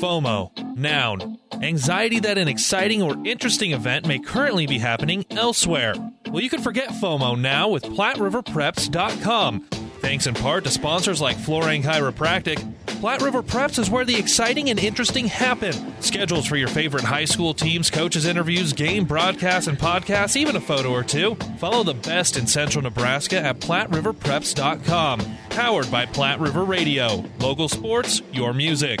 FOMO, noun, anxiety that an exciting or interesting event may currently be happening elsewhere. Well, you can forget FOMO now with Platte River Preps dot com. Thanks in part to sponsors like Florang Chiropractic, Platte River Preps is where the exciting and interesting happen. Schedules for your favorite high school teams, coaches, interviews, game broadcasts, and podcasts, even a photo or two. Follow the best in Central Nebraska at Platte River Preps dot com. Powered by Platte River Radio. Local sports, your music.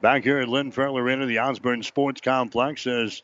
Back here at Lynn Ferler Arena, the Osborne Sports Complex, as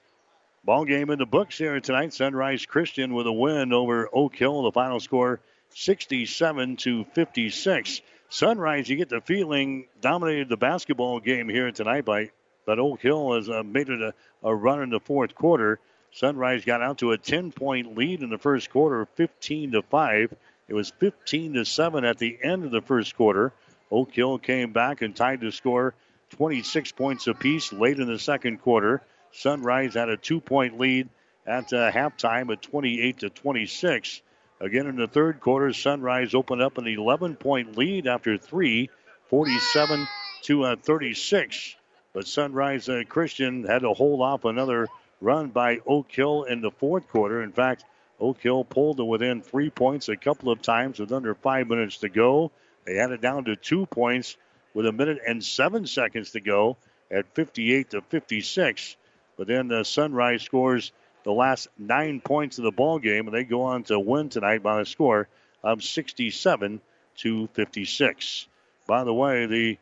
ball game in the books here tonight. Sunrise Christian with a win over Oak Hill. The final score, sixty-seven to fifty-six. Sunrise, you get the feeling, dominated the basketball game here tonight, by, but Oak Hill has uh, made it a, a run in the fourth quarter. Sunrise got out to a ten-point lead in the first quarter, fifteen to five. It was fifteen to seven at the end of the first quarter. Oak Hill came back and tied the score, twenty-six points apiece late in the second quarter. Sunrise had a two-point lead at uh, halftime at twenty-eight to twenty-six. Again, in the third quarter, Sunrise opened up an eleven-point lead after three, forty-seven to thirty-six. But Sunrise uh, Christian had to hold off another run by Oak Hill in the fourth quarter. In fact, Oak Hill pulled to within three points a couple of times with under five minutes to go. They had it down to two points with a minute and seven seconds to go at fifty-eight to fifty-six. But then uh, Sunrise scores the last nine points of the ball game, and they go on to win tonight by a score of sixty-seven to fifty-six. By the way, the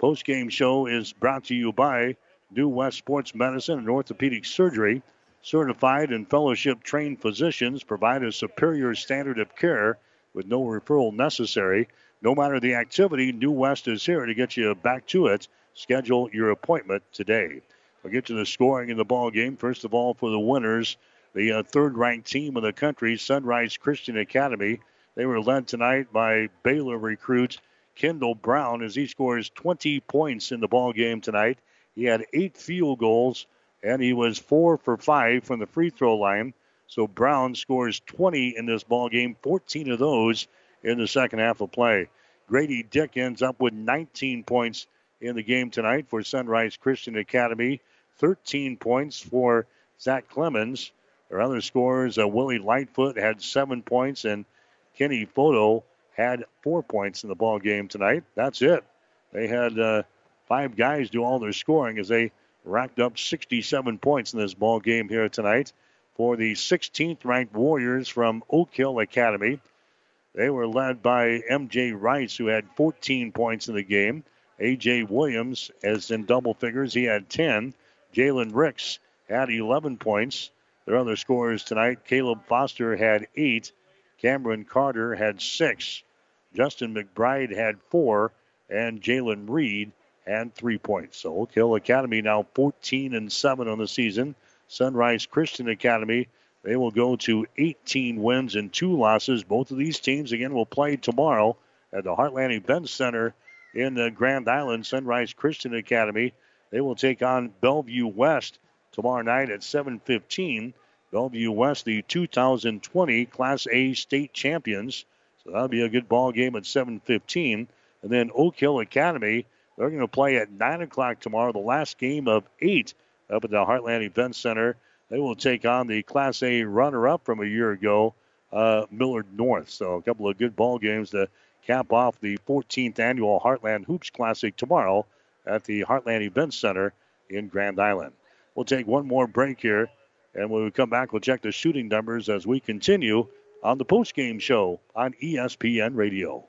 postgame show is brought to you by New West Sports Medicine and Orthopedic Surgery. Certified and fellowship-trained physicians provide a superior standard of care with no referral necessary. No matter the activity, New West is here to get you back to it. Schedule your appointment today. We'll get to the scoring in the ball game. First of all, for the winners, the uh, third-ranked team in the country, Sunrise Christian Academy. They were led tonight by Baylor recruit Kendall Brown as he scores twenty points in the ball game tonight. He had eight field goals, and he was four for five from the free throw line. So Brown scores twenty in this ball game, fourteen of those in the second half of play. Grady Dick ends up with nineteen points in the game tonight for Sunrise Christian Academy. thirteen points for Zach Clements. Their other scorers, uh, Willie Lightfoot had seven points, and Kenny Foto had four points in the ball game tonight. That's it. They had uh, five guys do all their scoring as they racked up sixty-seven points in this ball game here tonight. for the sixteenth-ranked Warriors from Oak Hill Academy. They were led by M J. Rice, who had fourteen points in the game. A J. Williams, as in double figures, he had ten. Jalen Ricks had eleven points. Their other scorers tonight, Caleb Foster had eight. Cameron Carter had six. Justin McBride had four. And Jalen Reed had three points. So Oak Hill Academy now fourteen and seven on the season. Sunrise Christian Academy, they will go to eighteen wins and two losses. Both of these teams, again, will play tomorrow at the Heartland Event Center in the Grand Island. Sunrise Christian Academy, they will take on Bellevue West tomorrow night at seven fifteen. Bellevue West, the two thousand twenty Class A state champions. So that'll be a good ball game at seven fifteen. And then Oak Hill Academy, they're going to play at nine o'clock tomorrow, the last game of eight up at the Heartland Event Center. They will take on the Class A runner-up from a year ago, uh, Millard North. So a couple of good ball games to cap off the fourteenth annual Heartland Hoops Classic tomorrow at the Heartland Event Center in Grand Island. We'll take one more break here, and when we come back, we'll check the shooting numbers as we continue on the postgame show on E S P N Radio.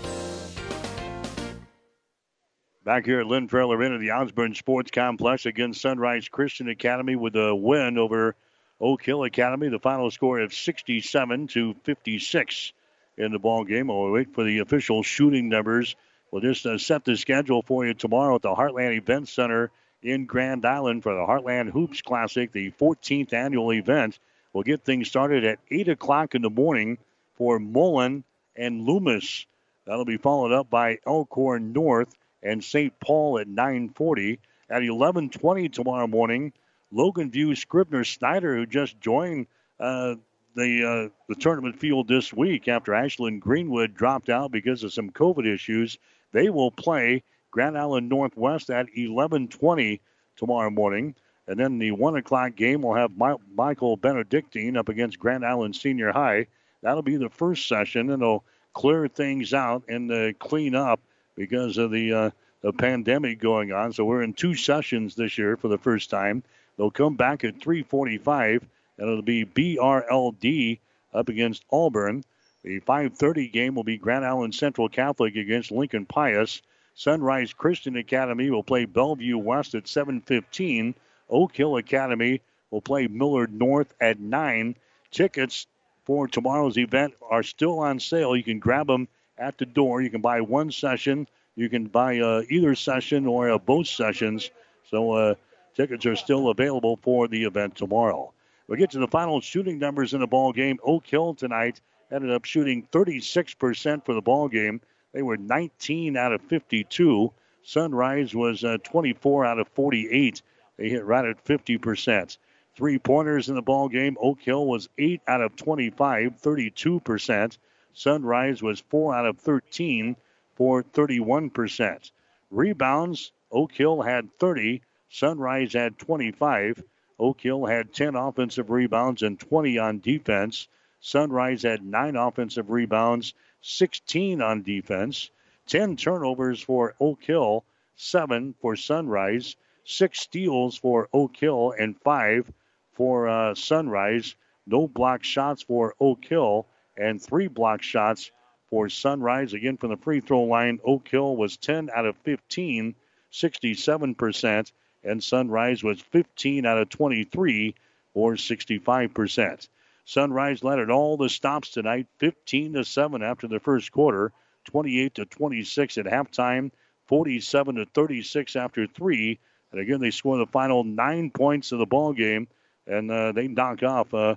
Back here at Lynn Farrell Arena, the Osborne Sports Complex against Sunrise Christian Academy with a win over Oak Hill Academy. The final score of sixty-seven to fifty-six in the ball game. We'll wait for the official shooting numbers. We'll just uh, set the schedule for you tomorrow at the Heartland Event Center in Grand Island for the Heartland Hoops Classic, the fourteenth annual event. We'll get things started at eight o'clock in the morning for Mullen and Loomis. That'll be followed up by Elkhorn North and Saint Paul at nine forty. At eleven twenty tomorrow morning, Logan View Scribner Snyder, who just joined uh, the, uh, the tournament field this week after Ashland Greenwood dropped out because of some COVID issues, they will play Grand Island Northwest at eleven twenty tomorrow morning. And then the one o'clock game will have My- Michael Benedictine up against Grand Island Senior High. That'll be the first session, and they'll clear things out and uh, clean up because of the, uh, the pandemic going on. So we're in two sessions this year for the first time. They'll come back at three forty-five, and it'll be B R L D up against Auburn. The five thirty game will be Grand Island Central Catholic against Lincoln Pius. Sunrise Christian Academy will play Bellevue West at seven fifteen. Oak Hill Academy will play Millard North at nine. Tickets for tomorrow's event are still on sale. You can grab them at the door. You can buy one session. You can buy uh, either session or uh, both sessions. So uh, tickets are still available for the event tomorrow. We'll get to the final shooting numbers in the ball game. Oak Hill tonight ended up shooting thirty-six percent for the ball game. They were nineteen out of fifty-two. Sunrise was uh, twenty-four out of forty-eight. They hit right at fifty percent. Three-pointers in the ball game. Oak Hill was eight out of twenty-five, thirty-two percent. Sunrise was four out of thirteen for thirty-one percent. Rebounds, Oak Hill had thirty. Sunrise had twenty-five. Oak Hill had ten offensive rebounds and twenty on defense. Sunrise had nine offensive rebounds, sixteen on defense. ten turnovers for Oak Hill, seven for Sunrise. six steals for Oak Hill and five for uh, Sunrise. No block shots for Oak Hill and three block shots for Sunrise. Again, from the free throw line, Oak Hill was ten out of fifteen, sixty-seven percent, and Sunrise was fifteen out of twenty-three, or sixty-five percent. Sunrise led at all the stops tonight, fifteen to seven after the first quarter, twenty-eight to twenty-six at halftime, forty-seven to thirty-six after three. And again, they score the final nine points of the ball game, and uh, they knock off uh,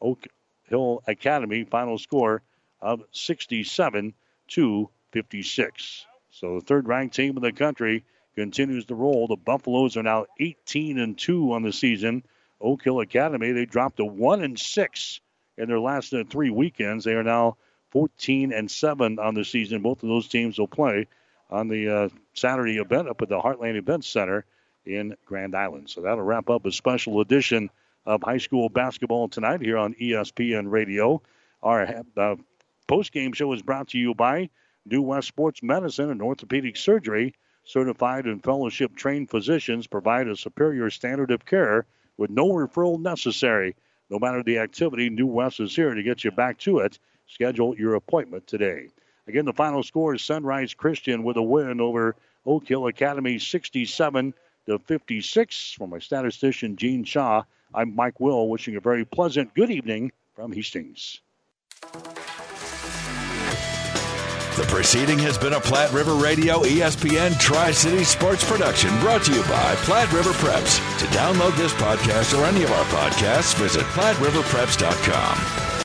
Oak Hill Academy. Final score of sixty-seven to fifty-six. So the third-ranked team in the country continues to roll. The Buffaloes are now eighteen and two on the season. Oak Hill Academy, they dropped to one and six in their last uh, three weekends. They are now fourteen and seven on the season. Both of those teams will play on the uh, Saturday event up at the Heartland Event Center in Grand Island. So that'll wrap up a special edition of high school basketball tonight here on E S P N Radio. Our uh, post-game show is brought to you by New West Sports Medicine and Orthopedic Surgery. Certified and fellowship-trained physicians provide a superior standard of care with no referral necessary. No matter the activity, New West is here to get you back to it. Schedule your appointment today. Again, the final score is Sunrise Christian with a win over Oak Hill Academy, sixty-seven to fifty-six. For my statistician, Gene Shaw, I'm Mike Will, wishing a very pleasant good evening from Hastings. The proceeding has been a Platte River Radio E S P N Tri-City Sports production brought to you by Platte River Preps. To download this podcast or any of our podcasts, visit platte river preps dot com.